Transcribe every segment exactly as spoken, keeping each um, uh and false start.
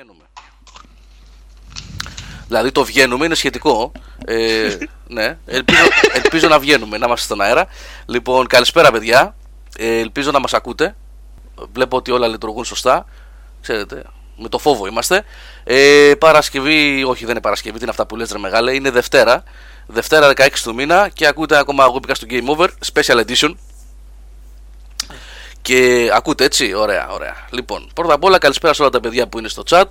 Βγαίνουμε. Δηλαδή το βγαίνουμε είναι σχετικό. Ε, ναι, ελπίζω, ελπίζω να βγαίνουμε, να είμαστε στον αέρα. Λοιπόν, καλησπέρα παιδιά. Ε, ελπίζω να μας ακούτε. Βλέπω ότι όλα λειτουργούν σωστά. Ξέρετε, με το φόβο είμαστε. Ε, Παρασκευή, όχι δεν είναι Παρασκευή, τι είναι αυτά που λες ρε μεγάλε. Είναι Δευτέρα. Δευτέρα δεκαέξι του μήνα και ακούτε ακόμα αγώπικα στο Game Over Special Edition. Και ακούτε έτσι, ωραία, ωραία. Λοιπόν, πρώτα απ' όλα καλησπέρα σε όλα τα παιδιά που είναι στο chat.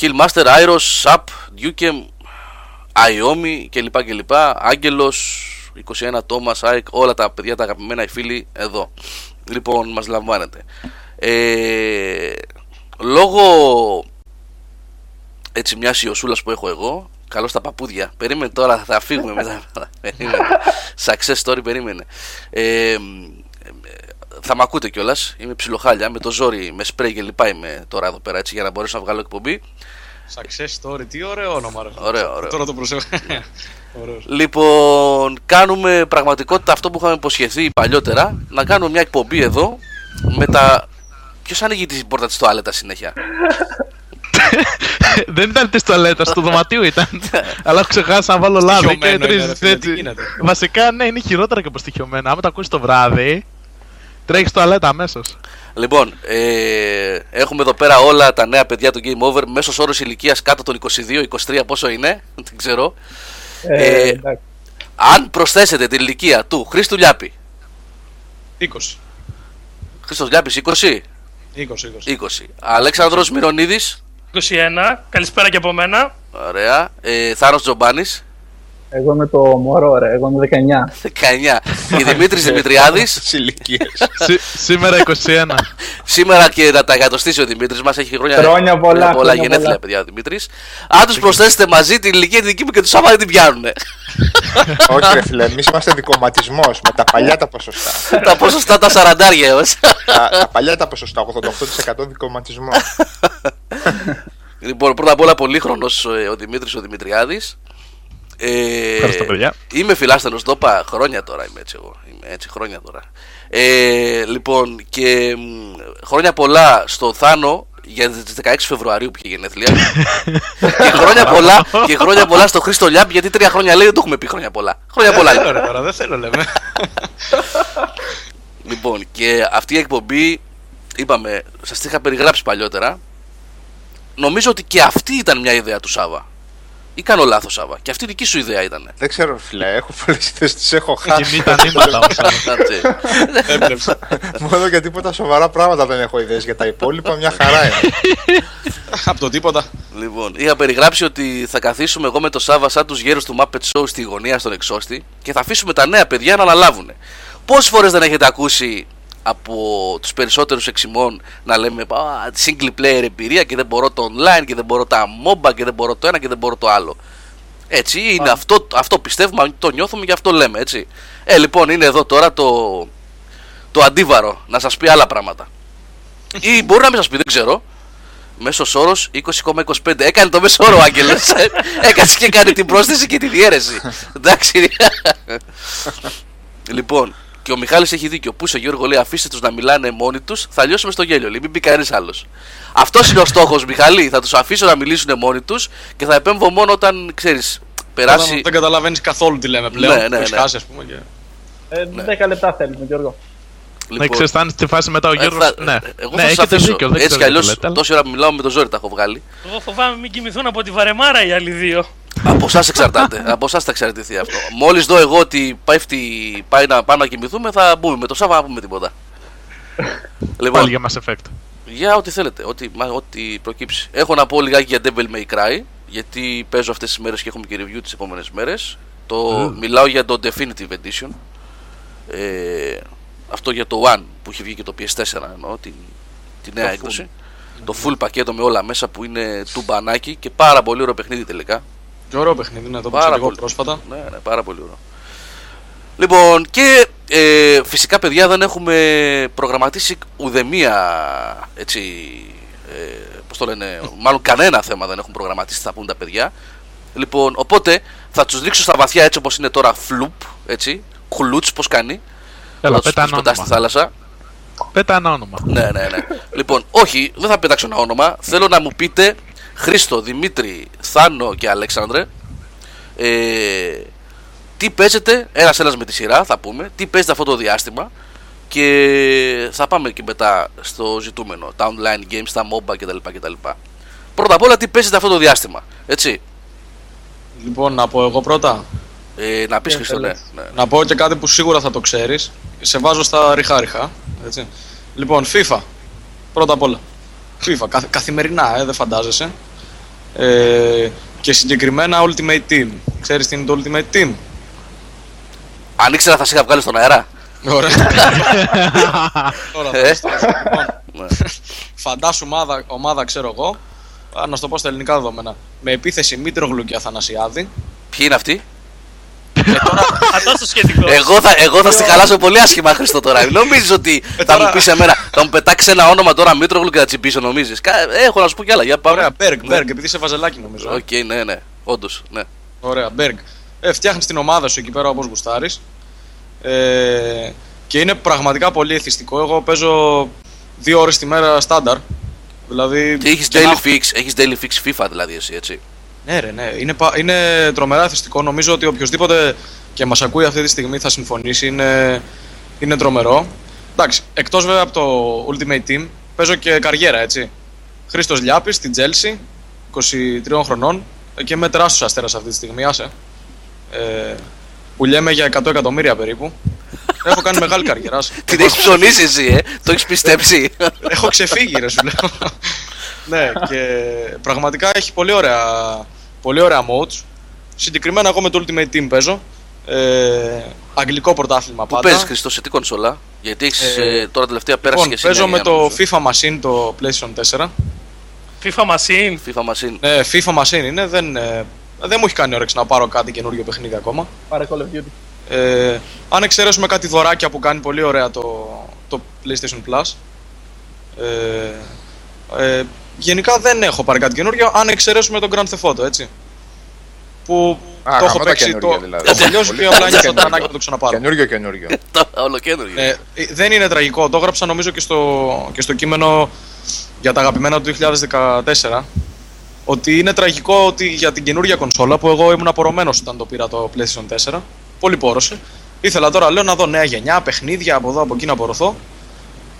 Hillmaster, Airos, Sap, Dukem, Iomi κλπ κλπ. Άγγελος, είκοσι ένα, Thomas, Ike, όλα τα παιδιά τα αγαπημένα οι φίλοι εδώ. Λοιπόν, μας λαμβάνετε. Ε, λόγω έτσι μιας ιωσούλας που έχω εγώ. Καλώς στα παπούδια. Περίμενε τώρα, θα φύγουμε μετά. Success story, περίμενε. Ε, θα μ' ακούτε κιόλας. Είμαι ψιλοχάλια με το ζόρι, με σπρέι και λοιπά. Είμαι τώρα εδώ πέρα έτσι για να μπορέσω να βγάλω εκπομπή. Success story, τι ωραίο όνομα. Ρε. Ωραίο, ωραίο. Τώρα το προσέχω. Λοιπόν, κάνουμε πραγματικότητα αυτό που είχαμε υποσχεθεί παλιότερα. Να κάνουμε μια εκπομπή εδώ με τα. Ποιος ανοίγει την πόρτα της τουαλέτας συνέχεια. Δεν ήταν τη τουαλέτα, στο δωματίου ήταν. Αλλά ξεχάσα να βάλω λάδι και έτσι. Βασικά, ναι, είναι χειρότερα και προστιχιωμένα. Άμα το ακούσει το βράδυ, τρέχει στο τουαλέτα αμέσως. Λοιπόν, ε, έχουμε εδώ πέρα όλα τα νέα παιδιά του Game Over. Μέσος όρος ηλικίας κάτω των είκοσι δύο είκοσι τρία, πόσο είναι, δεν ξέρω. Ε, ε, αν προσθέσετε την ηλικία του Χρήστου Λιάπη, είκοσι. Χρήστος Λιάπης, είκοσι. είκοσι, είκοσι. είκοσι. Αλέξανδρος Μυρονίδης. είκοσι ένα, καλησπέρα και από μένα. Ωραία. Ε, Θάνος Τζομπάνης. Εγώ είμαι το μωρό, ρε. Εγώ είμαι δεκαεννιά. δεκαεννιά. Και Δημήτρης Δημητριάδης. Σήμερα είκοσι ένα. Σήμερα και να τα εγκατοστήσει ο Δημήτρης μας. Έχει χρόνια, χρόνια πολλά, πολλά γενέθλια, παιδιά ο Δημήτρης. Αν τους προσθέσετε μαζί την ηλικία τη δική μου και τους άμα δεν την πιάνουνε. Όχι, ρε φίλε, εμείς είμαστε δικοματισμός με τα παλιά τα ποσοστά. Τα ποσοστά τα σαραντάρια έως. Τα παλιά τα ποσοστά, ογδόντα οκτώ τοις εκατό δικοματισμό. Λοιπόν, πρώτα απ' όλα πολύχρονος ο Δημήτρης ο Δημητριάδης. Ε, Ευχαριστώ, παιδιά. Είμαι φιλάστανος, το είπα χρόνια τώρα. Είμαι έτσι, εγώ. Είμαι έτσι χρόνια τώρα. Ε, λοιπόν, και χρόνια πολλά στο Θάνο για τις δεκαέξι Φεβρουαρίου που είχε γενέθλια. και, χρόνια πολλά, και χρόνια πολλά στο Χρήστο Λιάπη, γιατί τρία χρόνια λέει δεν το έχουμε πει χρόνια πολλά. Χρόνια πολλά. Δεν θέλω, δεν θέλω, λέμε. Λοιπόν, και αυτή η εκπομπή, είπαμε, σας τη είχα περιγράψει παλιότερα. Νομίζω ότι και αυτή ήταν μια ιδέα του Σάβα. Ή κάνω λάθος, Σάβα. Και αυτή η δική σου ιδέα ήταν. Δεν ξέρω, φίλε. Έχω πολλές ιδέες, τις έχω χάσει. Και μη τα μόνο για τίποτα σοβαρά πράγματα δεν έχω ιδέες. Για τα υπόλοιπα, μια χαρά είναι. Από το τίποτα. Λοιπόν, είχα περιγράψει ότι θα καθίσουμε εγώ με το Σάβα σαν τους γέρους του Muppet Show στη γωνία, στον εξώστη και θα αφήσουμε τα νέα παιδιά να αναλάβουν. Πόσες φορές δεν έχετε ακούσει από τους περισσότερους εξημών να λέμε single player εμπειρία και δεν μπορώ το online και δεν μπορώ τα μόμπα και δεν μπορώ το ένα και δεν μπορώ το άλλο. Έτσι είναι ah. αυτό, αυτό πιστεύουμε, το νιώθουμε και αυτό λέμε, έτσι. Ε λοιπόν, είναι εδώ τώρα το, το αντίβαρο να σας πει άλλα πράγματα. Ή μπορεί να μην σας πει, δεν ξέρω. Μέσος όρος είκοσι κόμμα είκοσι πέντε. Έκανε το μέσο όρο ο Άγγελος. Έκανε και κάνει την πρόσθεση και τη διαίρεση. Εντάξει. Λοιπόν, και ο Μιχάλης έχει δίκιο. Πού σε Γιώργο λέει: αφήστε τους να μιλάνε μόνοι τους, θα λιώσουμε στο γέλιο. Λέει: μην μπει κανείς άλλος. Αυτός είναι ο στόχος, Μιχάλη. Θα τους αφήσω να μιλήσουν μόνοι τους και θα επέμβω μόνο όταν ξέρεις. Περάσει. Όταν δεν καταλαβαίνεις καθόλου τι λέμε πλέον. Ναι, ναι, ναι. Χάσει, ας πούμε. Και... Ε, δέκα λεπτά θέλουμε, Γιώργο. Λοιπόν, να ξεστάνεις τη φάση μετά ο Γιώργος. Ε, θα... ναι, εγώ θα ναι, σας αφήσω. Δίκιο, έτσι κι αλλιώς τόση ώρα που μιλάω με τον Ζόρι τα έχω βγάλει. Εγώ φοβάμαι μην κοιμηθούν από τη βαρεμάρα οι άλλοι δύο. Από εσάς εξαρτάται, από εσάς θα εξαρτηθεί αυτό. Μόλις δω εγώ ότι πάει, πάει να πάμε να κοιμηθούμε, θα μπούμε με το Σάββα να πούμε τίποτα. Λοιπόν, πάλι για Mass Effect. Για ό,τι θέλετε, ό,τι, ό,τι προκύψει. Έχω να πω λιγάκι για Devil May Cry, γιατί παίζω αυτές τις μέρες και έχουμε και review τις επόμενες μέρες. Το, mm. Μιλάω για το Definitive Edition. Ε, αυτό για το One που έχει βγει και το πι ες φορ, εννοώ, την, την νέα το έκδοση. Full. Το full πακέτο με όλα μέσα που είναι τουμπανάκι και πάρα πολύ ωραίο παιχνίδι τελικά. Και ωραίο παιχνίδι, να το πω λίγο πρόσφατα. Ναι, ναι, πάρα πολύ ωραίο. Λοιπόν, και ε, φυσικά παιδιά δεν έχουμε προγραμματίσει ουδεμία, έτσι, ε, πώς το λένε, μάλλον κανένα θέμα δεν έχουν προγραμματίσει, θα πούν τα παιδιά. Λοιπόν, οπότε θα τους δείξω στα βαθιά έτσι όπως είναι τώρα, φλουπ, έτσι, χλουτς, πώς κάνει. Έλα, θα τους πετάς στη θάλασσα. Πέτα ένα όνομα. Ναι, ναι, ναι. Λοιπόν, όχι, δεν θα πέταξω ένα όνομα. Θέλω να μου πείτε, Χρήστο, Δημήτρη, Θάνο και Αλέξανδρε, ε, τι παίζετε, ένας ένας με τη σειρά θα πούμε, τι παίζετε αυτό το διάστημα. Και θα πάμε και μετά στο ζητούμενο, τα online games, τα MOBA κτλ, κτλ. Πρώτα απ' όλα, τι παίζετε αυτό το διάστημα, έτσι. Λοιπόν, να πω εγώ πρώτα. Ε, να πεις, Χρήστο, ναι, ναι. Να πω και κάτι που σίγουρα θα το ξέρεις. Σε βάζω στα ριχά-ριχά. Έτσι. Λοιπόν, FIFA. Πρώτα απ' όλα. FIFA. Καθ, καθημερινά, ε, δεν φαντάζεσαι. Ε, και συγκεκριμένα Ultimate Team. Ξέρεις τι είναι το Ultimate Team? Αν ήξερα, θα σε είχα βγάλει στον αέρα. Ωραία. Τώρα θα λοιπόν, φαντάσου ομάδα, ομάδα, ξέρω εγώ. Να στο πω στα ελληνικά δεδομένα. Με επίθεση Μήτρογλου και Αθανασιάδη. Ποιοι είναι αυτοί? Εγώ θα, εγώ θα στιχαλάσω πολύ άσχημα, Χρήστο, τώρα. Νομίζεις ότι θα μου πεις εμένα, θα μου πετάξεις ένα όνομα τώρα Μήτρογλου και θα τσιμπήσω, νομίζεις? Έχω να σου πω κι άλλα. Ωραία, Μπέργκ, επειδή είσαι βαζελάκι νομίζω. Οκ, ναι, ναι, όντως, ναι. Ωραία, Μπέργκ. Φτιάχνεις την ομάδα σου εκεί πέρα όπως γουστάρεις. Και είναι πραγματικά πολύ εθιστικό. Εγώ παίζω δύο ώρες τη μέρα στάνταρ. Δηλαδή, και έχεις daily fix, έχεις daily fix FIFA δηλαδή εσύ, έτσι? Ναι ρε, ναι, είναι, είναι τρομερά εθιστικό. Νομίζω ότι οποιοδήποτε και μας ακούει αυτή τη στιγμή θα συμφωνήσει, είναι, είναι τρομερό. Εντάξει, εκτός βέβαια από το Ultimate Team, παίζω και καριέρα, έτσι. Χρήστος Λιάπης στην Chelsea, είκοσι τρία χρονών και με τεράστιος αστέρας αυτή τη στιγμή, άσε. Ε, πουλιέμαι για εκατό εκατομμύρια περίπου. Έχω κάνει μεγάλη καριέρα. Την έχεις ψωνίσει εσύ, ε, το έχεις πιστέψει. Έχω ξεφύγει ρε, σου λέω. Ναι, και πραγματικά έχει πολύ ωραία, πολύ ωραία modes. Συγκεκριμένα εγώ με το Ultimate Team παίζω. Ε, αγγλικό πρωτάθλημα πάντα. Πού παίζεις, Χριστό, σε τι κονσόλα? Γιατί έχεις ε, ε, τώρα τελευταία πέρασε λοιπόν, και εσύ. Παίζω με το FIFA Machine, το PlayStation τέσσερα. FIFA Machine. FIFA Machine. Ναι, FIFA Machine είναι. Δεν, ε, δεν μου έχει κάνει όρεξη να πάρω κάτι καινούριο παιχνίδι ακόμα. Πάρε Call of Duty. Ε, αν εξαιρέσουμε κάτι δωράκια που κάνει πολύ ωραία το, το PlayStation Plus. Ε, ε, Γενικά δεν έχω πάρει κάτι καινούργιο, αν εξαιρέσουμε τον Grand Theft Auto, έτσι. Που α, το έχω παίξει, το έχω λιώσει και όλα νιώθω το ανάγκη να το ξαναπάρω. Καινούργιο, καινούργιο. ε, δεν είναι τραγικό, το έγραψα νομίζω και στο, και στο κείμενο για τα αγαπημένα του δύο χιλιάδες δεκατέσσερα. Ότι είναι τραγικό ότι για την καινούργια κονσόλα που εγώ ήμουν απορωμένος όταν το πήρα το PlayStation τέσσερα. Πολύ πόρωσε. Ήθελα τώρα, λέω, να δω νέα γενιά, παιχνίδια από εδώ, από εκεί να απορωθώ.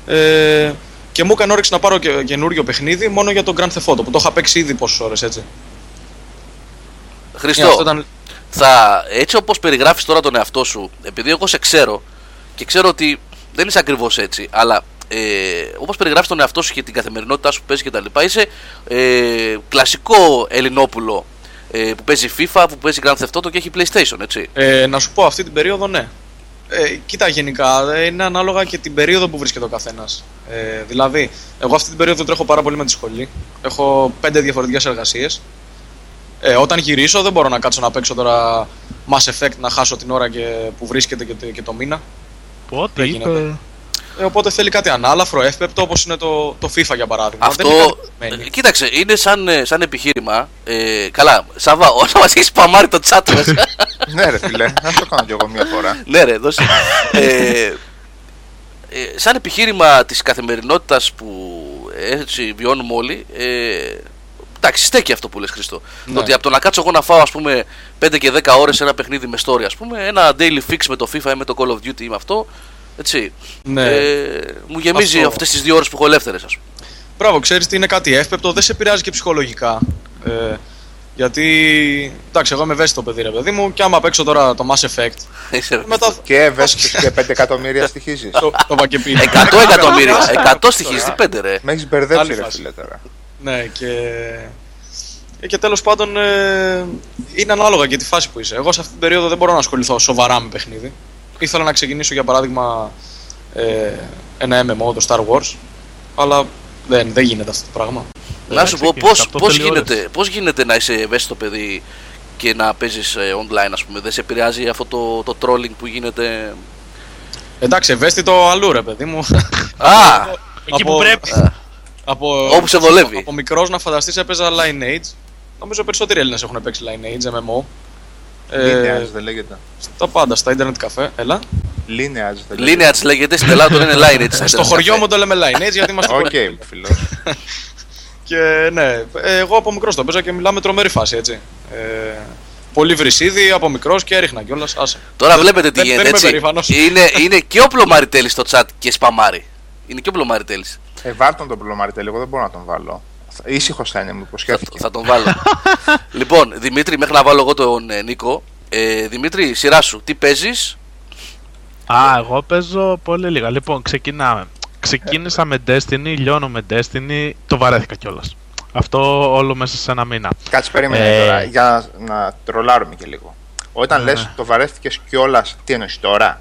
Ε, Και μου έκανε όρεξη να πάρω και καινούριο παιχνίδι μόνο για τον Grand Theft Auto που το είχα παίξει ήδη πόσες ώρες, έτσι. Χριστό, ήταν... θα, έτσι όπως περιγράφεις τώρα τον εαυτό σου, επειδή εγώ σε ξέρω και ξέρω ότι δεν είσαι ακριβώς έτσι, αλλά ε, όπως περιγράφεις τον εαυτό σου και την καθημερινότητά σου που παίζεις και τα λοιπά, είσαι ε, κλασικό Ελληνόπουλο ε, που παίζει FIFA, που παίζει Grand Theft Auto και έχει PlayStation, έτσι. Ε, να σου πω, αυτή την περίοδο ναι. Ε, κοίτα, γενικά είναι ανάλογα και την περίοδο που βρίσκεται ο καθένας. Ε, δηλαδή, εγώ αυτή την περίοδο τρέχω πάρα πολύ με τη σχολή. Έχω πέντε διαφορετικές εργασίες. Ε, όταν γυρίσω, δεν μπορώ να κάτσω να παίξω τώρα Mass Effect, να χάσω την ώρα και που βρίσκεται και το, και το μήνα. Πότε γίνεται. Ε, οπότε θέλει κάτι ανάλαφρο, εύπεπτο, όπως είναι το, το FIFA για παράδειγμα. Αυτό, δεν είναι κοίταξε, είναι σαν, σαν επιχείρημα. Ε, καλά, Σαββα, όσο μας έχεις παμάρει το chat μας. Ναι ρε φίλε, να το κάνω κι εγώ μια φορά. Ναι ρε, δώσε. ε, ε, σαν επιχείρημα της καθημερινότητας που έτσι βιώνουμε όλοι, ε, εντάξει, στέκει αυτό που λες, Χρήστο. Ναι. Ότι από το να κάτσω εγώ να φάω, ας πούμε, πέντε και δέκα ώρες ένα παιχνίδι με story, ας πούμε, ένα daily fix με το FIFA ή με το Call of Duty ή με αυτό, έτσι, ναι. ε, μου γεμίζει αυτό... αυτές τις δύο ώρες που έχω ελεύθερες, ας πούμε. Μπράβο, ξέρεις τι, είναι κάτι εύπεπτο, δεν σε επηρεάζει και ψυχολογικά. Ε, γιατί, εντάξει, εγώ είμαι ευαίσθητο παιδί, ρε παιδί μου, και άμα παίξω τώρα το Mass Effect. Μετά... Και ευαίσθητο και πέντε εκατομμύρια στοιχίζεις. Το, το πακεπίδι. εκατό εκατομμύρια, εκατό στοιχίζεις, τι πέντε ρε. Με έχεις μπερδέψει, ρε φίλε τώρα. Ναι, και, και τέλος πάντων ε, είναι ανάλογα και τη φάση που είσαι. Εγώ σε αυτή την περίοδο δεν μπορώ να ασχοληθώ σοβαρά με παιχνίδι. Ήθελα να ξεκινήσω για παράδειγμα ε, ένα εμ εμ ο, το Star Wars, αλλά δεν, δεν γίνεται αυτό το πράγμα. Να σου πω, πώς, πώς, γίνεται, πώς γίνεται να είσαι ευαίσθητο παιδί και να παίζεις ε, online, ας πούμε, δεν σε επηρεάζει αυτό το, το trolling που γίνεται? Εντάξει, ευαίσθητο αλλού ρε παιδί μου. Α, εκεί που πρέπει. Όπου σε βολεύει. Από μικρός να φανταστείς έπαιζα Lineage. Νομίζω περισσότεροι Έλληνες έχουν παίξει Lineage, εμ εμ ο. Lineage δεν λέγεται? Στα πάντα, στα ίντερνετ καφέ, έλα. Lineage λέγεται. Lineage λέγεται, στην Ελλάδα το λένε Lineage. Στο χωριό μου το λέμε Lineage γιατί είμαστε πολύ. Οκ, φιλό. Και ναι, εγώ από μικρός το παίζω και μιλάμε τρομερή φάση, έτσι. Ε, πολύ βρυσίδι, από μικρός και έριχνα κιόλας, άσε. Τώρα βλέπετε τι γίνεται, έτσι. Είναι, είναι και ο Πλωμαριτέλης στο chat και σπαμάρι. Είναι και ο Πλωμαριτέλης. Ε, βάλ τον τον Πλωμαριτέλη, εγώ δεν μπορώ να τον βάλω. Ήσυχο Στάνια μου, υποσχέθηκε. Θα τον βάλω. Λοιπόν, Δημήτρη, μέχρι να βάλω εγώ τον ε, Νίκο. Ε, Δημήτρη, σειρά σου, τι παίζεις? Α, εγώ παίζω πολύ λίγα. Λοιπόν, ξεκινάμε. Ξεκίνησα με Destiny, λιώνω με Destiny, το βαρέθηκα κιόλας. Αυτό όλο μέσα σε ένα μήνα. Κάτσε περίμενε ε... τώρα, για να, να τρολάρουμε και λίγο. Όταν ε... λες το βαρέθηκες κιόλας, τι εννοείς τώρα?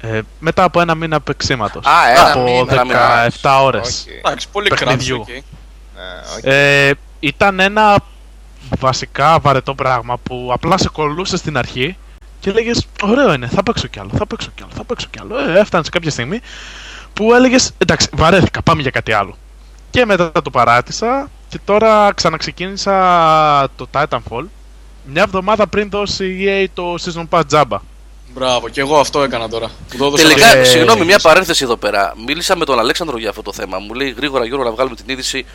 Ε, μετά από ένα μήνα παίξηματος. Α, ένα από μήνα, δεκαεπτά ώρες. Εντάξει, okay. Πολύ παιχνιδιού. Okay. Ε, okay. ε, ήταν ένα βασικά βαρετό πράγμα που απλά σε κολλούσε στην αρχή και λέγες ωραίο είναι, θα παίξω κι άλλο, θα παίξω κι άλλο, θα παίξω κι άλλο. Ε, έφτανε σε κάποια στιγμή που έλεγες εντάξει, βαρέθηκα, πάμε για κάτι άλλο. Και μετά το παράτησα και τώρα ξαναξεκίνησα το Titanfall μια εβδομάδα πριν δώσει η ι έι το Season Pass τζάμπα. Μπράβο, και εγώ αυτό έκανα τώρα. Τελικά, ε... συγγνώμη, μια παρένθεση εδώ πέρα. Μίλησα με τον Αλέξανδρο για αυτό το θέμα. Μου λέει γρήγορα Γιώργο να βγάλουμε την είδηση.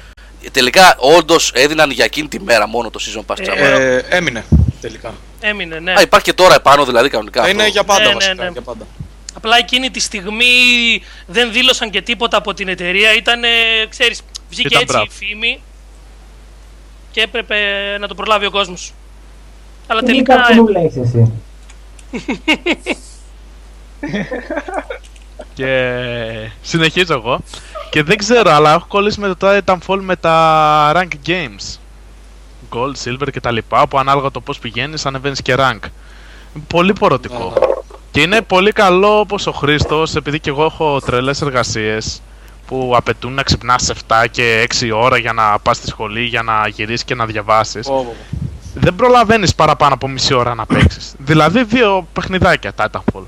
Τελικά, όντως έδιναν για εκείνη τη μέρα μόνο το Season Pass τζάμπα. Ε, ε, έμεινε τελικά. Έμεινε, ναι. Α, υπάρχει και τώρα επάνω δηλαδή κανονικά. Είναι για πάντα, ναι, βασικά. Ναι, ναι. Για πάντα. Απλά εκείνη τη στιγμή δεν δήλωσαν και τίποτα από την εταιρεία. Ήτανε, ξέρεις, βγήκε Ήταν έτσι μπράβο. η φήμη και έπρεπε να το προλάβει ο κόσμος. Αλλά είναι τελικά. Καψούλα έχεις εσύ. Και συνεχίζω εγώ. Και δεν ξέρω, αλλά έχω κολλήσει με το Titanfall με τα rank games. Gold, silver κτλ. Που ανάλογα το πώς πηγαίνεις, ανεβαίνεις και rank. Πολύ πορωτικό. Και είναι πολύ καλό όπως ο Χρήστος, επειδή και εγώ έχω τρελές εργασίες που απαιτούν να ξυπνάς επτά και έξι ώρα για να πας στη σχολή, για να γυρίσεις και να διαβάσεις. Oh. Δεν προλαβαίνεις παραπάνω από μισή ώρα να παίξεις. Δηλαδή δύο παιχνιδάκια Titanfall.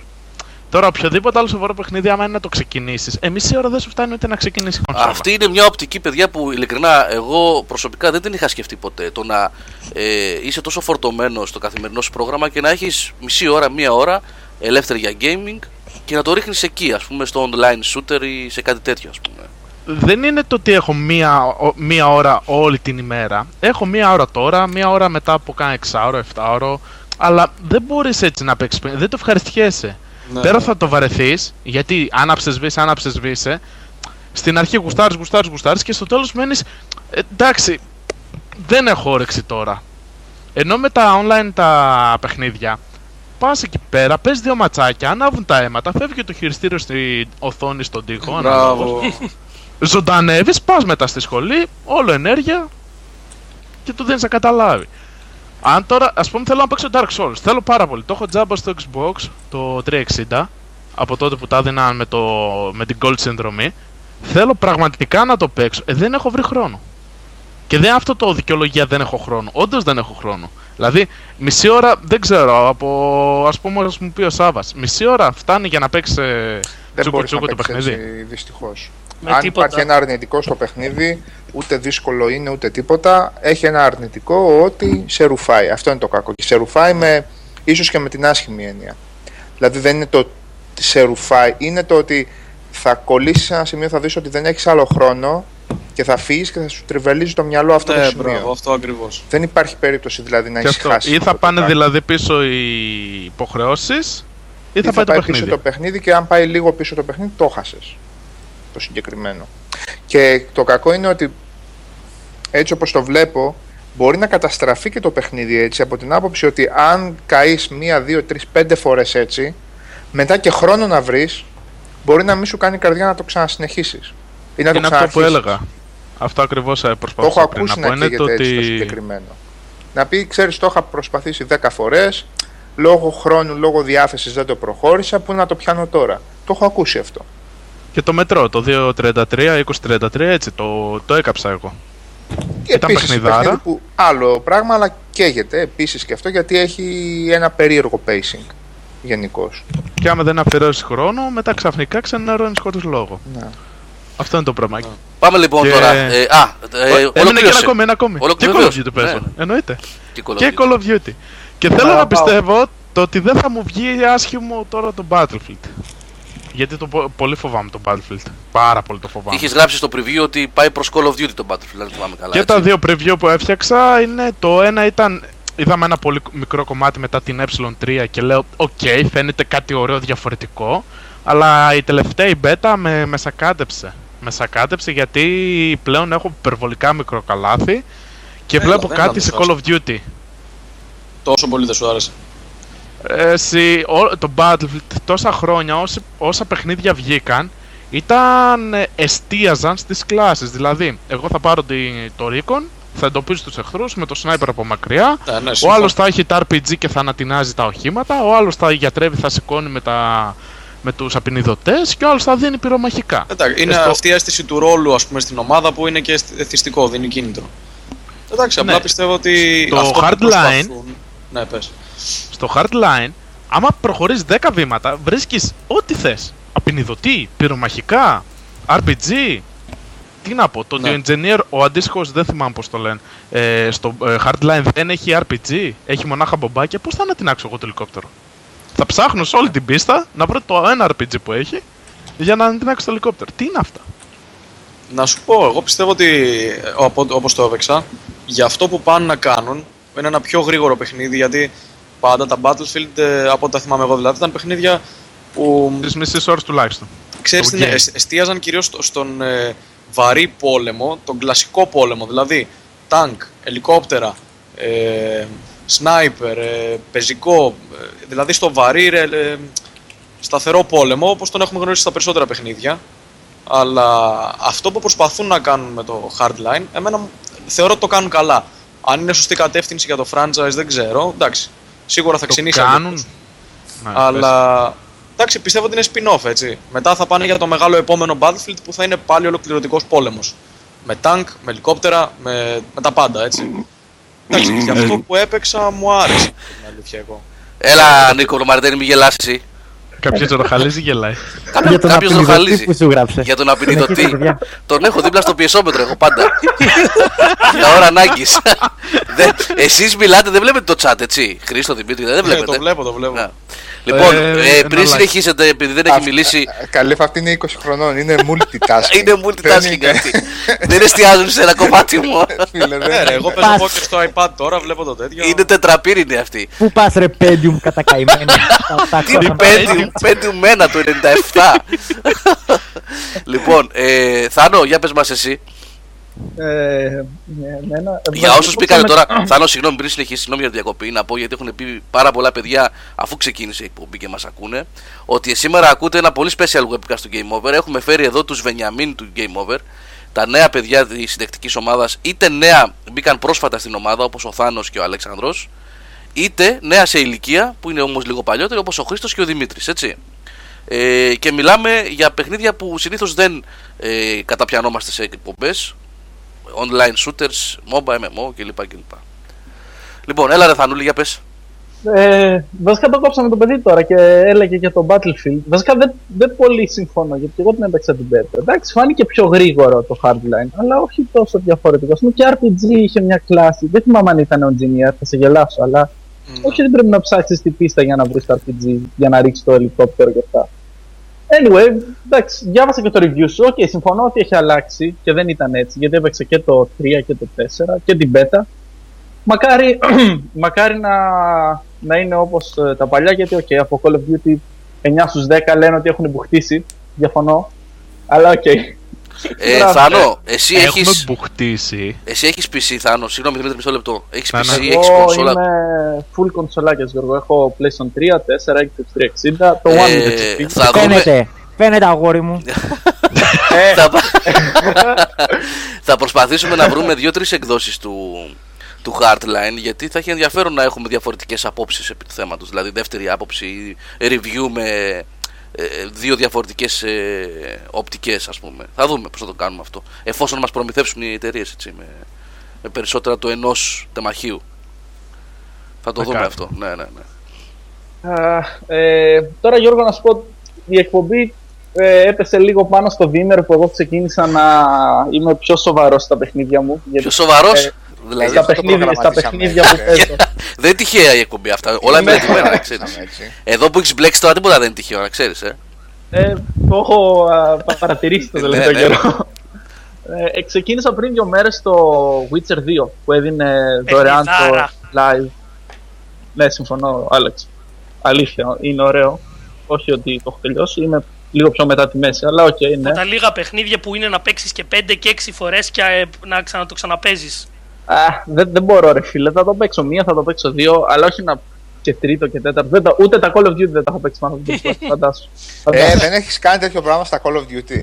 Τώρα οποιοδήποτε άλλο σοβαρό παιχνίδι, άμα είναι να το ξεκινήσεις, ε, μισή ώρα δεν σου φτάνει ούτε να ξεκινήσεις κονσόλα. Αυτή είναι μια οπτική, παιδιά, που ειλικρινά εγώ προσωπικά δεν την είχα σκεφτεί ποτέ. Το να ε, είσαι τόσο φορτωμένο στο καθημερινό σου πρόγραμμα και να έχεις μισή ώρα, μία ώρα ελεύθερη για gaming και να το ρίχνεις εκεί, ας πούμε, στο online shooter ή σε κάτι τέτοιο, ας πούμε. Δεν είναι το ότι έχω μία, μία ώρα όλη την ημέρα. Έχω μία ώρα τώρα, μία ώρα μετά από κάνα εξάωρο, εφτάωρο. Αλλά δεν μπορείς έτσι να παίξεις. Δεν το ευχαριστιέσαι. Ναι. Πέρα θα το βαρεθείς, γιατί άναψε σβήσε, άναψε σβήσε. Στην αρχή γουστάρεις, γουστάρεις, γουστάρεις και στο τέλος μένεις. Ε, εντάξει, δεν έχω όρεξη τώρα. Ενώ με τα online τα παιχνίδια. Πας εκεί πέρα, πες δύο ματσάκια, ανάβουν τα αίματα, φεύγει το χειριστήριο στην οθόνη, στον τοίχο. Ζωντανεύεις, πας μετά στη σχολή, όλο ενέργεια και το δίνεις να καταλάβει. Αν τώρα, ας πούμε, θέλω να παίξω Dark Souls, θέλω πάρα πολύ. Το έχω τζάμπα στο Xbox, το τριακόσια εξήντα, από τότε που τα έδιναν με, με την Gold συνδρομή. Θέλω πραγματικά να το παίξω, ε, δεν έχω βρει χρόνο. Και δεν αυτό το δικαιολογία δεν έχω χρόνο, όντως δεν έχω χρόνο. Δηλαδή, μισή ώρα, δεν ξέρω, από ας πούμε ας μου πει ο Σάββας, μισή ώρα φτάνει για να παίξει τσούκου-τσούκου το παιχνίδι. Δεν μπορείς να παίξεις, δυστυχώς. Με Αν τίποτα. Υπάρχει ένα αρνητικό στο παιχνίδι, ούτε δύσκολο είναι ούτε τίποτα, έχει ένα αρνητικό ότι σε ρουφάει. Αυτό είναι το κακό. Και σε ρουφάει με, ίσως και με την άσχημη έννοια. Δηλαδή, δεν είναι το ότι σε ρουφάει, είναι το ότι θα κολλήσεις σε ένα σημείο, θα δεις ότι δεν έχεις άλλο χρόνο. Και θα φύγεις και θα σου τριβελίζει το μυαλό αυτό ναι, το σημείο. Μπράβο, αυτό ακριβώς. Δεν υπάρχει περίπτωση δηλαδή να έχεις χάσει. Ή θα πάνε δηλαδή πίσω οι υποχρεώσεις, ή θα, ή θα πάει, το πάει το πίσω το παιχνίδι. Και αν πάει λίγο πίσω το παιχνίδι, το χάσες. Το συγκεκριμένο. Και το κακό είναι ότι έτσι όπως το βλέπω, μπορεί να καταστραφεί και το παιχνίδι έτσι από την άποψη ότι αν καείς μία, δύο, τρεις, πέντε φορές έτσι, μετά και χρόνο να βρεις, μπορεί να μην σου κάνει καρδιά να το ξανασυνεχίσεις. Είναι, είναι αυτό που έλεγα. Αυτό ακριβώς προσπαθούσα. Το έχω πριν ακούσει να, να είναι το έτσι ότι... το συγκεκριμένο. Να πει, ξέρεις, το είχα προσπαθήσει δέκα φορές, λόγω χρόνου, λόγω διάθεσης δεν το προχώρησα, πού να το πιάνω τώρα. Το έχω ακούσει αυτό. Και το μετρό, το δύο τριάντα τρία, είκοσι τριάντα τρία, έτσι, το, το έκαψα εγώ. Και ήταν παιχνιδάρα. Που άλλο πράγμα, αλλά καίγεται επίσης και αυτό, γιατί έχει ένα περίεργο pacing. Γενικώς. Και άμα δεν αφαιρέσεις χρόνο, μετά ξαφνικά ξαναρώνεις χωρίς λόγο. Να. Αυτό είναι το πράγμα. Πάμε λοιπόν και... τώρα. Ε, α, ε, έμεινε και ένα ακόμη. Ένα ακόμη. Και Call of Duty παίζω. Εννοείται. Και Call of Duty. Και θέλω να, να πιστεύω το ότι δεν θα μου βγει άσχημο τώρα το Battlefield. Γιατί το πο- πολύ φοβάμαι το Battlefield. Πάρα πολύ το φοβάμαι. Είχες γράψει στο preview ότι πάει προς Call of Duty το Battlefield, αν θυμάμαι καλά. Και έτσι. Τα δύο preview που έφτιαξα είναι το ένα ήταν. Είδαμε ένα πολύ μικρό κομμάτι μετά την ε τρία και λέω: Οκ, okay, φαίνεται κάτι ωραίο διαφορετικό. Αλλά η τελευταία η beta με, με σακάτεψε. Με σακάτεψε γιατί πλέον έχω υπερβολικά μικρό καλάθι και Έλα, βλέπω κάτι σε Call of Duty. Τόσο πολύ δεν σου άρεσε. Εσύ, ό, το Battlefield τόσα χρόνια όσα, όσα παιχνίδια βγήκαν ήταν εστίαζαν στις κλάσεις. Δηλαδή, εγώ θα πάρω τη, το Recon, θα εντοπίζω τους εχθρούς με το sniper από μακριά. Yeah, ναι, ο άλλος θα έχει τα αρ πι τζι και θα ανατινάζει τα οχήματα. Ο άλλος θα γιατρεύει, θα σηκώνει με, τα, με τους απεινιδωτές. Και ο άλλος θα δίνει πυρομαχικά. Εντάξει, είναι Εστο... αυτή η αίσθηση του ρόλου, ας πούμε, στην ομάδα που είναι και εθιστικό, δίνει κίνητρο. Εντάξει, απλά ναι. πιστεύω ότι. Το αυτό hardline. Προσπαθούν... Ναι, πες. Στο hardline, άμα προχωρείς δέκα βήματα, βρίσκεις ό,τι θες. Απεινιδωτή, πυρομαχικά, αρ πι τζι. Τι να πω, το ναι. Engineer, ο αντίστοιχος, δεν θυμάμαι πώς το λένε. Ε, στο ε, hardline δεν έχει αρ πι τζι, έχει μονάχα μπομπάκια. Πώς θα ανατινάξω εγώ το ελικόπτερο? Θα ψάχνω σε όλη την πίστα να βρω το ένα αρ πι τζι που έχει για να ανατινάξω το ελικόπτερο. Τι είναι αυτά? Να σου πω, εγώ πιστεύω ότι όπως το έπαιξα, για αυτό που πάνε να κάνουν, είναι ένα πιο γρήγορο παιχνίδι, γιατί πάντα τα Battlefield, από ό,τι θυμάμαι εγώ δηλαδή, ήταν παιχνίδια που. Τις μισές ώρες τουλάχιστον. Ξέρεις, okay. εσ, εστίαζαν κυρίως στο, στον ε, βαρύ πόλεμο, τον κλασικό πόλεμο. Δηλαδή, τάγκ, ελικόπτερα, ε, σνάιπερ, ε, πεζικό. Ε, δηλαδή, στο βαρύ, ε, ε, σταθερό πόλεμο, όπως τον έχουμε γνωρίσει στα περισσότερα παιχνίδια. Αλλά αυτό που προσπαθούν να κάνουν με το Hardline, εμένα θεωρώ ότι το κάνουν καλά. Αν είναι σωστή κατεύθυνση για το franchise, δεν ξέρω. Εντάξει. Σίγουρα θα ξυνήσει αυτούς, ναι, αλλά εντάξει, πιστεύω ότι είναι spin-off, έτσι. Μετά θα πάνε για το μεγάλο επόμενο Battlefield που θα είναι πάλι ολοκληρωτικός πόλεμος. Με τάγκ, με ελικόπτερα, με, με τα πάντα, έτσι. Εντάξει, γι' αυτό που έπαιξα μου άρεσε, την αλήθεια εγώ. Έλα Νίκο, Μαρτέρι, μη γελάσεις εσύ. Κάποιος ροχαλίζει γελάει. Κάποιος ροχαλίζει. Για τον απεινιδωτή. Τον έχω δίπλα στο πιεσόμετρο, έχω πάντα. Για ώρα ανάγκης. Εσείς μιλάτε, δεν βλέπετε το chat, έτσι. Χρήστο, Δημήτρη, δεν βλέπετε. Το βλέπω, το βλέπω. Λοιπόν, πριν συνεχίσετε, επειδή δεν έχει μιλήσει. Καλέφα, αυτή είναι είκοσι χρονών. Είναι multitasking. Είναι multitasking αυτή. Δεν εστιάζουν σε ένα κομμάτι μου. Εγώ παίζω πόκερ στο iPad τώρα, βλέπω το τέτοιο. Είναι τετραπύρινη αυτή. Πού πα ρε πέντιουμ κατακαημένη. Πέντιουμ μένα του ενενήντα επτά. Λοιπόν, Θάνο, για πες μας εσύ. Για όσους πήγανε τώρα, Θάνο, συγγνώμη πριν συνεχίσει, συγγνώμη για τη διακοπή, να πω γιατί έχουν πει πάρα πολλά παιδιά αφού ξεκίνησε η εκπομπή και μας ακούνε, ότι σήμερα ακούτε ένα πολύ special webcast του Game Over. Έχουμε φέρει εδώ τους Βενιαμίν του Game Over, τα νέα παιδιά της συντεκτικής ομάδας, είτε νέα μπήκαν πρόσφατα στην ομάδα όπως ο Θάνος και ο Αλέξανδρος, είτε νέα σε ηλικία που είναι όμως λίγο παλιότερη όπως ο Χρήστος και ο Δημήτρης, έτσι. Ε, και μιλάμε για παιχνίδια που συνήθως δεν ε, καταπιανόμαστε σε εκπομπές, online shooters, mobile εμ εμ ο κλπ. κλπ. Λοιπόν, έλα ρε Θανούλη, για πες. Ε, βασικά το κόψαμε το παιδί τώρα και έλεγε για το Battlefield. Βασικά δεν, δεν πολύ συμφωνώ γιατί εγώ την έπαιξα την beta. Εντάξει, φάνηκε πιο γρήγορο το Hardline, αλλά όχι τόσο διαφορετικό. Ας πούμε και αρ πι τζι είχε μια κλάση. Δεν θυμάμαι αν ήταν ο engineer, θα σε γελάσω, αλλά mm. όχι δεν πρέπει να ψάξεις την πίστα για να βρεις το αρ πι τζι, για να ρίξεις το ελικόπτερο και αυτά. Anyway, εντάξει, διάβασα και το review σου. Οκ, okay, συμφωνώ ότι έχει αλλάξει και δεν ήταν έτσι, γιατί έπαιξα και το τρία και το τέσσερα και την beta. Μακάρι, μακάρι να, να είναι όπως ε, τα παλιά, γιατί okay, από Call of Duty εννιά στους δέκα λένε ότι έχουν μπουχτίσει. Διαφωνώ, αλλά οκ. Okay. Ε, Θάνο, εσύ έχεις... Έχουμε μπουχτίσει. Εσύ έχεις πι σι, Θάνο, συγγνώμη, Δημήτρη, μισό λεπτό. Έχεις πι σι, έχεις κονσόλα. Εγώ είμαι full κονσολάκες, Γιώργο. Έχω PlayStation τρία, τέσσερα, Xbox τριακόσια εξήντα, το One. Θα δούμε... Φαίνεται αγόρι μου. Θα προσπαθήσουμε να βρούμε δύο τρεις εκδόσεις του... του Hardline, γιατί θα έχει ενδιαφέρον να έχουμε διαφορετικές απόψεις επί του θέματος, δηλαδή δεύτερη άποψη, review με ε, δύο διαφορετικές ε, οπτικές, ας πούμε. Θα δούμε πώς θα το κάνουμε αυτό, εφόσον μας προμηθεύσουν οι εταιρείες, έτσι, με, με περισσότερα το ενός τεμαχίου. Θα το με δούμε κάτι. Αυτό, ναι, ναι, ναι. Uh, ε, τώρα Γιώργο να σου πω, η εκπομπή Ε, έπεσε λίγο πάνω στο Βίμερ που εγώ ξεκίνησα να είμαι πιο σοβαρός στα παιχνίδια μου. Γιατί, πιο σοβαρός? Ε, Δηλαδή, στα, παιχνίδι, στα παιχνίδια που παίζω. Δεν είναι τυχαία η εκπομπή αυτά. Όλα είναι τυχαία, να ξέρεις. Εδώ που έχεις μπλέξει τώρα τίποτα δεν είναι τυχαίο, να ξέρεις. Ε. Ε, το έχω α, παρατηρήσει το τελευταίο καιρό. Ε, ξεκίνησα πριν δύο μέρες το Witcher δύο που έδινε δωρεάν το live. Ναι, συμφωνώ, Άλεξ. Αλήθεια, είναι ωραίο. Όχι ότι το έχω τελειώσει, είμαι λίγο πιο μετά τη μέση, αλλά οκ, okay, είναι. Τα λίγα παιχνίδια που είναι να παίξεις και πέντε και έξι φορές και να ξανα, το ξαναπαίζεις. Α, δεν, δεν μπορώ, ρε φίλε. Θα το παίξω μία, θα το παίξω δύο, αλλά όχι να. Και τρίτο και τέταρτο. Δεν τα, ούτε τα Call of Duty δεν τα έχω παίξει πάνω. Φαντάσου. Ε, δεν έχεις κάνει τέτοιο πράγμα στα Call of Duty.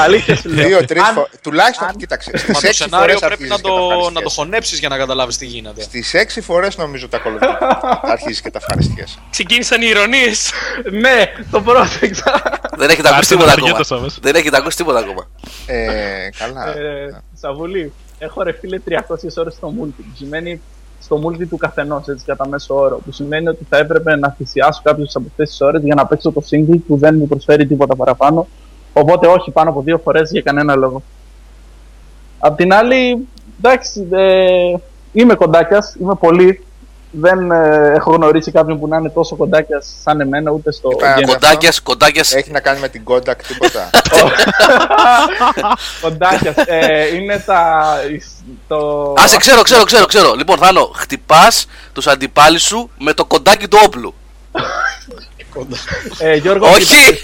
Αλήθεια σου λέω. Τουλάχιστον κοίταξε. Το σενάριο πρέπει να το χωνέψεις για να καταλάβεις τι γίνεται. Στις έξι φορές νομίζω τα Call of Duty αρχίζεις και τα ευχαριστιέσαι. Ξεκίνησαν οι ειρωνίες. Ναι, το πρόσεξα. Δεν έχετε ακούσει τίποτα ακόμα. Ε, καλά. Σαβούλη, έχω ρε φίλε τριακόσιες ώρες στο multi. Σημαίνει. Στο multi του καθενός, έτσι κατά μέσο όρο. Που σημαίνει ότι θα έπρεπε να θυσιάσω κάποιες από αυτές τις ώρες για να παίξω το single που δεν μου προσφέρει τίποτα παραπάνω. Οπότε όχι πάνω από δύο φορές για κανένα λόγο. Απ' την άλλη, εντάξει, ε, είμαι κοντάκιας, είμαι πολύ. Δεν ε, έχω γνωρίσει κάποιον που να είναι τόσο κοντάκιας σαν εμένα, ούτε στο. Κοντάκιας, κοντάκιας. Έχει να κάνει με την κόντακ τίποτα. Κοντάκιας. Ε, είναι τα. Το... Άσε, ξέρω, ξέρω, ξέρω, ξέρω. Λοιπόν, Θάνο, χτυπάς τους αντιπάλους σου με το κοντάκι του όπλου. ε, Γιώργο, όχι!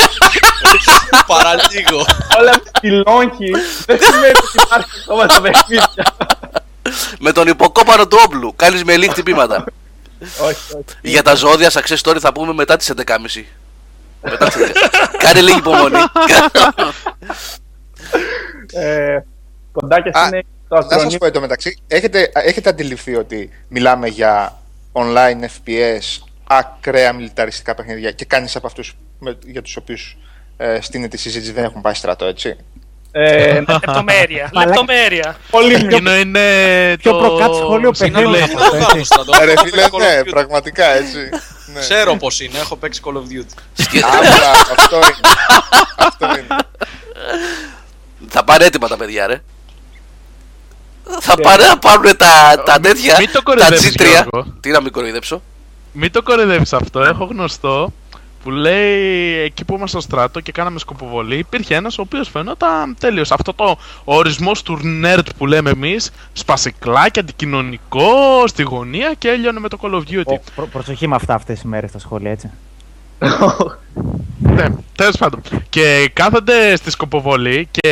Παραλίγο. Όλα ψηλόγχοι. Δεν σημαίνει ότι υπάρχει ακόμα τα παιχνίδια. Με τον υποκόπανο του όπλου. Κάνεις με λίγη χτυπήματα. Όχι, όχι. Για τα ζώδια success story θα πούμε μετά τις έντεκα και μισή. Κάνε λίγη υπομονή. ε, Κοντάκιας είναι. Να σας πω εδώ μεταξύ, έχετε, έχετε αντιληφθεί ότι μιλάμε για online εφ πι ες, ακραία μιλιταριστικά παιχνίδια και κάνεις από αυτούς με, για τους οποίους ε, στην τη συζήτηση δεν έχουν πάει στρατό, έτσι. Ε, λεπτομέρεια, λεπτομέρεια. Πολύ πιο, είναι πιο το... προκάτ σχολείο παιχνίδι. Ρε φίλε, ναι, πραγματικά έτσι. Ναι. Ξέρω πως είναι, έχω παίξει Call of Duty. Άρα, αυτό είναι. Αυτό είναι. Θα πάνε έτοιμα τα παιδιά, ρε. Θα πάρε να πάρουν τα, τα τέτοια, τα τζι τρία. Τι να μην κοροϊδέψω. Μην το κοροϊδέψεις αυτό, έχω γνωστό που λέει εκεί που είμαστε στο στράτο και κάναμε σκοποβολή. Υπήρχε ένας ο οποίος φαινόταν τέλειος. Αυτό το ορισμός του nerd που λέμε εμείς, σπασικλάκι, αντικοινωνικό, στη γωνία και έλειωνε με το Call of Duty. Προ, προσοχή με αυτά αυτές οι μέρες στα σχόλια, έτσι. Ναι, τέλος πάντων. Και κάθονται στη σκοποβολή και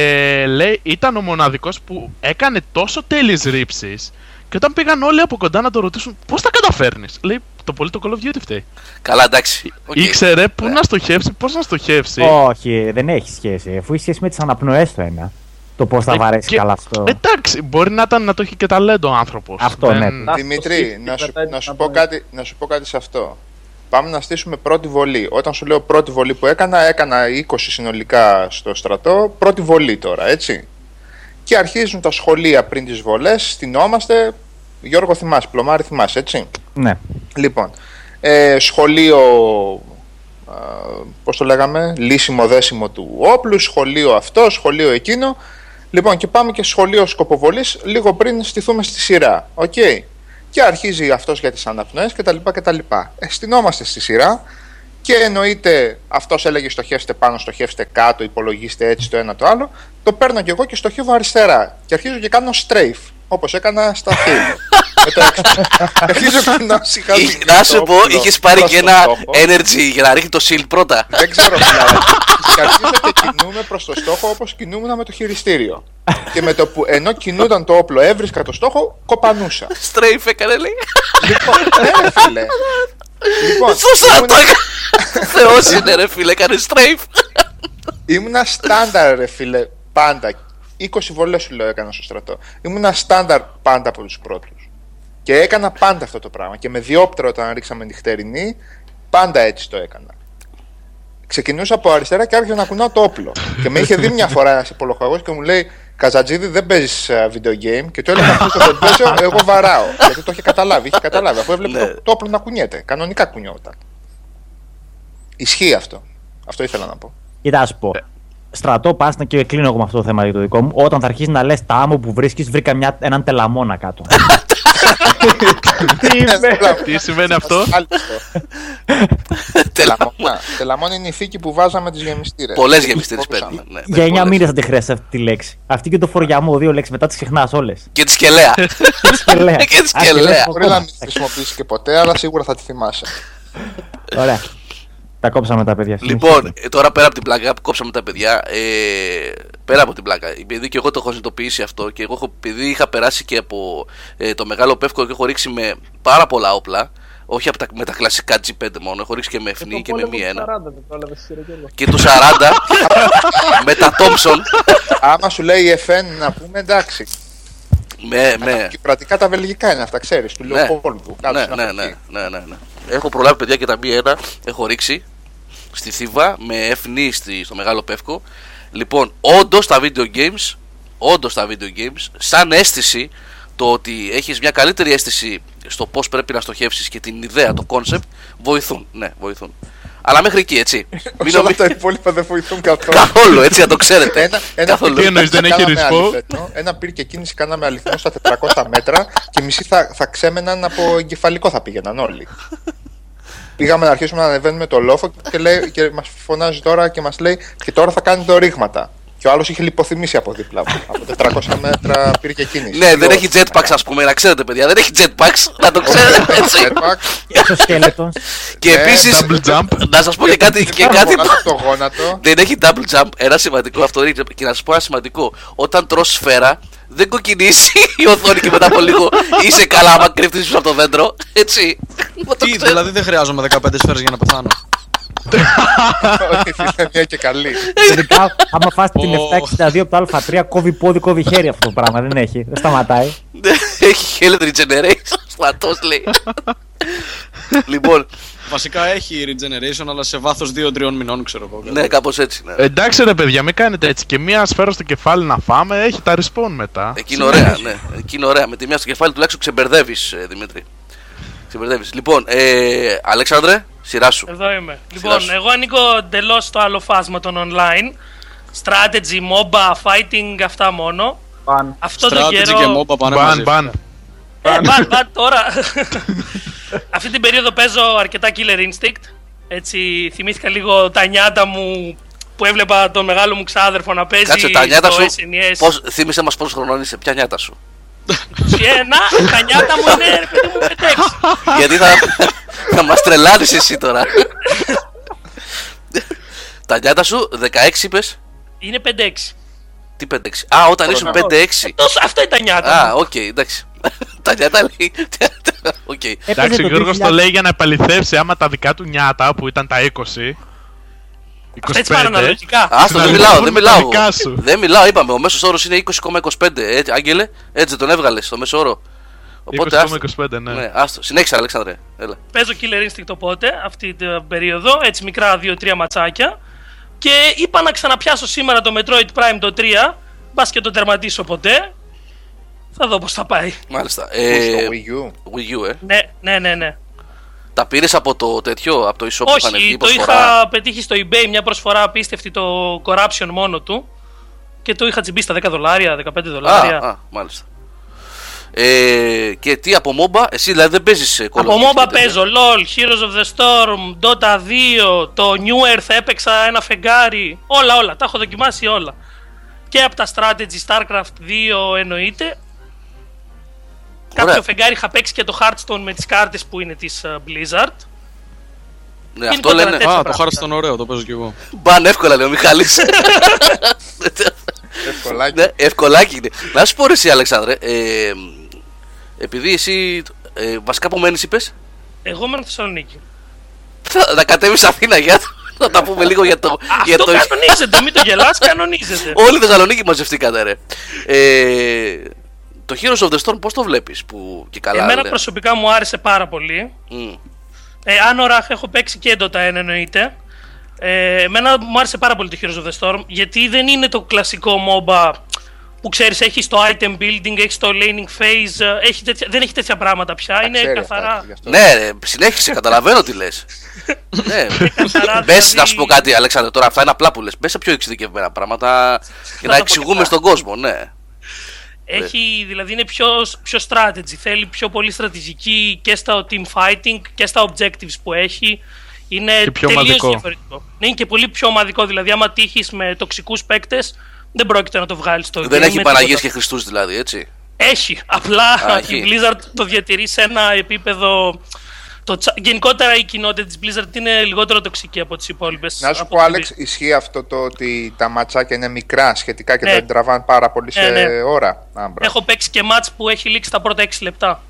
λέει ήταν ο μοναδικός που έκανε τόσο τέλειες ρήψεις. Και όταν πήγαν όλοι από κοντά να το ρωτήσουν πώς τα καταφέρνεις, λέει το πολύ το Call of Duty φταίει. Καλά, εντάξει. Okay. Ήξερε πού yeah. να στοχεύσει, πώς να στοχεύσει. Όχι, δεν έχει σχέση. Αφού έχει σχέση με τις αναπνοές το ένα. Το πώς θα βαρέσει και... καλά αυτό. Εντάξει, μπορεί να, ήταν, να το έχει και ταλέντο ο άνθρωπος. Αυτό δεν... ναι. Δημήτρη, να σου, να, σου πω κάτι, να σου πω κάτι σε αυτό. Πάμε να στήσουμε πρώτη βολή. Όταν σου λέω πρώτη βολή που έκανα, έκανα είκοσι συνολικά στο στρατό. Πρώτη βολή τώρα, έτσι. Και αρχίζουν τα σχολεία πριν τις βολές. Στηνόμαστε. Γιώργο, θυμάσαι, Πλωμάρη, θυμάσαι, έτσι. Ναι. Λοιπόν, ε, σχολείο. Ε, πώς το λέγαμε, λύσιμο-δέσιμο του όπλου. Σχολείο αυτό, σχολείο εκείνο. Λοιπόν, και πάμε και σχολείο σκοποβολής λίγο πριν στηθούμε στη σειρά. Οκ. Okay. Και αρχίζει αυτός για τις αναπνοές κτλ. κτλ. Αισθηνόμαστε στη σειρά και εννοείται αυτός έλεγε στοχεύστε πάνω, στοχεύστε κάτω, υπολογίστε έτσι το ένα το άλλο. Το παίρνω και εγώ και στοχεύω αριστερά. Και αρχίζω και κάνω strafe, όπως έκανα στα film. Αρχίζω και να σιγάζω. Να σου πω, είχες πάρει και ένα energy για να ρίχνει το shield πρώτα. Δεν ξέρω πια. Και αρχίζω και κινούμε προς το στόχο όπως κινούμουν με το χειριστήριο. Και με το που ενώ κινούταν το όπλο, έβρισκα το στόχο, κοπανούσα. Στρέιφ έκανε, λέει. Λοιπόν, ρε φίλε. Σωστά το έκανε. Θεός είναι, ρε φίλε, έκανε στρέιφ. Ήμουνα στάνταρ, ρε φίλε, πάντα. είκοσι βολές σου λέω έκανα στο στρατό. Ήμουνα στάνταρ πάντα από τους πρώτους. Και έκανα πάντα αυτό το πράγμα. Και με διόπτερα όταν ρίξαμε νυχτερινή, πάντα έτσι το έκανα. Ξεκινούσα από αριστερά και άρχισα να κουνάω το όπλο. Και με είχε δει μια φορά ένας υπολοχαγός και μου λέει «Καζατζίδη, δεν παίζεις video game» και του έλεγα «Αυτός δεν παίζω, εγώ βαράω». Γιατί το είχε καταλάβει, είχε καταλάβει, αφού έβλεπε το, το όπλο να κουνιέται. Κανονικά κουνιόταν. Ισχύει αυτό. Αυτό ήθελα να πω. Κοίτα, ας πω. Στρατό, πας και κλείνω εγώ με αυτό το θέμα για το δικό μου. Όταν θα αρχίσεις να λες τα άμμο που βρίσκεις, βρήκα μια, έναν τελαμόνα κάτω. Τι σημαίνει αυτό? Τελαμόν είναι η θήκη που βάζαμε τις γεμιστήρες. Πολλές γεμιστήρες παίρνουμε. Για εννιά μήνες θα τη χρειάζεσαι αυτή τη λέξη. Αυτή και το φοριαμό, δύο λέξεις μετά τις ξεχνάς όλες. Και τη σκελέα. Και τη σκελέα. Μπορεί να μην τη χρησιμοποιήσεις και ποτέ, αλλά σίγουρα θα τη θυμάσαι. Ωραία. Τα κόψαμε τα παιδιά. Λοιπόν, τώρα πέρα από την πλάκα που κόψαμε τα παιδιά, ε, πέρα από την πλάκα, επειδή και εγώ το έχω συνειδητοποιήσει αυτό και εγώ επειδή είχα περάσει και από ε, το μεγάλο πεύκο και έχω ρίξει με πάρα πολλά όπλα, όχι από τα, με τα κλασικά τζι πέντε μόνο, έχω ρίξει και με εφ εν άι και, και με μία ένα. Και του σαράντα με τα Thompson. Άμα σου λέει εφ εν να πούμε εντάξει. Με, με. Πρακτικά τα βελγικά είναι αυτά, ξέρεις, του Λεοπόλντου. Ναι, ναι, ναι, ναι, ναι, ναι. Έχω προλάβει παιδιά και τα μπι ένα, έχω ρίξει στη Θήβα με εφ εν άι στο Μεγάλο Πεύκο. Λοιπόν, όντως τα video games, όντως τα video games, σαν αίσθηση, το ότι έχεις μια καλύτερη αίσθηση στο πώς πρέπει να στοχεύσεις και την ιδέα, το concept, βοηθούν, ναι, βοηθούν. Αλλά μέχρι εκεί, έτσι. Μην όλα τα υπόλοιπα δεν βοηθούν καθόλου. Καθόλου, έτσι, να το ξέρετε. Ένα, ένα πυρ και, και κίνηση κάναμε αληθινό στα τετρακόσια μέτρα και μισή θα, θα ξέμεναν από εγκεφαλικό θα πήγαιναν όλοι. Πήγαμε να αρχίσουμε να ανεβαίνουμε το λόφο και, λέει, και μας φωνάζει τώρα και μας λέει και τώρα θα κάνετε ορίγματα. Και ο άλλος είχε λιποθυμίσει από δίπλα μου. Από τετρακόσια μέτρα πήρε και κίνηση. Ναι, δεν έχει jetpacks, ας πούμε, να ξέρετε, παιδιά. Δεν έχει jetpacks, να το ξέρετε έτσι. Το σκέλετο. Και επίσης, να σας πω και κάτι. Δεν έχει double jump. Ένα σημαντικό αυτό είναι. Και να σας πω ένα σημαντικό. Όταν τρως σφαίρα, δεν κοκκινήσει η οθόνη και μετά από λίγο είσαι καλά. Άμα κρυφτείς πίσω από το δέντρο, έτσι. Δηλαδή δεν χρειάζομαι δεκαπέντε σφαίρες για να πεθάνω. Όχι, είναι μια και καλή. Ειδικά, άμα φας την επτακόσια εξήντα δύο από το Α3, κόβει πόδι, κόβει χέρι αυτό το πράγμα. Δεν έχει, δεν σταματάει. Έχει health regeneration, στρατός λέει. Λοιπόν, βασικά έχει regeneration, αλλά σε βάθος δύο με τρία μηνών, ξέρω εγώ. Ναι, κάπως έτσι. Εντάξει, ρε παιδιά, μην κάνετε έτσι. Και μία σφαίρα στο κεφάλι να φάμε, έχει τα respawn μετά. Εκείνη ωραία, ναι. Εκείνη ωραία. Με τη μία στο κεφάλι τουλάχιστον ξεμπερδεύεις, Δημήτρη. Ξεμπερδεύεις. Λοιπόν, Αλέξανδρε. Σειρά σου. Εδώ είμαι. Σειρά λοιπόν, σου. Εγώ ανήκω εντελώς στο άλλο φάσμα των online. Strategy, MOBA, fighting, αυτά μόνο. Ban. Αυτό strategy το καιρό... και MOBA πάνε ban, μαζί. Ban, ε, ban, ban τώρα. Αυτή την περίοδο παίζω αρκετά Killer Instinct. Έτσι, θυμήθηκα λίγο τα νιάτα μου που έβλεπα τον μεγάλο μου ξάδερφο να παίζει. Κάτσε, τα νιάτα σου, πώς, θύμισε μας πόσο χρονών είσαι, ποια νιάτα σου. Να, τα νιάτα μου είναι ρε παιδί μου μετέξει. Γιατί θα... Θα μας τρελάνεις εσύ τώρα. Τα νιάτα σου, δεκαέξι είπες. Είναι πέντε έξι. Τι πέντε έξι? Α, όταν ήσουν πέντε έξι. Αυτά ήταν τα νιάτα. Α, οκ, εντάξει. Τα νιάτα λέει. Εντάξει, ο Γιώργος το λέει για να επαληθεύσει άμα τα δικά του νιάτα που ήταν τα είκοσι. Αυτά έτσι παραναλογικά. Άστο, δεν μιλάω, δεν μιλάω. Δεν μιλάω, είπαμε, ο μέσος όρος είναι είκοσι κόμμα είκοσι πέντε. Άγγελε, έτσι τον έβγαλες στο μέσο όρο. Οπότε, είκοσι κόμμα είκοσι πέντε, ναι. Ναι, άστο. Συνέχισε, Αλέξανδρε. Έλα. Παίζω Killer Instinct οπότε, αυτή την περίοδο, έτσι μικρά δύο τρία ματσάκια. Και είπα να ξαναπιάσω σήμερα το Metroid Prime το τρία, μπας και το τερματίσω ποτέ. Θα δω πώς θα πάει. Μάλιστα. Ε, ε, Wii U. Wii U, ε. Ναι, ναι, ναι, ναι. Τα πήρες από το τέτοιο, από το e-shop? Όχι, που είχαν βγει προσφορά? Το είχα πετύχει στο eBay μια προσφορά απίστευτη, το Corruption μόνο του. Και το είχα τσιμπήσει στα δέκα δολάρια, δεκαπέντε δολάρια. Α, α, μάλιστα. Ε, και τι από MOBA, εσύ δηλαδή δεν παίζεις Call of Duty? Από MOBA παίζω LOL, Heroes of the Storm, Dota δύο, το New Earth έπαιξα ένα φεγγάρι. Όλα, όλα, τα έχω δοκιμάσει όλα. Και από τα strategy, Starcraft δύο εννοείται. Ωραία. Κάποιο φεγγάρι είχα παίξει και το Hearthstone με τις κάρτες που είναι της Blizzard. Ναι, είναι αυτό λένε. Α, το Hearthstone ωραίο, το παίζω κι εγώ. Μπαν εύκολα λέει ο Μιχάλης. Ευκολάκι. Ναι, ευκολάκι είναι. Να σου πω ρε εσύ Αλεξάνδρε, ε, επειδή εσύ, ε, βασικά που μένεις είπες? Εγώ μένω Θεσσαλονίκη. Θα, θα κατέβεις Αθήνα για να τα πούμε λίγο για το... Αυτό για το... κανονίζεται, μην το γελάς, κανονίζεται. Όλοι Θεσσαλονίκη μαζευτήκατε ρε. Ε, το Heroes of the Storm πώς το βλέπεις που και καλά? Εμένα ρε, προσωπικά μου άρεσε πάρα πολύ. Mm. Ε, άνορα έχω παίξει και έντοτα εν εννοείται. Ε, εμένα μου άρεσε πάρα πολύ το Heroes of the Storm γιατί δεν είναι το κλασικό MOBA που ξέρεις, έχει το item building, έχει το laning phase, έχει τέτοια, δεν έχει τέτοια πράγματα πια, είναι καθαρά αυτά, ναι ρε, συνέχισε, καταλαβαίνω τι λες. Ναι, καθαρά, μπες δηλαδή... να σου πω κάτι Αλέξανδρε τώρα, αυτά είναι απλά που λες, μπες σε πιο εξειδικευμένα πράγματα και να εξηγούμε στον κόσμο, ναι. Έχει, δηλαδή είναι πιο, πιο strategy, θέλει πιο πολύ στρατηγική και στα team fighting και στα objectives που έχει. Είναι τελείως διαφορετικό. Είναι και πολύ πιο ομαδικό, δηλαδή άμα τύχεις με τοξικούς παίκτες δεν πρόκειται να το βγάλεις το. Δεν έχει παραγίες και Χριστούς δηλαδή, έτσι. Έχει, απλά Α, η Blizzard το διατηρεί σε ένα επίπεδο... Το... Γενικότερα η κοινότητα της Blizzard είναι λιγότερο τοξική από τις υπόλοιπες. Να σου πω, Άλεξ, τις... ισχύει αυτό το ότι τα ματσάκια είναι μικρά σχετικά και ναι. δεν τραβάνε πάρα πολύ σε ναι, ναι. ώρα. Άμπρα. Έχω παίξει και μάτς που έχει λήξει τα πρώτα έξι λεπτά.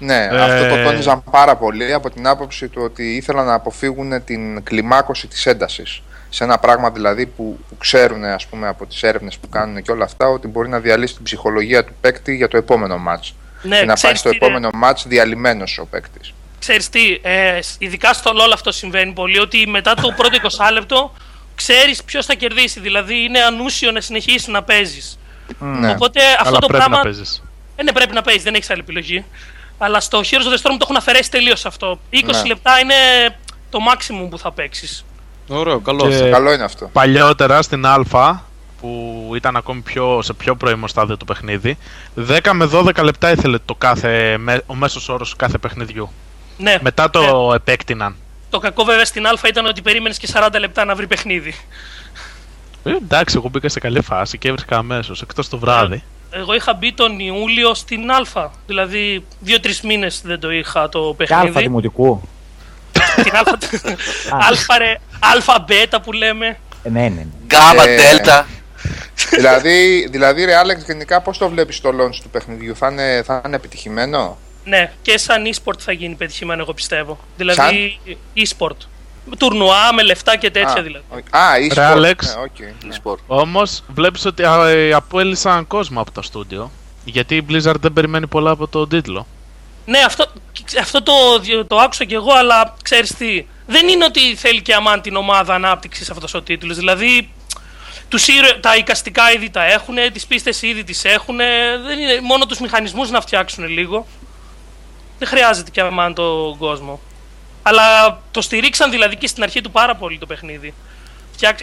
Ναι, ε... αυτό το τόνιζαν πάρα πολύ από την άποψη του ότι ήθελαν να αποφύγουν την κλιμάκωση της έντασης. Σε ένα πράγμα δηλαδή που, που ξέρουν, ας πούμε, από τις έρευνες που κάνουν και όλα αυτά, ότι μπορεί να διαλύσει την ψυχολογία του παίκτη για το επόμενο μάτς. Ναι, και να πάει στο επόμενο είναι... μάτς διαλυμένος ο παίκτης. Ξέρεις τι, ε, ειδικά στο LOL αυτό συμβαίνει πολύ, ότι μετά το πρώτο είκοσι λεπτό ξέρεις ποιος θα κερδίσει, δηλαδή είναι ανούσιο να συνεχίσεις να παίζεις. Ναι. Οπότε αυτό αλλά το πρέπει πράγμα... να ε, ναι, πρέπει να παίζεις, δεν έχεις άλλη επιλογή. Αλλά στο Heroes of the Storm το έχουν αφαιρέσει τελείως αυτό. είκοσι ναι. λεπτά είναι το maximum που θα παίξεις. Ωραίο, καλό. Και καλό είναι αυτό. Παλιότερα στην Α, που ήταν ακόμη πιο, σε πιο πρώιμο στάδιο το παιχνίδι, δέκα με δώδεκα λεπτά ήθελε το κάθε, ο μέσος όρος κάθε παιχνιδιού. Ναι. Μετά το ναι. επέκτηναν. Το κακό βέβαια στην Α ήταν ότι περίμενες και σαράντα λεπτά να βρει παιχνίδι. Ε, εντάξει, εγώ μπήκα σε καλή φάση και έβρισκα αμέσως, εκτός το βράδυ. Ε, εγώ είχα μπει τον Ιούλιο στην Α, δηλαδή δύο τρεις μήνες δεν το είχα το παιχνίδι. Και Α δημοτικού. Την αλφα μπέτα που λέμε. Ναι, ναι. Γκάμα, δέλτα. Δηλαδή, ρε Άλεξ, γενικά πώς το βλέπεις το launch του παιχνιδιού, θα είναι, θα είναι επιτυχημένο? Ναι, και σαν e-sport θα γίνει πετυχημένο, εγώ πιστεύω. Δηλαδή, σαν? e-sport. Τουρνουά, με λεφτά και τέτοια δηλαδή. Α, e-sport. Ρε Άλεξ, όμως βλέπεις ότι απέλυσαν κόσμο από τα στούντιο, γιατί η Blizzard δεν περιμένει πολλά από τον τίτλο. Ναι, αυτό, αυτό το, το άκουσα κι εγώ, αλλά ξέρεις τι, δεν είναι ότι θέλει και αμάν την ομάδα ανάπτυξης αυτός ο τίτλος, δηλαδή τους, τα εικαστικά ήδη τα έχουν, τις πίστες ήδη τις έχουν, δεν είναι, μόνο τους μηχανισμούς να φτιάξουν λίγο, δεν χρειάζεται και αμάν τον κόσμο. Αλλά το στηρίξαν δηλαδή και στην αρχή του πάρα πολύ το παιχνίδι.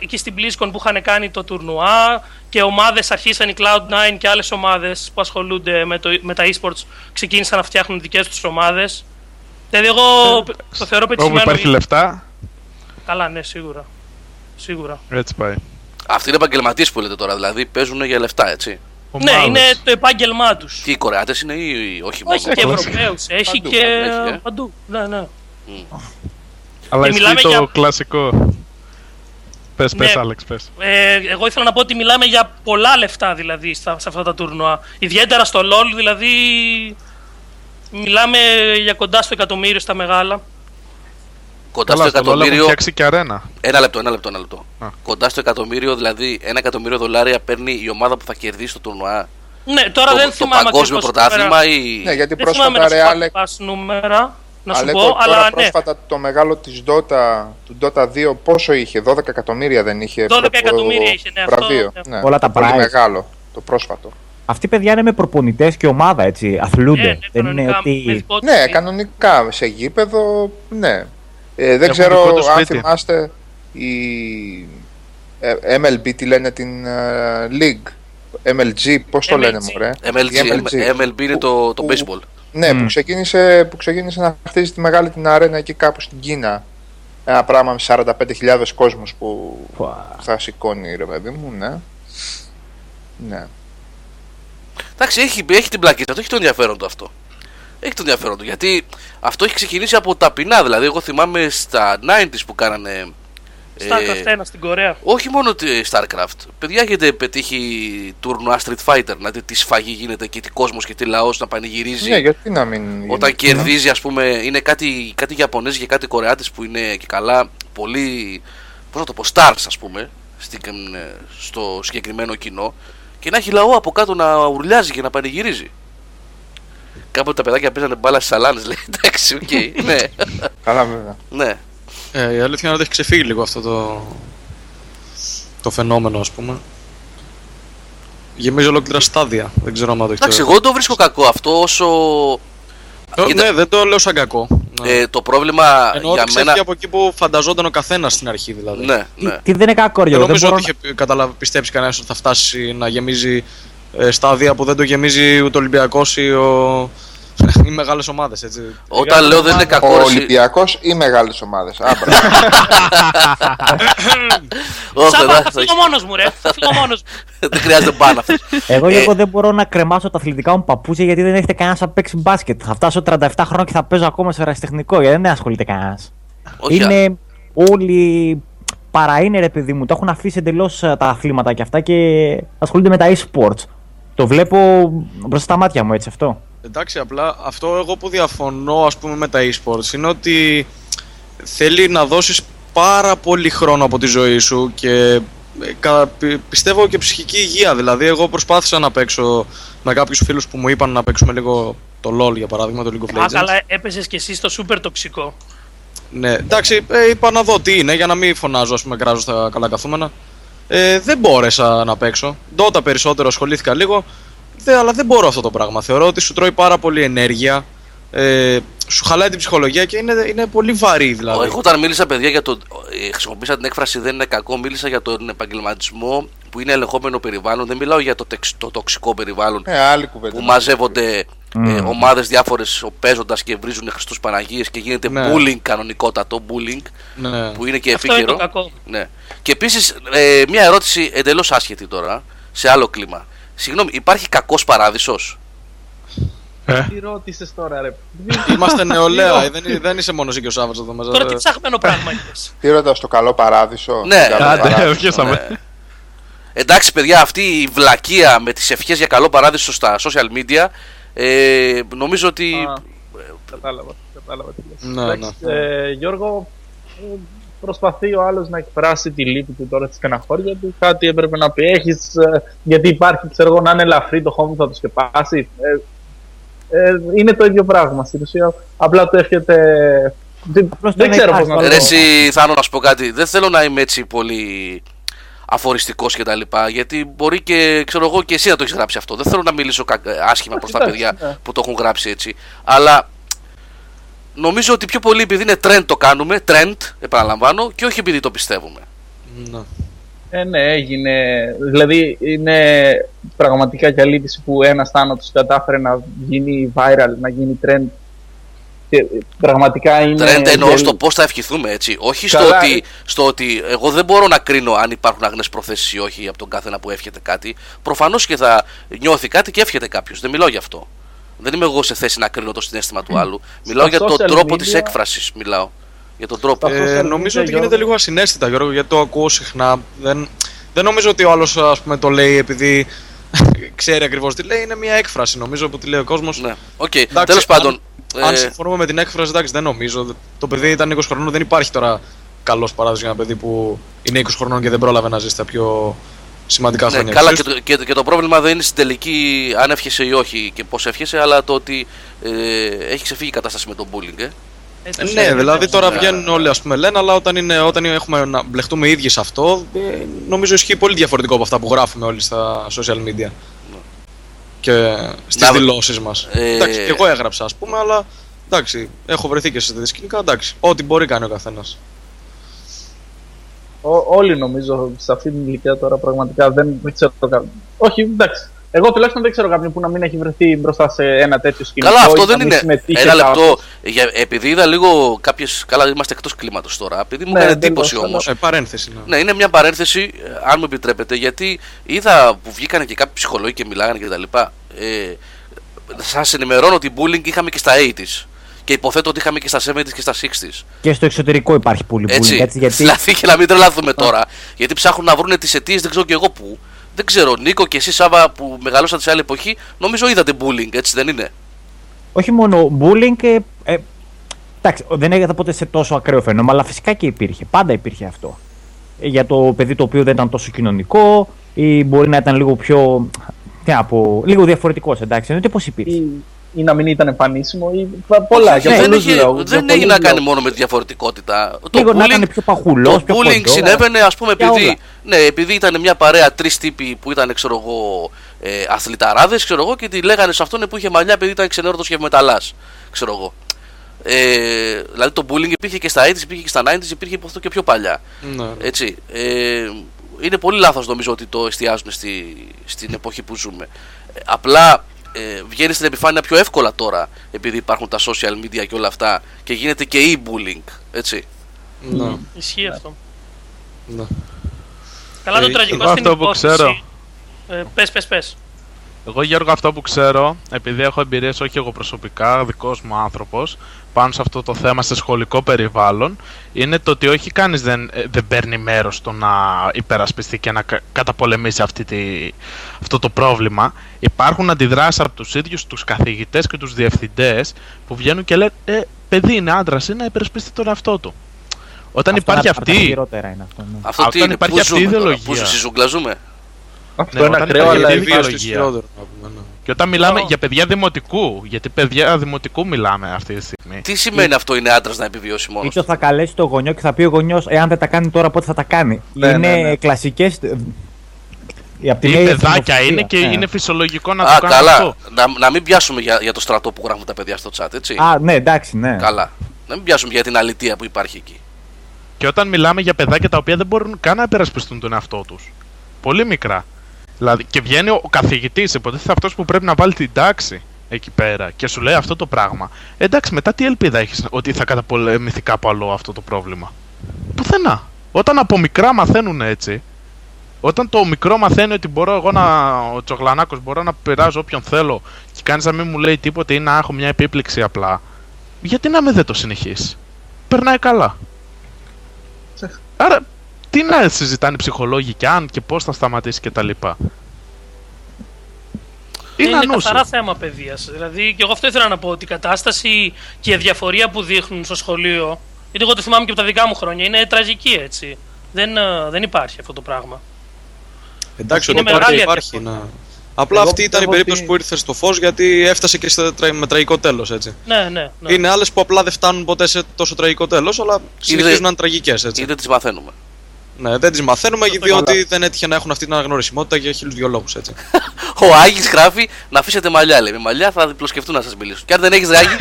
Και στην BlizzCon που είχαν κάνει το τουρνουά και ομάδες αρχίσαν, η Cloud nine και άλλες ομάδες που ασχολούνται με, το, με τα e-sports ξεκίνησαν να φτιάχνουν δικές τους ομάδες. Δηλαδή εγώ το θεωρώ πετυχημένο. Όπου υπάρχει λεφτά. Καλά, ναι, σίγουρα. Σίγουρα. Έτσι πάει. Αυτοί είναι επαγγελματίες που λέτε τώρα, δηλαδή παίζουν για λεφτά, έτσι. Ναι, είναι το επάγγελμά τους. Και οι Κορεάτες είναι ή όχι μόνο? Έχει και Ευρωπαίους, έχει και παντού. Ναι, ναι. Αλλά ισχύει το κλασικό. Πες, ναι, πες, Άλεξ, πες. Ε, εγώ ήθελα να πω ότι μιλάμε για πολλά λεφτά δηλαδή στα, σε αυτά τα τουρνουά. Ιδιαίτερα στο LOL, δηλαδή μιλάμε για κοντά στο εκατομμύριο στα μεγάλα. Κοντά καλά, στο εκατομμύριο. Έχουν φτιάξει και αρένα. Ένα λεπτό, ένα λεπτό, ένα λεπτό. Α. Κοντά στο εκατομμύριο, δηλαδή ένα εκατομμύριο δολάρια παίρνει η ομάδα που θα κερδίσει το τουρνουά. Ναι, τώρα το, δεν το θυμάμαι. Το παγκόσμιο πρωτάθλημα ή. Ναι, γιατί δεν πρόσφατα ρε Άλεξ. Νούμερα. Να σου πω, τώρα αλλά πρόσφατα ναι. το μεγάλο της Dota, του Dota δύο πόσο είχε, δώδεκα εκατομμύρια δεν είχε? δώδεκα εκατομμύρια είχε, ναι, βραβείο, αυτό. Ναι. Όλα τα πολύ price. Μεγάλο, το πρόσφατο. Αυτοί παιδιά είναι με προπονητές και ομάδα, έτσι, αθλούνται. Ε, δεν είναι ότι... Ναι, κανονικά, σε γήπεδο, ναι. Ε, δεν ξέρω αν σπίτι. Θυμάστε η εμ ελ μπι, τι λένε την uh, League, εμ ελ τζι, πώς το λένε μωρέ. εμ ελ μπι είναι το baseball. Ναι, mm. που, ξεκίνησε, που ξεκίνησε να χτίζει τη μεγάλη την αρένα εκεί κάπου στην Κίνα. Ένα πράγμα με σαράντα πέντε χιλιάδες κόσμους που wow. θα σηκώνει, ρε παιδί μου, ναι. Ναι. Εντάξει, έχει, έχει την πλακή του, έχει το ενδιαφέρον του αυτό. Έχει το ενδιαφέρον του, γιατί αυτό έχει ξεκινήσει από ταπεινά. Δηλαδή, εγώ θυμάμαι στα ενενήντα που κάνανε... Starcraft ε, ένα στην Κορέα. Όχι μόνο τη Starcraft. Παιδιά, έχετε πετύχει τουρνουά Street Fighter. Να δείτε τι σφαγή γίνεται και τι κόσμος και τι λαός να πανηγυρίζει. Ναι, γιατί να μην. Όταν είναι, κερδίζει, ναι. ας πούμε, είναι κάτι, κάτι Ιαπωνέζοι και κάτι Κορεάτες που είναι και καλά πολύ. Πώς να το πω, stars, ας πούμε, στην, στο συγκεκριμένο κοινό. Και να έχει λαό από κάτω να ουρλιάζει και να πανηγυρίζει. Κάποτε τα παιδάκια παίζανε μπάλα στις σαλάνες, λέει. Εντάξει, οκ, ναι. Καλά, βέβαια. Ναι. Ε, η αλήθεια είναι ότι έχει ξεφύγει λίγο αυτό το, το φαινόμενο, ας πούμε. Γεμίζει ολόκληρα στάδια. Δεν ξέρω αν το έχει. Εντάξει, εγώ το βρίσκω κακό αυτό όσο. Το, Κοίτα... Ναι, δεν το λέω σαν κακό. Ναι. Ε, το πρόβλημα ενώ για μένα. Είναι από εκεί που φανταζόταν ο καθένας στην αρχή, δηλαδή. Ναι, ναι. Τι, τι δεν είναι κακό, ρε. Δεν νομίζω μπορώ... ότι είχε καταλαβα... πιστέψει κανένας ότι θα φτάσει να γεμίζει ε, στάδια που δεν το γεμίζει ούτε ο Ολυμπιακός ή, ο... ή μεγάλες ομάδες, έτσι. Όταν λέω δεν είναι κακό. Ο Ολυμπιακός ή μεγάλες ομάδες. Άμπρα. Σάμπα, θα φύγω μόνος μου, ρε. Θα φύγω μόνος μου. Δεν χρειάζεται μπάλα. Εγώ λίγο δεν μπορώ να κρεμάσω τα αθλητικά μου παπούτσια γιατί δεν έχετε κανένας να παίξει μπάσκετ. Θα φτάσω τριάντα επτά χρόνια και θα παίζω ακόμα σε ερασιτεχνικό γιατί δεν ασχολείται κανένας. Είναι όλοι. Παρά είναι ρε παιδί μου, το έχουν αφήσει εντελώς τα αθλήματα και αυτά και ασχολούνται με τα e-sports. Το βλέπω μπροστά στα μάτια μου έτσι αυτό. Εντάξει, απλά αυτό εγώ που διαφωνώ ας πούμε με τα e-sports είναι ότι θέλει να δώσεις πάρα πολύ χρόνο από τη ζωή σου και πιστεύω και ψυχική υγεία. Δηλαδή εγώ προσπάθησα να παίξω με κάποιους φίλους που μου είπαν να παίξουμε λίγο το LOL για παράδειγμα, το League of Legends. Α, καλά έπαιζες και εσύ στο super τοξικό. Ναι, εντάξει, ε, είπα να δω τι είναι για να μην φωνάζω, ας πούμε, κράζω στα καλά καθούμενα. Ε, δεν μπόρεσα να παίξω. Dota περισσότερο ασχολήθηκα λίγο, δε, αλλά δεν μπορώ αυτό το πράγμα. Θεωρώ ότι σου τρώει πάρα πολύ ενέργεια, ε, σου χαλάει την ψυχολογία και είναι, είναι πολύ βαρύ δηλαδή. Εγώ όταν μίλησα, παιδιά, για το. Ε, χρησιμοποίησα την έκφραση δεν είναι κακό, μίλησα για τον επαγγελματισμό που είναι ελεγχόμενο περιβάλλον. Δεν μιλάω για το, τεξ, το τοξικό περιβάλλον ε, άλλη κουβέντα, που μαζεύονται. Mm. Ε, ομάδες διάφορες παίζοντας και βρίζουν Χριστούς Παναγίες και γίνεται ναι. bullying, κανονικότατο bullying, ναι. που είναι και επίκαιρο. Ναι. Και επίσης, ε, μια ερώτηση εντελώς άσχετη τώρα, σε άλλο κλίμα. Συγγνώμη, υπάρχει κακός παράδεισος? Ε. Τι ρώτησες τώρα, ρε. Είμαστε νεολαία, δεν, δεν είσαι μόνος εκεί ο Σάββατος εδώ μέσα. Τώρα τι ψάχνω πράγμα είδες. Τι ρώτας, το καλό παράδεισο? Ναι, ναι. Εντάξει, παιδιά, αυτή η βλακεία με τις ευχές για καλό παράδεισο στα social media. Ε, νομίζω ότι. Α, κατάλαβα, κατάλαβα τι λες. Εντάξει, ναι. ε, Γιώργο, προσπαθεί ο άλλος να εκφράσει τη λύπη του τώρα στη στεναχώρια του. Κάτι έπρεπε να πει. Έχεις, ε, γιατί υπάρχει, ξέρω εγώ, να είναι ελαφρύ το χώμα που θα το σκεπάσει. Ε, ε, είναι το ίδιο πράγμα στην ουσία. Απλά το εύχεται. Δεν, δεν ξέρω πώς να το πω. Εσύ, Θάνο, να σου πω κάτι. Δεν θέλω να είμαι έτσι πολύ αφοριστικός και τα λοιπά, γιατί μπορεί και, ξέρω εγώ, και εσύ να το έχεις γράψει αυτό. Δεν θέλω να μιλήσω άσχημα προς τα παιδιά που το έχουν γράψει έτσι. Αλλά νομίζω ότι πιο πολύ επειδή είναι trend το κάνουμε, trend, επαναλαμβάνω, και όχι επειδή το πιστεύουμε. Ε, ναι, έγινε. Δηλαδή είναι πραγματικά και αλήθεια που ένας θάνατος κατάφερε να γίνει viral, να γίνει trend. Και πραγματικά είναι. Τρέντα εννοώ και... στο πώς θα ευχηθούμε, έτσι. Όχι στο ότι, στο ότι εγώ δεν μπορώ να κρίνω αν υπάρχουν αγνές προθέσεις ή όχι από τον καθένα που εύχεται κάτι. Προφανώς και θα νιώθει κάτι και εύχεται κάποιος. Δεν μιλάω γι' αυτό. Δεν είμαι εγώ σε θέση να κρίνω το συναίσθημα του άλλου. Μιλάω για τον τρόπο media... της έκφρασης. Μιλάω για τον τρόπο. Ε, νομίζω ότι γίνεται λίγο ασυναίσθητα, Γιώργο, γιατί το ακούω συχνά. Δεν, δεν νομίζω ότι ο άλλος, ας πούμε, το λέει επειδή ξέρει ακριβώς τι λέει. Είναι μια έκφραση, νομίζω, που τη λέει ο κόσμος. Ναι. Okay. Τέλος πάντων. Ε... Αν συμφωνούμε με την έκφραση, εντάξει, δεν νομίζω. Το παιδί ήταν είκοσι χρονών, δεν υπάρχει τώρα καλός παράδεισος για ένα παιδί που είναι είκοσι χρονών και δεν πρόλαβε να ζήσει τα πιο σημαντικά χρόνια. Ναι, καλά, και το, και, και το πρόβλημα δεν είναι στην τελική αν εύχεσαι ή όχι και πώς εύχεσαι, αλλά το ότι ε, έχει ξεφύγει η κατάσταση με τον bullying. Ε. Ε, ναι, ναι, δηλαδή τώρα ναι, βγαίνουν όλοι, ας πούμε, λένε, αλλά όταν, είναι, όταν έχουμε να μπλεχτούμε οι ίδιοι σε αυτό, νομίζω ισχύει πολύ διαφορετικό από αυτά που γράφουμε όλοι στα social media. Και στις δηλώσεις μας. Ε... Εντάξει, και εγώ έγραψα, ας πούμε, αλλά εντάξει, έχω βρεθεί και σε τέτοια σκηνικά. Εντάξει, ό,τι μπορεί κάνει ο καθένας. Ό, όλοι νομίζω σε αυτή την ηλικία τώρα πραγματικά δεν, δεν ξέρω το κάνω. Όχι, εντάξει. Εγώ τουλάχιστον δεν ξέρω κάποιον που να μην έχει βρεθεί μπροστά σε ένα τέτοιο σκηνικό. Καλά, αυτό δεν είναι. Ένα λεπτό. Για, επειδή είδα λίγο κάποιες. Καλά, είμαστε εκτός κλίματος τώρα. Επειδή μου έκανε εντύπωση όμως. Ε, παρένθεση. Ναι. ναι, είναι μια παρένθεση, αν μου επιτρέπετε, γιατί είδα που βγήκαν και κάποιοι ψυχολόγοι και μιλάγανε κτλ. Ε, σας ενημερώνω ότι bullying είχαμε και στα ογδόντα. Και υποθέτω ότι είχαμε και στα εβδομήντα και στα εξήντα. Και στο εξωτερικό υπάρχει πολύ bullying. Έτσι, γιατί... Δηλαδή, και να μην τρελαθούμε τώρα. Γιατί ψάχνουν να βρουν τις αιτίες, δεν ξέρω και εγώ πού. Δεν ξέρω, Νίκο και εσύ Σάβα που μεγαλώσατε σε άλλη εποχή, νομίζω είδατε bullying, έτσι δεν είναι? Όχι μόνο bullying, ε, ε, εντάξει, δεν έγινε ποτέ σε τόσο ακραίο φαινόμενο, αλλά φυσικά και υπήρχε, πάντα υπήρχε αυτό. Για το παιδί το οποίο δεν ήταν τόσο κοινωνικό ή μπορεί να ήταν λίγο πιο, τι να πω, λίγο διαφορετικός, εντάξει, εννοείται πως υπήρχε. Ή, ή να μην ήταν επανήσιμο ή πολλά, για πολλούς λόγους. Δεν έγινε να κάνει μόνο με τη διαφορετικότητα. Λίγο το να ήταν πιο παχουλός, πιο παχουλός. Το bullying συνέβαινε, ας πούμε, επειδή... Ναι, επειδή ήταν μια παρέα τρεις τύποι που ήταν, ξέρω εγώ, ε, αθληταράδες, ξέρω εγώ, και τη λέγανε σε αυτόν που είχε μαλλιά επειδή ήταν ξενέρωτος και μεταλλάς, ξέρω εγώ. Ε, δηλαδή το bullying υπήρχε και στα ογδόντα, υπήρχε και στα ενενήντα, υπήρχε υποθέτω και πιο παλιά. Ναι. Έτσι. Ε, είναι πολύ λάθος νομίζω ότι το εστιάζουμε στη, στην εποχή που ζούμε. Απλά ε, βγαίνει στην επιφάνεια πιο εύκολα τώρα, επειδή υπάρχουν τα social media και όλα αυτά, και γίνεται και e-bullying, έτσι. Ναι. Ισχύει αυτό. Ναι. Καλά, το ε, τραγικό στην υπόθεση. Ε, πες, πες, πες. Εγώ, Γιώργο, αυτό που ξέρω, επειδή έχω εμπειρίες, όχι εγώ προσωπικά, δικός μου άνθρωπος, πάνω σε αυτό το θέμα σε σχολικό περιβάλλον, είναι το ότι όχι κανείς δεν, δεν παίρνει μέρος στο να υπερασπιστεί και να καταπολεμήσει αυτή τη, αυτό το πρόβλημα. Υπάρχουν αντιδράσεις από τους ίδιους τους καθηγητές και τους διευθυντές που βγαίνουν και λένε ε, παιδί είναι άντρας, είναι να υπερασπιστεί τον εαυτό του. Όταν αυτό υπάρχει αυτή, αυτό τι είναι, πού ζούμε, πού ζουγκλαζούμε. Αυτό ναι, είναι ακραίο, αλλά είναι χειρότερο. Και όταν μιλάμε oh. για παιδιά δημοτικού, γιατί παιδιά δημοτικού μιλάμε αυτή τη στιγμή. Τι σημαίνει και... αυτό είναι άντρας να επιβιώσει μόνος? Είτε θα καλέσει το γονιό και θα πει ο γονιός, εάν δεν τα κάνει τώρα, πότε θα τα κάνει. Ναι, είναι ναι, ναι. κλασικές. Είναι παιδάκια, είναι και ναι. είναι φυσιολογικό να α, το κάνουν αυτό. Να, να μην πιάσουμε για, για το στρατό που γράφουν τα παιδιά στο chat, έτσι. Α, ναι, εντάξει, ναι. Καλά. Να μην πιάσουμε για την αλητεία που υπάρχει εκεί. Και όταν μιλάμε για παιδάκια τα οποία δεν μπορούν καν να υπερασπιστούν τον εαυτό τους. Πολύ μικρά. Δηλαδή, και βγαίνει ο καθηγητής, υποτίθεται αυτός που πρέπει να βάλει την τάξη εκεί πέρα και σου λέει αυτό το πράγμα. Εντάξει, μετά τι ελπίδα έχεις ότι θα καταπολεμηθεί κάπου άλλο αυτό το πρόβλημα? Πουθενά. Όταν από μικρά μαθαίνουν έτσι, όταν το μικρό μαθαίνει ότι μπορώ εγώ να, ο Τσογλανάκος, μπορώ να πειράζω όποιον θέλω και κανείς να μην μου λέει τίποτα ή να έχω μια επίπληξη απλά, γιατί να μην δεν το συνεχίσει? Περνάει καλά. Άρα, τι να συζητάνε οι ψυχολόγοι και αν και πώς θα σταματήσει και τα λοιπά. Είναι, είναι καθαρά θέμα παιδείας. Δηλαδή, και εγώ αυτό ήθελα να πω, ότι η κατάσταση και η διαφορία που δείχνουν στο σχολείο, γιατί εγώ το θυμάμαι και από τα δικά μου χρόνια, είναι τραγική, έτσι. Δεν, δεν υπάρχει αυτό το πράγμα. Εντάξει, είναι μεγάλη υπάρχει. Να... Απλά εγώ αυτή ήταν η περίπτωση ότι... που ήρθε στο φως, γιατί έφτασε και σε τρα... με τραγικό τέλος, έτσι. Ναι, ναι, ναι. Είναι άλλες που απλά δεν φτάνουν ποτέ σε τόσο τραγικό τέλος, αλλά συνεχίζουν Είδε... να είναι τραγικές, έτσι. Είδε τις μαθαίνουμε. Ναι, δεν τις μαθαίνουμε διότι δεν έτυχε να έχουν αυτή την αναγνωρισιμότητα για χίλιους δυο λόγους, έτσι. Ο Άγης γράφει να αφήσετε μαλλιά, λέει. Με μαλλιά θα διπλοσκεφτούν να σας μιλήσουν. Και αν δεν έχεις, ρε Άγη.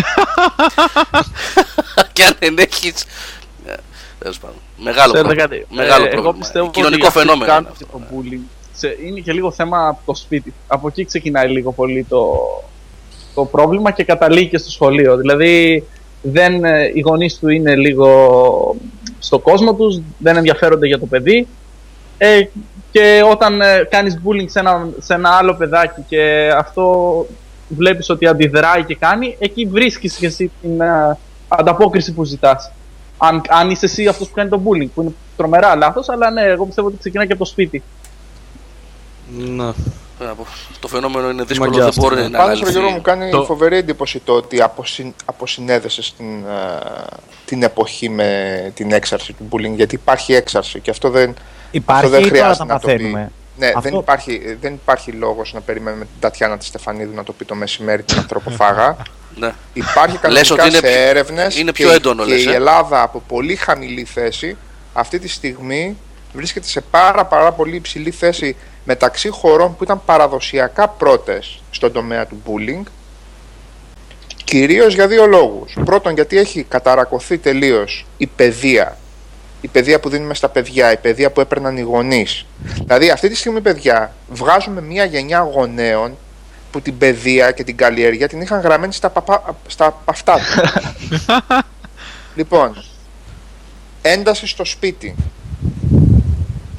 Και αν δεν έχεις. Τέλος πάντων. Μεγάλο πρόβλημα. Μεγάλο πρόβλημα. Κοινωνικό φαινόμενο. Είναι και λίγο θέμα από το σπίτι. Από εκεί ξεκινάει λίγο πολύ το πρόβλημα και καταλήγει και στο σχολείο. Δηλαδή, οι γονείς του είναι λίγο στον κόσμο τους, δεν ενδιαφέρονται για το παιδί ε, και όταν ε, κάνεις bullying σε ένα, σε ένα άλλο παιδάκι και αυτό βλέπεις ότι αντιδράει και κάνει, εκεί βρίσκεις και εσύ την ε, ανταπόκριση που ζητάς. Αν, αν είσαι εσύ αυτός που κάνει το bullying, που είναι τρομερά λάθος, αλλά ναι, εγώ πιστεύω ότι ξεκινάει και από το σπίτι. Ναι. Το φαινόμενο είναι δύσκολο, δεν μπορεί να αναλυθεί. Πάνω στο Γιώργο μου κάνει το... φοβερή εντύπωση το ότι αποσυν... αποσυνέδεσες την, α, την εποχή με την έξαρση του bullying, γιατί υπάρχει έξαρση και αυτό δεν, υπάρχει, αυτό δεν χρειάζεται να το πει. Ναι, αυτό... δεν, υπάρχει, δεν υπάρχει λόγος να περιμένουμε την Τατιάνα τη Στεφανίδου να το πει το μεσημέρι την ανθρωποφάγα. Ναι. Υπάρχει κανονικά σε έρευνες πιο... και, έντονο, και λες, η Ελλάδα ε? από πολύ χαμηλή θέση αυτή τη στιγμή βρίσκεται σε πάρα, πάρα πολύ υψηλή θέση μεταξύ χωρών που ήταν παραδοσιακά πρώτες στον τομέα του bullying, κυρίως για δύο λόγους. Πρώτον, γιατί έχει καταρακωθεί τελείως η παιδεία, η παιδεία που δίνουμε στα παιδιά, η παιδεία που έπαιρναν οι γονείς. Δηλαδή, αυτή τη στιγμή, παιδιά, βγάζουμε μια γενιά γονέων που την παιδεία και την καλλιέργεια την είχαν γραμμένη στα, παπα... στα παυτά του. Λοιπόν, ένταση στο σπίτι.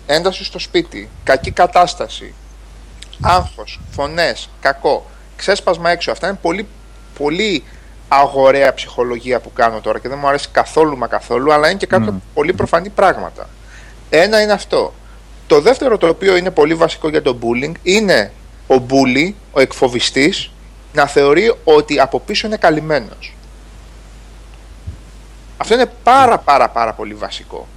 Ένταση στο σπίτι, κακή κατάσταση, άγχος, φωνές, κακό, ξέσπασμα έξω. Αυτά είναι πολύ, πολύ αγοραία ψυχολογία που κάνω τώρα και δεν μου αρέσει καθόλου μα καθόλου, αλλά είναι και κάποια mm. πολύ προφανή πράγματα. Ένα είναι αυτό. Το δεύτερο, το οποίο είναι πολύ βασικό για το bullying, είναι ο bully, ο εκφοβιστής, να θεωρεί ότι από πίσω είναι καλυμμένος. Αυτό είναι πάρα πάρα πάρα πολύ βασικό.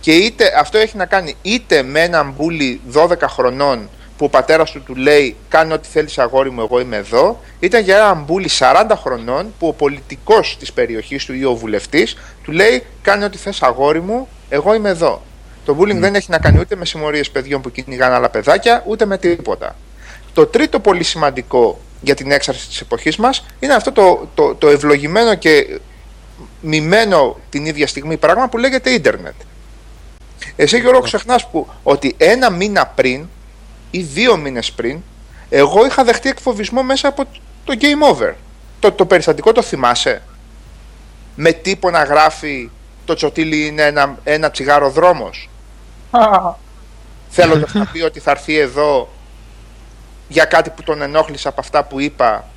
Και είτε, αυτό έχει να κάνει είτε με έναν μπούλι δώδεκα χρονών που ο πατέρας του του λέει «Κάνε ό,τι θέλεις αγόρι μου, εγώ είμαι εδώ», είτε για έναν μπούλι σαράντα χρονών που ο πολιτικός της περιοχής του ή ο βουλευτής του λέει «Κάνε ό,τι θες αγόρι μου, εγώ είμαι εδώ». Το bullying mm. δεν έχει να κάνει ούτε με συμμορίες παιδιών που κυνηγάνε άλλα παιδάκια, ούτε με τίποτα. Το τρίτο πολύ σημαντικό για την έξαρση της εποχής μας είναι αυτό το, το, το ευλογημένο και μειμένο την ίδια στιγμή πράγμα που λέγεται ίντερνετ. Εσύ, Γιώργο, ξεχνάς που ότι ένα μήνα πριν ή δύο μήνες πριν εγώ είχα δεχτεί εκφοβισμό μέσα από το Game Over. Το, το περιστατικό το θυμάσαι? Με τύπο να γράφει το τσοτήλι είναι ένα, ένα τσιγάρο δρόμος. Θέλοντας να πει ότι θα έρθει εδώ για κάτι που τον ενόχλησε από αυτά που είπα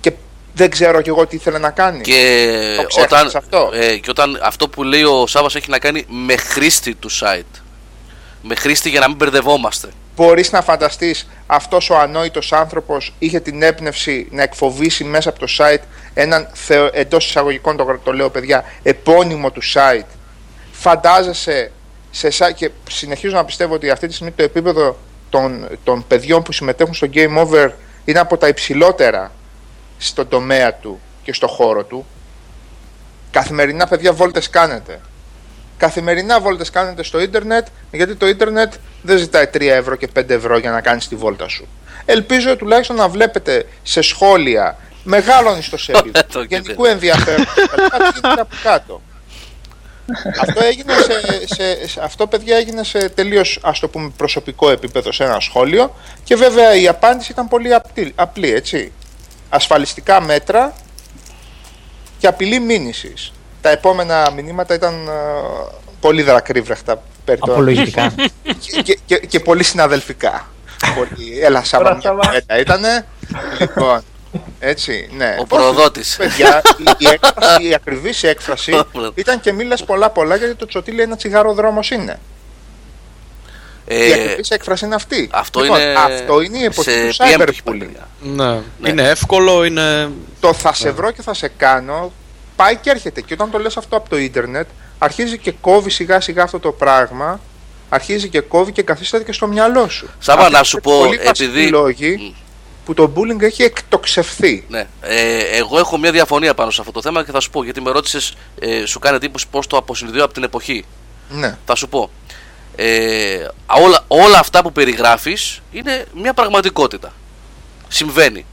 και δεν ξέρω κι εγώ τι ήθελε να κάνει. Και το όταν, αυτό. Ε, και όταν αυτό που λέει ο Σάββας έχει να κάνει με χρήστη του site. Με χρήστη για να μην μπερδευόμαστε. Μπορείς να φανταστείς αυτός ο ανόητος άνθρωπος είχε την έπνευση να εκφοβήσει μέσα από το site έναν θεο, εντός εισαγωγικών το, το λέω παιδιά, επώνυμο του site. Φαντάζεσαι σε, και συνεχίζω να πιστεύω ότι αυτή τη στιγμή το επίπεδο των, των παιδιών που συμμετέχουν στο Game Over είναι από τα υψηλότερα στον τομέα του και στο χώρο του. Καθημερινά παιδιά βόλτες κάνετε. Καθημερινά βόλτες κάνετε στο ίντερνετ, γιατί το ίντερνετ δεν ζητάει τρία ευρώ και πέντε ευρώ για να κάνεις τη βόλτα σου. Ελπίζω τουλάχιστον να βλέπετε σε σχόλια μεγάλων ιστοσελίδων γενικού ενδιαφέροντος από κάτω. Αυτό, έγινε σε, σε, σε, αυτό παιδιά έγινε σε τελείως, ας το πούμε, προσωπικό επίπεδο σε ένα σχόλιο και βέβαια η απάντηση ήταν πολύ απλή, απλή έτσι. Ασφαλιστικά μέτρα και απειλή μήνυσης. Τα επόμενα μηνύματα ήταν uh, πολύ δρακρύβραχτα. Απολογητικά. Και, και, και, και πολύ συναδελφικά. Πολύ, έλα Σάβα μια κουβέντα ήτανε. Λοιπόν, έτσι, ναι. Ο προδότης. Παιδιά, η, έκφραση, η ακριβής έκφραση ήταν και μη λες πολλά πολλά γιατί το τσοτήλι ένα τσιγάρο δρόμος είναι. Ε, η ακριβής έκφραση είναι αυτή. Αυτό, λοιπόν, είναι... αυτό είναι η εποχή του cyberbullying. Ναι. Ναι. Είναι εύκολο, είναι... Το θα ναι. σε βρω και θα σε κάνω... Πάει και έρχεται και όταν το λες αυτό από το ίντερνετ αρχίζει και κόβει σιγά σιγά αυτό το πράγμα, αρχίζει και κόβει και καθίσταται και στο μυαλό σου. Σάβα, να σου πω, επειδή... λόγοι που το bullying έχει εκτοξευθεί. Ναι, ε, εγώ έχω μια διαφωνία πάνω σε αυτό το θέμα και θα σου πω, γιατί με ρώτησες, ε, σου κάνει εντύπωση πώς το αποσυνδέω από την εποχή. Ναι. Θα σου πω, ε, όλα, όλα αυτά που περιγράφεις είναι μια πραγματικότητα. Συμβαίνει.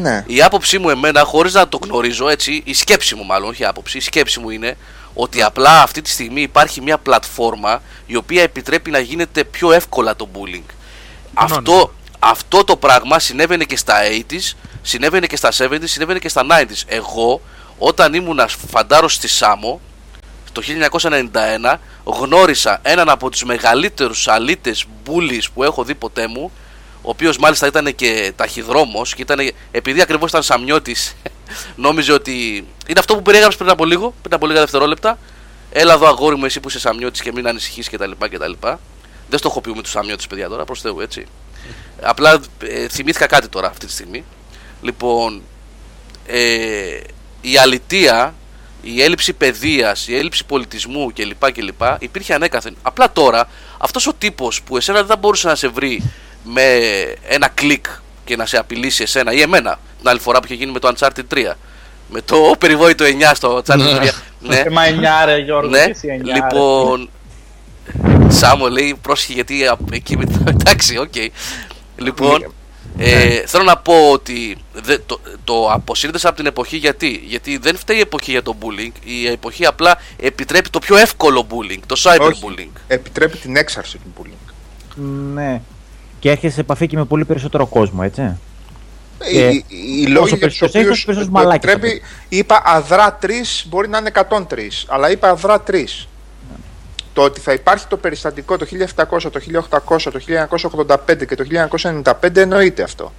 Ναι. Η άποψή μου εμένα, χωρίς να το γνωρίζω έτσι, η σκέψη μου μάλλον, όχι η άποψη, η σκέψη μου είναι ότι απλά αυτή τη στιγμή υπάρχει μια πλατφόρμα η οποία επιτρέπει να γίνεται πιο εύκολα το bullying. Αυτό, αυτό το πράγμα συνέβαινε και στα ογδόντα, συνέβαινε και στα εβδομήντα, συνέβαινε και στα ενενήντα. Εγώ όταν ήμουν φαντάρος στη Σάμο το χίλια εννιακόσια ενενήντα ένα γνώρισα έναν από τους μεγαλύτερους αλήτες bullies που έχω δει ποτέ μου, ο οποίος μάλιστα ήταν και ταχυδρόμος και ήταν, επειδή ακριβώς ήταν σαμιώτης, νόμιζε ότι είναι αυτό που περιέγραψε πριν από λίγο, πριν από λίγα δευτερόλεπτα. Έλα εδώ αγόρι μου εσύ που είσαι σαμιώτης και μην ανησυχείς κτλ. κτλ. Δεν στοχοποιούμε τους σαμιώτες παιδιά τώρα, προς Θεού, έτσι. Απλά ε, θυμήθηκα κάτι τώρα αυτή τη στιγμή. Λοιπόν, ε, η αλητεία, η έλλειψη παιδείας, η έλλειψη πολιτισμού κλπ. Κλπ. Υπήρχε ανέκαθεν. Απλά τώρα αυτός ο τύπος που εσένα δεν μπορούσε να σε βρει με ένα κλικ και να σε απειλήσει εσένα ή εμένα, την άλλη φορά που είχε γίνει με το Uncharted τρία, με το περιβόητο εννιά στο Uncharted τρία. Ναι, μα εννιά ρε Γιώργο, εσύ εννιά. Λοιπόν, Σάμο λέει πρόσχη γιατί εκεί με την... Εντάξει, οκ. Λοιπόν, θέλω να πω ότι το αποσύρθησα από την εποχή γιατί γιατί δεν φταίει η εποχή για το bullying. Η εποχή απλά επιτρέπει το πιο εύκολο bullying, το cyberbullying. Επιτρέπει την έξαρση του bullying. Ναι. Και έρχεσαι σε επαφή και με πολύ περισσότερο κόσμο, έτσι. Οι, οι λόγοι για τους οποίους πρέπει, είπα αδρά τρεις, μπορεί να είναι εκατόν τρία, αλλά είπα αδρά τρία. Ναι. Το ότι θα υπάρχει το περιστατικό το χίλια επτακόσια, το χίλια οκτακόσια, το χίλια εννιακόσια ογδόντα πέντε και το χίλια εννιακόσια ενενήντα πέντε εννοείται αυτό.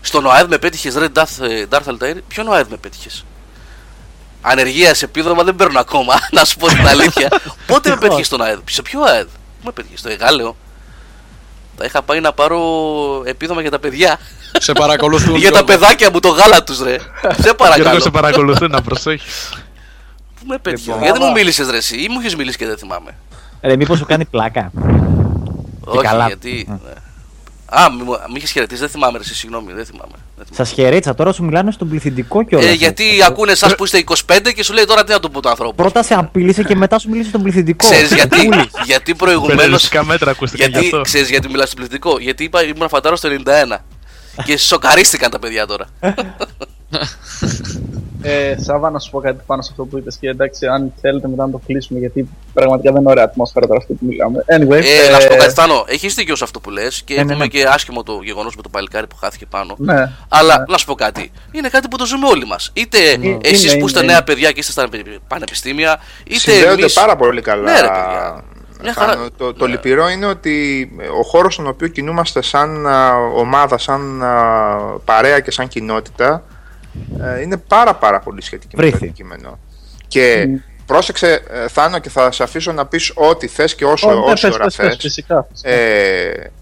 Στον ΟΑΕΔ με πέτυχες ρε Ντάρθ Αλταήρ, ποιον ΟΑΕΔ με πέτυχες? Ανεργία σε επίδομα δεν παίρνω ακόμα, να σου πω την αλήθεια. Πότε με πέτυχες στον ΟΑΕΔ, σε ποιο ΟΑΕΔ, πού με πέτυχες, στο Εγάλεο? Τα είχα πάει να πάρω επίδομα για τα παιδιά. Σε παρακολουθούν. Για τα παιδάκια μου, το γάλα τους ρε. Σε παρακαλώ. Σε παρακολουθούν, να προσέχεις. Πού με παιδιά, γιατί μου μίλησες ρε εσύ, ή μου έχεις μιλήσει και δεν θυμάμαι. Ρε μήπως σου κάνει πλάκα? Όχι, γιατί... Α, μη είχες χαιρετήσει, δεν θυμάμαι ρε εσύ, συγγνώμη, δεν θυμάμαι. Σας χαιρέτησα, τώρα σου μιλάνε στον πληθυντικό κιόλας. Ε, γιατί ακούνε εσάς που είστε είκοσι πέντε και σου λέει τώρα τι να το πω το άνθρωπο. Πρώτα σε απειλήσε και μετά σου μιλήσει στον πληθυντικό. Ξέρεις γιατί, γιατί προηγουμένως. Γιατί, ξέρεις γιατί μιλάς στον πληθυντικό? Γιατί είπα ήμουν φαντάρο στο ενενήντα ένα. Και σοκαρίστηκαν τα παιδιά τώρα. Ε, Σάβα, να σου πω κάτι πάνω σε αυτό που είπες και εντάξει, αν θέλετε μετά να το κλείσουμε, γιατί πραγματικά δεν είναι ωραία ατμόσφαιρα τώρα αυτή που μιλάμε. Anyway, ε, ε, να σου πω κάτι, Θάνο, έχεις δίκιο σε αυτό που λες και έχουμε ναι, ναι. και άσχημο το γεγονός με το παλικάρι που χάθηκε πάνω. Ναι, αλλά ναι. να σου πω κάτι, είναι κάτι που το ζούμε όλοι μας. Είτε ναι. εσείς είναι, που είστε είναι, νέα παιδιά και είστε στα πανεπιστήμια, είτε. Συνδέονται εμείς... πάρα πολύ καλά. Ναι, ρε, παιδιά. Χαρά... Το, το yeah. λυπηρό είναι ότι ο χώρος στον οποίο κινούμαστε σαν α, ομάδα, σαν α, παρέα και σαν κοινότητα ε, είναι πάρα πάρα πολύ σχετική με το αντικείμενο. Και mm. πρόσεξε Θάνο, και θα σε αφήσω να πεις ό,τι θες και όσο, oh, όσο ώρα θες. ε,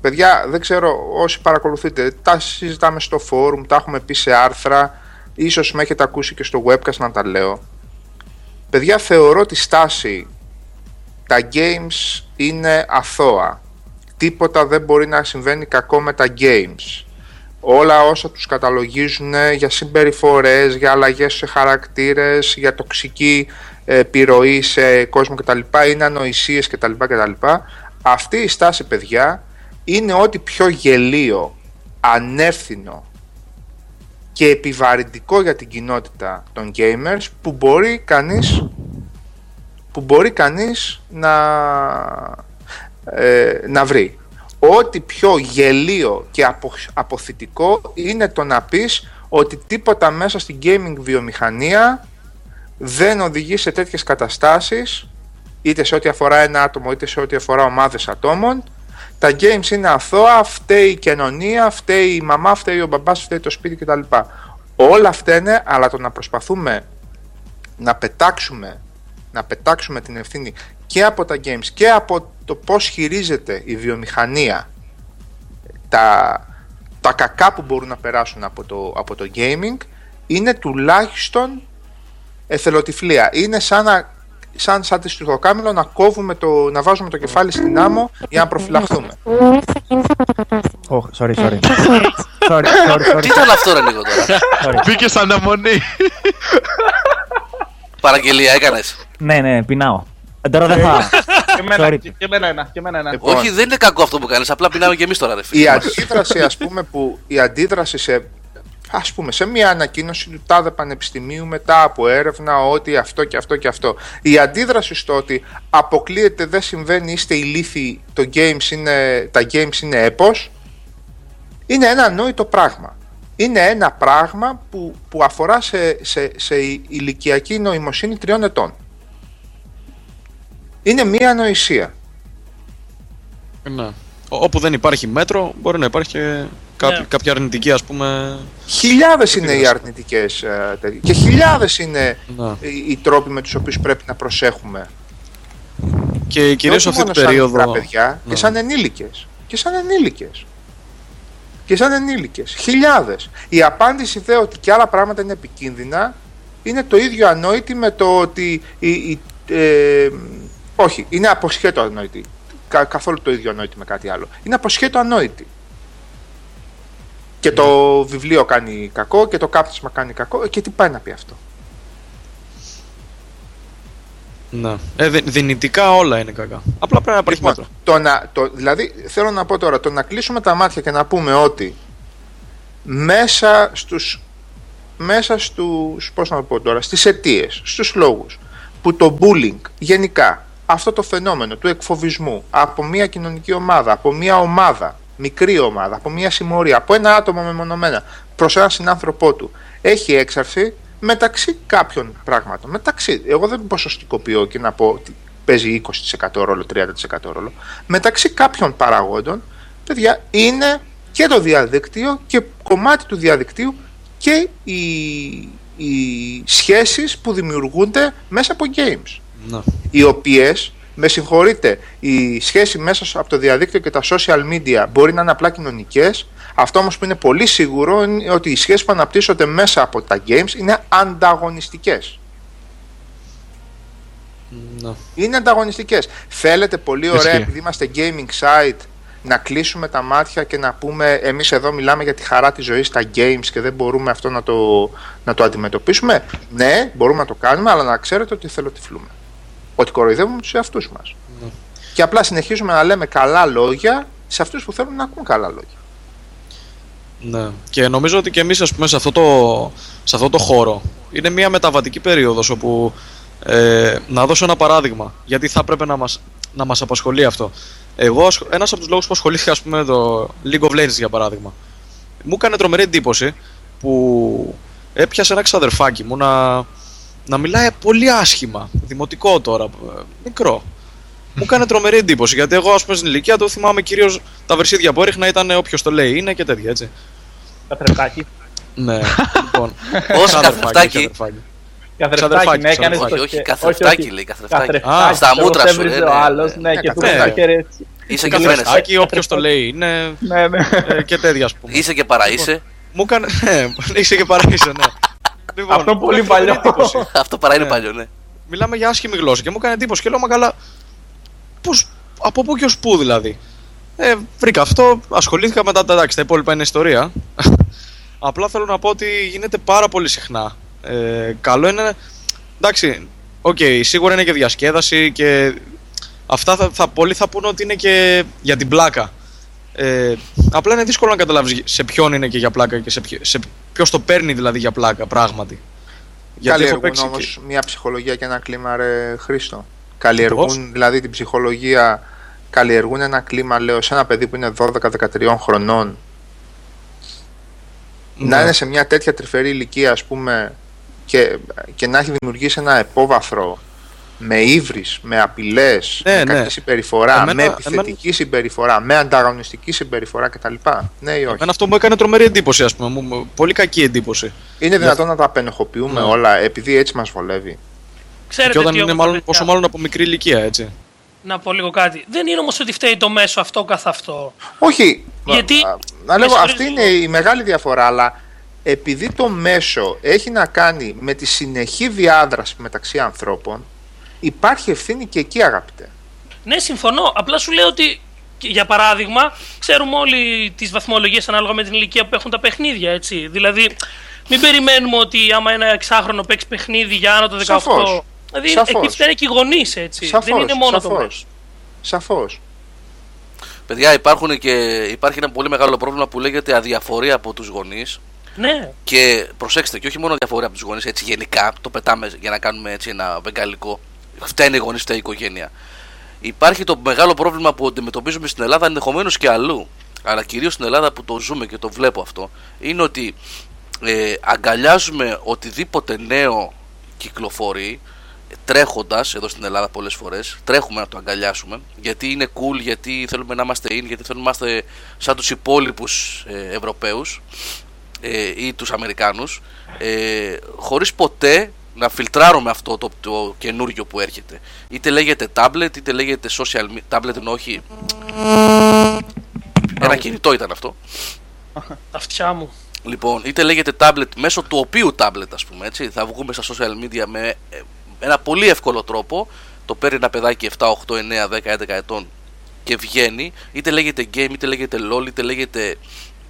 Παιδιά, δεν ξέρω όσοι παρακολουθείτε, τα συζητάμε στο forum, τα έχουμε πει σε άρθρα, ίσως με έχετε ακούσει και στο webcast να τα λέω. Παιδιά, θεωρώ τη στάση τα games είναι αθώα. Τίποτα δεν μπορεί να συμβαίνει κακό με τα games. Όλα όσα τους καταλογίζουν για συμπεριφορές, για αλλαγές σε χαρακτήρες, για τοξική επιρροή σε κόσμο κτλ. Είναι ανοησίες κτλ. κτλ. Αυτή η στάση, παιδιά, είναι ό,τι πιο γελίο, ανεύθυνο και επιβαρυντικό για την κοινότητα των gamers που μπορεί κανείς που μπορεί κανείς να, ε, να βρει. Ό,τι πιο γελίο και απο, αποθητικό είναι το να πεις ότι τίποτα μέσα στην gaming βιομηχανία δεν οδηγεί σε τέτοιες καταστάσεις, είτε σε ό,τι αφορά ένα άτομο είτε σε ό,τι αφορά ομάδες ατόμων. Τα games είναι αθώα, φταίει η κοινωνία, φταίει η μαμά, φταίει ο μπαμπάς, φταίει το σπίτι κτλ. Όλα φταίνε, αλλά το να προσπαθούμε να πετάξουμε να πετάξουμε την ευθύνη και από τα games και από το πώς χειρίζεται η βιομηχανία τα, τα κακά που μπορούν να περάσουν από το, από το gaming, είναι τουλάχιστον εθελοτυφλία. Είναι σαν, να, σαν, σαν τη στουρδοκάμιλο να κόβουμε το, να βάζουμε το κεφάλι στην άμμο για να προφυλαχθούμε. Oh, sorry, sorry. sorry, sorry, sorry. Τι ήταν αυτό ρε λίγο τώρα. Μπήκες αναμονή. Παραγγελία έκανες. Ναι, ναι, πεινάω. Τώρα δεν θα. Και εμένα ένα, και εμένα ένα. Λοιπόν, όχι, δεν είναι κακό αυτό που κάνεις, απλά πεινάμε και εμείς τώρα, ρε φίλοι. Η αντίδραση, ας πούμε, που, η αντίδραση σε, ας πούμε, σε μια ανακοίνωση του τάδε πανεπιστημίου μετά από έρευνα, ότι αυτό και αυτό και αυτό. Η αντίδραση στο ότι αποκλείεται, δεν συμβαίνει, είστε ηλίθιοι, το games είναι, τα games είναι έπος, είναι ένα ανόητο πράγμα. Είναι ένα πράγμα που, που αφορά σε, σε, σε ηλικιακή νοημοσύνη τριών ετών. Είναι μία ανοησία. Ναι. Όπου δεν υπάρχει μέτρο, μπορεί να υπάρχει και κάποι, yeah. κάποια αρνητική, ας πούμε... Χιλιάδες είναι οι αρνητικές τέτοιες. Και χιλιάδες είναι yeah. οι, οι τρόποι με τους οποίους πρέπει να προσέχουμε. Και κυρίως αυτή την περίοδο... Σαν παιδιά, yeah. και σαν ενήλικες. Και σαν ενήλικες. Και σαν ενήλικες. Χιλιάδες. Η απάντηση δε ότι και άλλα πράγματα είναι επικίνδυνα είναι το ίδιο ανόητη με το ότι... Η, η, ε, όχι, είναι αποσχέτω ανόητη. Κα, καθόλου το ίδιο ανόητη με κάτι άλλο. Είναι αποσχέτω ανόητη. Και το βιβλίο κάνει κακό και το κάπνισμα κάνει κακό. Και τι πάει να πει αυτό. Να. Ε, δυνητικά όλα είναι κακά. Απλά πρέπει να υπάρχει μέτρο. Το να, το, δηλαδή, θέλω να πω τώρα, το να κλείσουμε τα μάτια και να πούμε ότι μέσα στους, μέσα στους, πώς να το πω τώρα, στις αιτίες, στους λόγους που το bullying γενικά, αυτό το φαινόμενο του εκφοβισμού από μια κοινωνική ομάδα, από μια ομάδα, μικρή ομάδα, από μια συμμορία, από ένα άτομο μεμονωμένα προς έναν συνάνθρωπό του, έχει έξαρση μεταξύ κάποιων πραγμάτων. Μεταξύ, εγώ δεν ποσοστικοποιώ και να πω ότι παίζει είκοσι τοις εκατό ρόλο, τριάντα τοις εκατό ρόλο. Μεταξύ κάποιων παραγόντων, παιδιά, είναι και το διαδικτύο και κομμάτι του διαδικτύου και οι, οι σχέσεις που δημιουργούνται μέσα από games. No. Οι οποίες, με συγχωρείτε, η σχέση μέσα από το διαδίκτυο και τα social media μπορεί να είναι απλά κοινωνικές. Αυτό όμως που είναι πολύ σίγουρο είναι ότι οι σχέσεις που αναπτύσσονται μέσα από τα games είναι ανταγωνιστικές. No. Είναι ανταγωνιστικές. Θέλετε πολύ ωραία, Ισχύει. επειδή είμαστε gaming site, να κλείσουμε τα μάτια και να πούμε εμείς εδώ μιλάμε για τη χαρά της ζωής στα games και δεν μπορούμε αυτό να το, να το αντιμετωπίσουμε. Ναι, μπορούμε να το κάνουμε, αλλά να ξέρετε ότι θελοτυφλούμε. Ότι κοροϊδεύουμε τους εαυτούς μας. No. Και απλά συνεχίζουμε να λέμε καλά λόγια σε αυτούς που θέλουν να ακούν καλά λόγια. Ναι. Και νομίζω ότι και εμείς, ας πούμε, σε αυτό το, σε αυτό το χώρο είναι μια μεταβατική περίοδος όπου, ε, να δώσω ένα παράδειγμα, γιατί θα έπρεπε να μας, να μας απασχολεί αυτό. Εγώ, ένας από τους λόγους που ασχολήθηκα, ας πούμε, με το League of Legends για παράδειγμα, μου έκανε τρομερή εντύπωση που έπιασε ένα ξαδερφάκι μου να, να μιλάει πολύ άσχημα, δημοτικό τώρα, μικρό. Μου έκανε τρομερή εντύπωση, γιατί εγώ, ας πούμε, στην ηλικία του θυμάμαι κυρίως τα βερσίδια που έριχνα ήταν όποιος το λέει είναι και τέτοια, έτσι. Καθρεφτάκι. Ναι, λοιπόν. Όχι καθρεφτάκι. Καθρεφτάκι, ναι, έκανε το. Όχι, καθρεφτάκι λέει. Καθρεφτάκι. Στα μούτρα σου. Ναι, και του έφερε. Είσαι καθρεφτάκι, όποιος το λέει είναι. Και τέτοια, ας πούμε. Είσαι και παραείσαι. Μου έκανε. Είσαι και παραείσαι, ναι. Αυτό πολύ παλιό. Αυτό παρά είναι παλιό, ναι. Μιλάμε για άσχημη γλώσσα και μου έκανε εντύπωση και λέω, μα καλά. Πώς, από πού και ως πού δηλαδή. Ε, βρήκα αυτό, ασχολήθηκα μετά, εντάξει, τα υπόλοιπα είναι ιστορία. Απλά θέλω να πω ότι γίνεται πάρα πολύ συχνά. Ε, καλό είναι, εντάξει, οκ, okay, σίγουρα είναι και διασκέδαση και αυτά θα, θα, πολλοί θα πούνε ότι είναι και για την πλάκα. Ε, απλά είναι δύσκολο να καταλάβεις σε ποιον είναι και για πλάκα και σε, ποιο, σε ποιος το παίρνει δηλαδή για πλάκα, πράγματι. Καλλιεργούν όμως και... μια ψυχολογία και ένα κλίμα, ρε Χρήστο. Καλλιεργούν πώς? Δηλαδή την ψυχολογία, καλλιεργούν ένα κλίμα, λέω, σε ένα παιδί που είναι δώδεκα με δεκατρία χρονών. Ναι. Να είναι σε μια τέτοια τρυφερή ηλικία, ας πούμε, και, και να έχει δημιουργήσει ένα επόβαθρο με ύβρις, με απειλές, ναι, με ναι. Κακή συμπεριφορά, εμένα, με επιθετική εμένα... συμπεριφορά, με ανταγωνιστική συμπεριφορά κτλ. Ναι ή όχι. Εμένα αυτό μου έκανε τρομερή εντύπωση, ας πούμε. Μου, πολύ κακή εντύπωση. Είναι δυνατόν ναι. να τα απενεχοποιούμε ναι. όλα, επειδή έτσι μας βολεύει. Ξέρετε, και όταν είναι μάλλον, πόσο μάλλον από μικρή ηλικία, έτσι. Να πω λίγο κάτι. Δεν είναι όμως ότι φταίει το μέσο αυτό καθ' αυτό. Όχι. Γιατί... Να λέγω, αυτή είναι η μεγάλη διαφορά, αλλά επειδή το μέσο έχει να κάνει με τη συνεχή διάδραση μεταξύ ανθρώπων, υπάρχει ευθύνη και εκεί, αγαπητέ. Ναι, συμφωνώ. Απλά σου λέω ότι, για παράδειγμα, ξέρουμε όλοι τις βαθμολογίες ανάλογα με την ηλικία που έχουν τα παιχνίδια, έτσι. Δηλαδή, μην περιμένουμε ότι άμα ένα εξάχρονο παίξει παιχνίδι για άνω το δεκαοκτώ. Σαφώς. Δηλαδή, εκεί φταίνε και οι γονείς, έτσι. Σαφώς. Δεν είναι μόνο το μέσο. Σαφώς. Παιδιά, υπάρχουν και, υπάρχει ένα πολύ μεγάλο πρόβλημα που λέγεται αδιαφορία από τους γονείς. Ναι. Και προσέξτε, και όχι μόνο αδιαφορία από τους γονείς, έτσι γενικά, το πετάμε για να κάνουμε έτσι ένα βεγγαλικό. Φταίνε οι γονείς, φταίει η οικογένεια. Υπάρχει το μεγάλο πρόβλημα που αντιμετωπίζουμε στην Ελλάδα, ενδεχομένως και αλλού, αλλά κυρίως στην Ελλάδα που το ζούμε και το βλέπω αυτό, είναι ότι ε, αγκαλιάζουμε οτιδήποτε νέο κυκλοφορεί. Τρέχοντας εδώ στην Ελλάδα, πολλές φορές τρέχουμε να το αγκαλιάσουμε γιατί είναι cool, γιατί θέλουμε να είμαστε in, γιατί θέλουμε να είμαστε σαν τους υπόλοιπους ε, Ευρωπαίους ε, ή τους Αμερικάνους, ε, χωρίς ποτέ να φιλτράρουμε αυτό το, το καινούριο που έρχεται. Είτε λέγεται tablet, είτε λέγεται social media. Tablet ενώ όχι. Ένα κινητό ήταν αυτό. Τα αυτιά μου. Λοιπόν, είτε λέγεται tablet, μέσω του οποίου tablet, ας πούμε, έτσι, θα βγούμε στα social media με ένα πολύ εύκολο τρόπο, το παίρνει ένα παιδάκι επτά, οκτώ, εννιά, δέκα, έντεκα ετών και βγαίνει, είτε λέγεται game, είτε λέγεται LOL, είτε λέγεται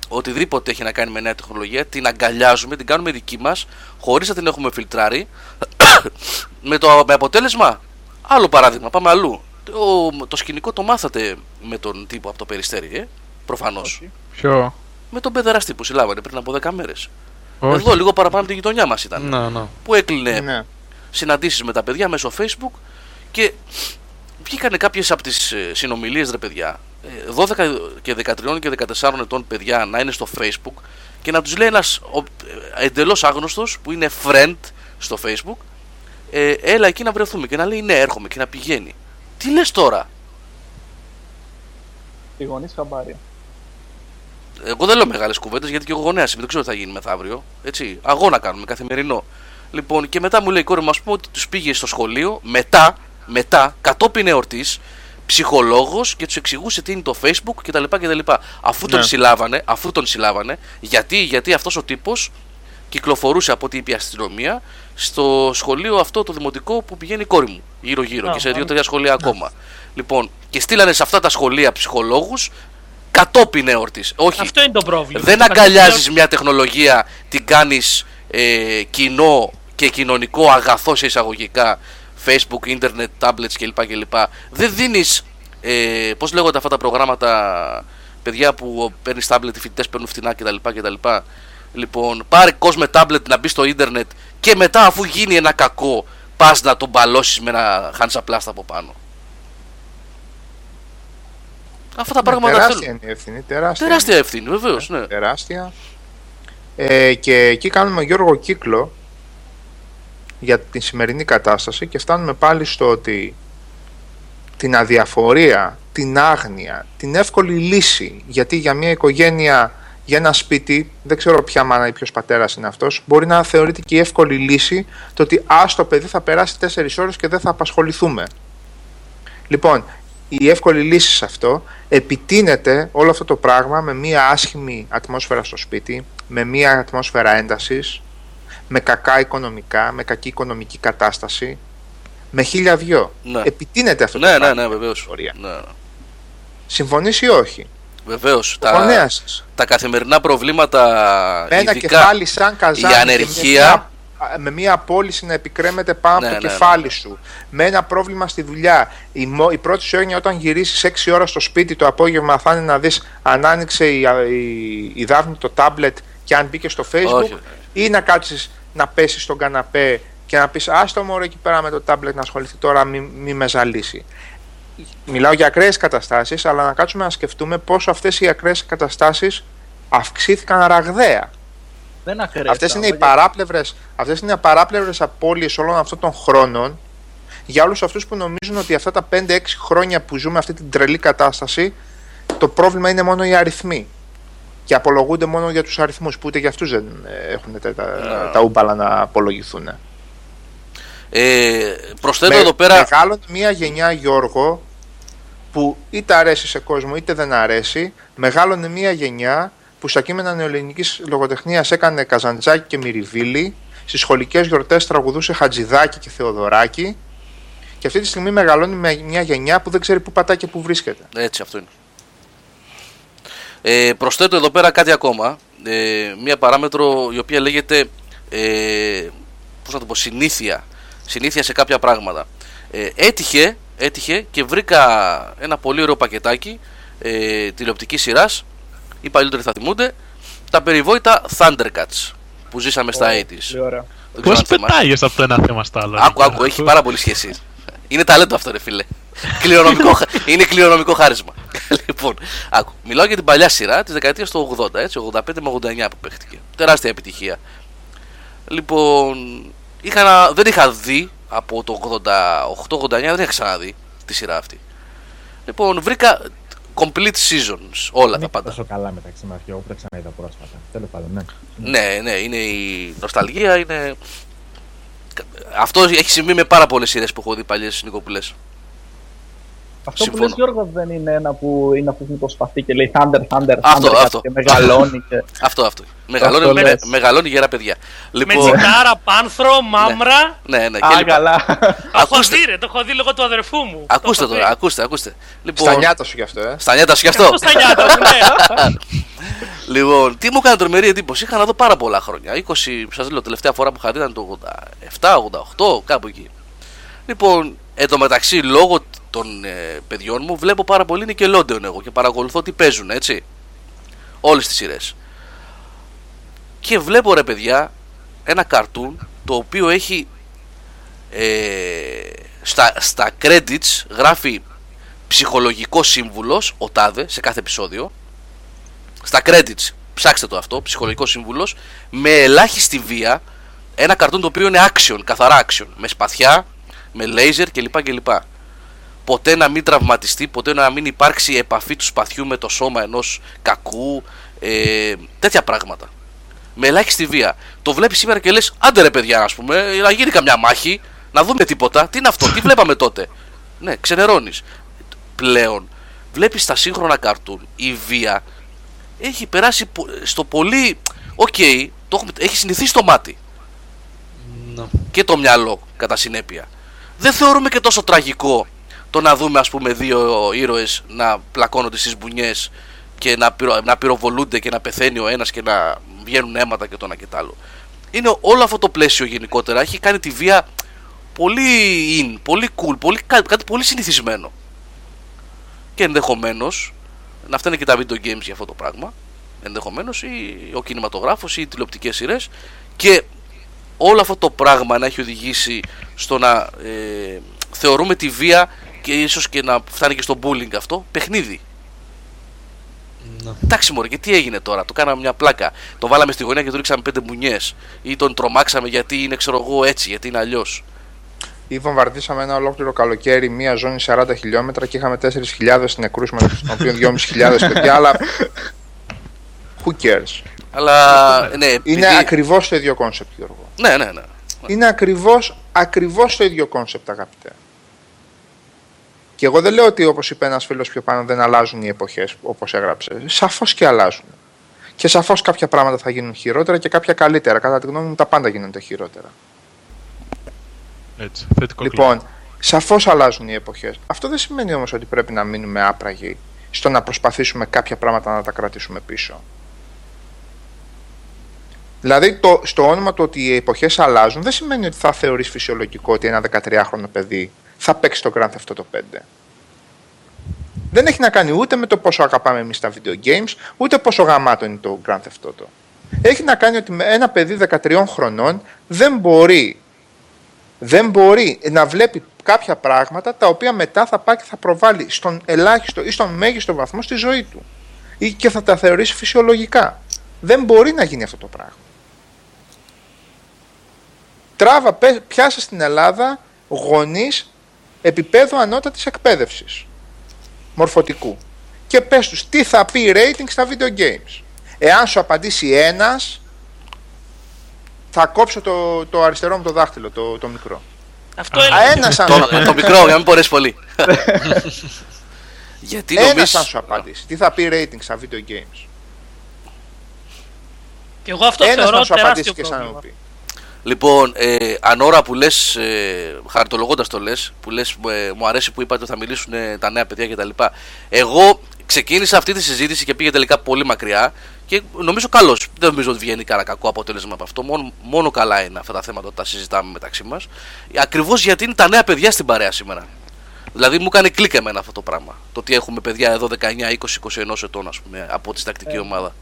οτιδήποτε έχει να κάνει με νέα τεχνολογία, την αγκαλιάζουμε, την κάνουμε δική μας, χωρίς να την έχουμε φιλτράρει, με, το, με αποτέλεσμα, άλλο παράδειγμα, πάμε αλλού. Το, το σκηνικό το μάθατε με τον τύπο από το Περιστέρι, ε? Προφανώς. Ποιο? Με τον παιδεράστη που συλλάβανε πριν από δέκα μέρες. Όχι. Εδώ λίγο παραπάνω από την γειτονιά μας ήταν. Να, να. Που έκλεινε... Ναι. Συναντήσεις με τα παιδιά μέσω Facebook και βγήκανε κάποιες από τις συνομιλίες, ρε παιδιά, δώδεκα και δεκατρία και δεκατέσσερα ετών παιδιά να είναι στο Facebook και να τους λέει ένας εντελώς άγνωστος που είναι friend στο Facebook, ε, έλα εκεί να βρεθούμε, και να λέει ναι, έρχομαι, και να πηγαίνει. Τι λες τώρα? Οι γονείς χαμπάρια. Εγώ δεν λέω μεγάλες κουβέντες γιατί και εγώ γονέας είμαι, δεν ξέρω τι θα γίνει μεθαύριο, έτσι, αγώνα κάνουμε καθημερινό. Λοιπόν, και μετά μου λέει η κόρη μου, ας πούμε, ότι τους πήγε στο σχολείο, μετά, μετά, κατόπιν εορτής, ψυχολόγος, και τους εξηγούσε τι είναι το Facebook κτλ. κτλ. Αφού ναι. τον συλλάβανε, αφού τον συλλάβανε, γιατί, γιατί αυτός ο τύπος κυκλοφορούσε από την αστυνομία στο σχολείο αυτό το δημοτικό που πηγαίνει η κόρη μου, γύρω-γύρω, yeah, και σε δύο-τρία σχολεία yeah. ακόμα. Λοιπόν, και στείλανε σε αυτά τα σχολεία ψυχολόγους, κατόπιν εορτής. Όχι. Αυτό είναι το πρόβλημα. Δεν αγκαλιάζεις μια τεχνολογία, την κάνεις ε, κοινό και κοινωνικό αγαθό σε εισαγωγικά, Facebook, internet, tablets κλπ. κλπ. Δεν δίνεις, ε, πώς λέγονται αυτά τα προγράμματα, παιδιά που παίρνεις tablet, οι φοιτητές παίρνουν φτηνά κτλ. κτλ. Λοιπόν, πάρε κόσμο τάμπλετ να μπει στο ίντερνετ και μετά, αφού γίνει ένα κακό, πας να τον μπαλώσεις με ένα χάνσα πλάστα από πάνω. Αυτά τα πράγματα θέλουν. Τεράστια είναι η ευθύνη. Τεράστια, τεράστια ευθύνη, βεβαίως. Ναι. Τεράστια. Ε, και εκεί κάνουμε, Γιώργο, κύκλο για τη σημερινή κατάσταση και φτάνουμε πάλι στο ότι την αδιαφορία, την άγνοια, την εύκολη λύση, γιατί για μια οικογένεια, για ένα σπίτι, δεν ξέρω ποια μάνα ή ποιος πατέρας είναι αυτός, μπορεί να θεωρείται και η εύκολη λύση το ότι ας το παιδί θα περάσει τέσσερις ώρες και δεν θα απασχοληθούμε. Λοιπόν, η εύκολη λύση σε αυτό επιτείνεται όλο αυτό το πράγμα με μια άσχημη ατμόσφαιρα στο σπίτι, με μια ατμόσφαιρα έντασης, με κακά οικονομικά, με κακή οικονομική κατάσταση, με χίλια δυο. Ναι. Επιτείνεται αυτό, ναι, το πράγμα. Ναι, ναι, βεβαίως. Ναι. Συμφωνείς ή όχι? Βεβαίως. Τα, τα καθημερινά προβλήματα, με ένα ειδικά, κεφάλι σαν καζάνι, η ανεργία, με μια απόλυση να επικρέμεται πάνω, ναι, από το, ναι, κεφάλι, ναι, σου, με ένα πρόβλημα στη δουλειά. Η, η πρώτη σου έννοια όταν γυρίσεις έξι ώρα στο σπίτι το απόγευμα θα είναι να δεις αν άνοιξε η, η, η Δάφνη το τάμπλετ και αν μπήκε στο Facebook. Όχι. Ή να κάτσεις να πέσεις στον καναπέ και να πεις άστο μωρέ εκεί πέρα με το τάμπλετ να ασχοληθεί τώρα, μη, μη με ζαλίσει. Μιλάω για ακραίες καταστάσεις, αλλά να κάτσουμε να σκεφτούμε πόσο αυτές οι ακραίες καταστάσεις αυξήθηκαν ραγδαία. Δεν ακραίες, αυτές, είναι οι παράπλευρες, αυτές είναι οι παράπλευρες απώλειες όλων αυτών των χρόνων για όλους αυτούς που νομίζουν ότι αυτά τα πέντε έξι χρόνια που ζούμε αυτή την τρελή κατάσταση, το πρόβλημα είναι μόνο οι αριθμοί. Και απολογούνται μόνο για τους αριθμούς, που ούτε για αυτούς δεν έχουν τα, yeah. τα ούμπαλα να απολογηθούν. Ε, προσθέτω με, εδώ πέρα. Μεγάλο μια γενιά, Γιώργο, που είτε αρέσει σε κόσμο είτε δεν αρέσει, μεγάλωνε μια γενιά που στα κείμενα νεοελληνικής λογοτεχνίας έκανε Καζαντζάκη και Μυριβίλη, στις σχολικές γιορτές τραγουδούσε Χατζηδάκη και Θεοδωράκη, και αυτή τη στιγμή μεγαλώνει με μια γενιά που δεν ξέρει που πατάει και που βρίσκεται. Έτσι, αυτό είναι. Ε, προσθέτω εδώ πέρα κάτι ακόμα, ε, μια παράμετρο η οποία λέγεται, ε, πώς να το πω, συνήθεια, συνήθεια σε κάποια πράγματα. Ε, έτυχε, έτυχε και βρήκα ένα πολύ ωραίο πακετάκι ε, τηλεοπτικής σειράς, οι παλιότεροι θα θυμούνται, τα περιβόητα ThunderCats που ζήσαμε oh, στα ογδόντα. Πώς πετάγες από το ένα θέμα στα άλλα? Άκου, άκου, έχει πάρα πολύ σχέση. Είναι ταλέντο αυτό, ρε φίλε. Είναι κληρονομικό χάρισμα. Λοιπόν, άκου, μιλάω για την παλιά σειρά της δεκαετίας του ογδόντα, έτσι, ογδόντα πέντε με ογδόντα εννιά που παίχτηκε. Τεράστια επιτυχία. Λοιπόν, είχα να, δεν είχα δει από το ογδόντα οκτώ ογδόντα εννιά, δεν είχα ξαναδεί τη σειρά αυτή. Λοιπόν, βρήκα complete seasons, όλα είναι τα πάντα. Είναι τόσο καλά μεταξύ μας και εγώ που τα ξαναείδα πρόσφατα. Τέλος πάντων, ναι. Ναι, ναι, είναι η νοσταλγία, είναι... Αυτό έχει συμβεί με πάρα πολλές σειρές που έχω δει παλιές, Νίκο, που λες. Αυτό συμφωνώ. Που λες, Γιώργο, δεν είναι ένα που είναι αυτός που προσπαθεί και λέει Thunder, Thunder, αυτό, Thunder αυτό. Και μεγαλώνει και... Αυτό, αυτό. Μεγαλώνει, με, μεγαλώνει γερά παιδιά. Λοιπόν... Με τσιτάρα, πάνθρο, μάμρα. Ναι, ναι, ναι. Α, καλά. Ακούστε... Έχω δει, ρε, το έχω δει λόγω του αδερφού μου. Ακούστε το τώρα, ακούστε, ακούστε. Λοιπόν... Στα νιάτα σου κι αυτό, ε. Στα νιάτα σου κι αυτό. Στα νιάτα σου, ναι. Λοιπόν, τι μου έκανε τρομερή εντύπωση, είχα να δω πάρα πολλά χρόνια. είκοσι, σας λέω, τελευταία φορά που είχα δει ήταν το ογδόντα επτά ογδόντα οκτώ, κάπου εκεί. Λοιπόν, εν τω μεταξύ, λόγω των ε, παιδιών μου, βλέπω πάρα πολύ Nickelodeon εγώ και παρακολουθώ τι παίζουν, έτσι. Όλες τις σειρές. Και βλέπω, ρε παιδιά, ένα καρτούν το οποίο έχει ε, στα, στα credits γράφει ψυχολογικό σύμβουλος, ο τάδε, σε κάθε επεισόδιο. Στα credits, ψάξτε το αυτό, ψυχολογικό σύμβουλος, με ελάχιστη βία, ένα καρτούν το οποίο είναι action, καθαρά action, με σπαθιά, με laser κλπ, κλπ. Ποτέ να μην τραυματιστεί, ποτέ να μην υπάρξει επαφή του σπαθιού με το σώμα ενός κακού, ε, τέτοια πράγματα. Με ελάχιστη βία. Το βλέπεις σήμερα και λες, άντε ρε παιδιά, ας πούμε, να γίνει καμιά μάχη, να δούμε τίποτα, τι είναι αυτό, τι βλέπαμε τότε. Ναι, ξενερώνεις. Πλέον, βλέπεις τα σύγχρονα καρτούν, η βία έχει περάσει στο πολύ... Οκ, okay, έχει συνηθίσει το μάτι. No. Και το μυαλό, κατά συνέπεια. Δεν θεωρούμε και τόσο τραγικό το να δούμε, ας πούμε, δύο ήρωες να πλακώνονται στις μπουνιές και να, πυρο... να πυροβολούνται και να πεθαίνει ο ένας και να βγαίνουν αίματα και το ένα και το άλλο. Είναι όλο αυτό το πλαίσιο γενικότερα. Έχει κάνει τη βία πολύ in, πολύ cool, πολύ... κάτι πολύ συνηθισμένο. Και ενδεχομένως να φταίνε και τα video games για αυτό το πράγμα. ενδεχομένως, ή ο κινηματογράφος ή οι τηλεοπτικές σειρές, και όλο αυτό το πράγμα να έχει οδηγήσει στο να ε, θεωρούμε τη βία, και ίσως και να φτάνει και στο bullying αυτό, παιχνίδι. Εντάξει μωρέ, και τι έγινε τώρα, το κάναμε μια πλάκα, το βάλαμε στη γωνία και του ρίξαμε πέντε μπουνιές, ή τον τρομάξαμε γιατί είναι, ξέρω εγώ, έτσι, γιατί είναι αλλιώς. Ή βομβαρδίσαμε ένα ολόκληρο καλοκαίρι μία ζώνη σαράντα χιλιόμετρα και είχαμε τέσσερις χιλιάδες νεκρούς, μεταξύ των οποίων δυόμισι χιλιάδες παιδιά, αλλά who cares. Αλλά, ναι, επειδή... είναι ακριβώς το ίδιο κόνσεπτ, Γιώργο. Ναι, ναι, ναι. Είναι ακριβώς, ακριβώς το ίδιο κόνσεπτ, αγαπητέ. Και εγώ δεν λέω ότι, όπως είπε ένας φίλος πιο πάνω, δεν αλλάζουν οι εποχές, όπως έγραψε. Σαφώς και αλλάζουν. Και σαφώς κάποια πράγματα θα γίνουν χειρότερα και κάποια καλύτερα. Κατά τη γνώμη μου, τα πάντα γίνονται χειρότερα. Έτσι, θετικό. Λοιπόν, σαφώς αλλάζουν οι εποχές. Αυτό δεν σημαίνει όμως ότι πρέπει να μείνουμε άπραγοι στο να προσπαθήσουμε κάποια πράγματα να τα κρατήσουμε πίσω. Δηλαδή, το, στο όνομα του ότι οι εποχές αλλάζουν, δεν σημαίνει ότι θα θεωρείς φυσιολογικό ότι ένα δεκατριάχρονο παιδί θα παίξει το Grand Theft Auto πέντε. Δεν έχει να κάνει ούτε με το πόσο αγαπάμε εμείς τα video games, ούτε πόσο γαμάτο είναι το Grand Theft Auto. Έχει να κάνει ότι ένα παιδί δεκατριών χρονών δεν μπορεί, δεν μπορεί να βλέπει κάποια πράγματα τα οποία μετά θα πάει και θα προβάλλει στον ελάχιστο ή στον μέγιστο βαθμό στη ζωή του, ή και θα τα θεωρήσει φυσιολογικά. Δεν μπορεί να γίνει αυτό το πράγμα. Τράβα, πιάσε στην Ελλάδα γονείς επίπεδου ανώτατης εκπαίδευσης μορφωτικού και πες τους τι θα πει rating στα video games. Εάν σου απαντήσει ένας, θα κόψω το, το αριστερό μου το δάχτυλο, το, το μικρό. Αυτό είναι. Α, ένας αν... το, το μικρό, για να μην πορέσει πολύ. Γιατί ένας νομίζεις... αν σου απαντήσει τι θα πει rating στα video games. Και εγώ αυτό ένας θεωρώ τεράστιο πρόβλημα. Λοιπόν, ε, αν ώρα που λες, ε, χαριτολογώντας το λες, που λες ε, μου αρέσει που είπατε ότι θα μιλήσουν ε, τα νέα παιδιά κτλ. Εγώ ξεκίνησα αυτή τη συζήτηση και πήγε τελικά πολύ μακριά και νομίζω καλώς. Δεν νομίζω ότι βγαίνει κανένα κακό αποτέλεσμα από αυτό. Μόνο, μόνο καλά είναι αυτά τα θέματα όταν τα συζητάμε μεταξύ μας. Ακριβώς γιατί είναι τα νέα παιδιά στην παρέα σήμερα. Δηλαδή μου έκανε κλικ εμένα αυτό το πράγμα. Το ότι έχουμε παιδιά εδώ δεκαεννιά, είκοσι, είκοσι ένα ετών, ας πούμε, από τη τακτική ε. ομάδα.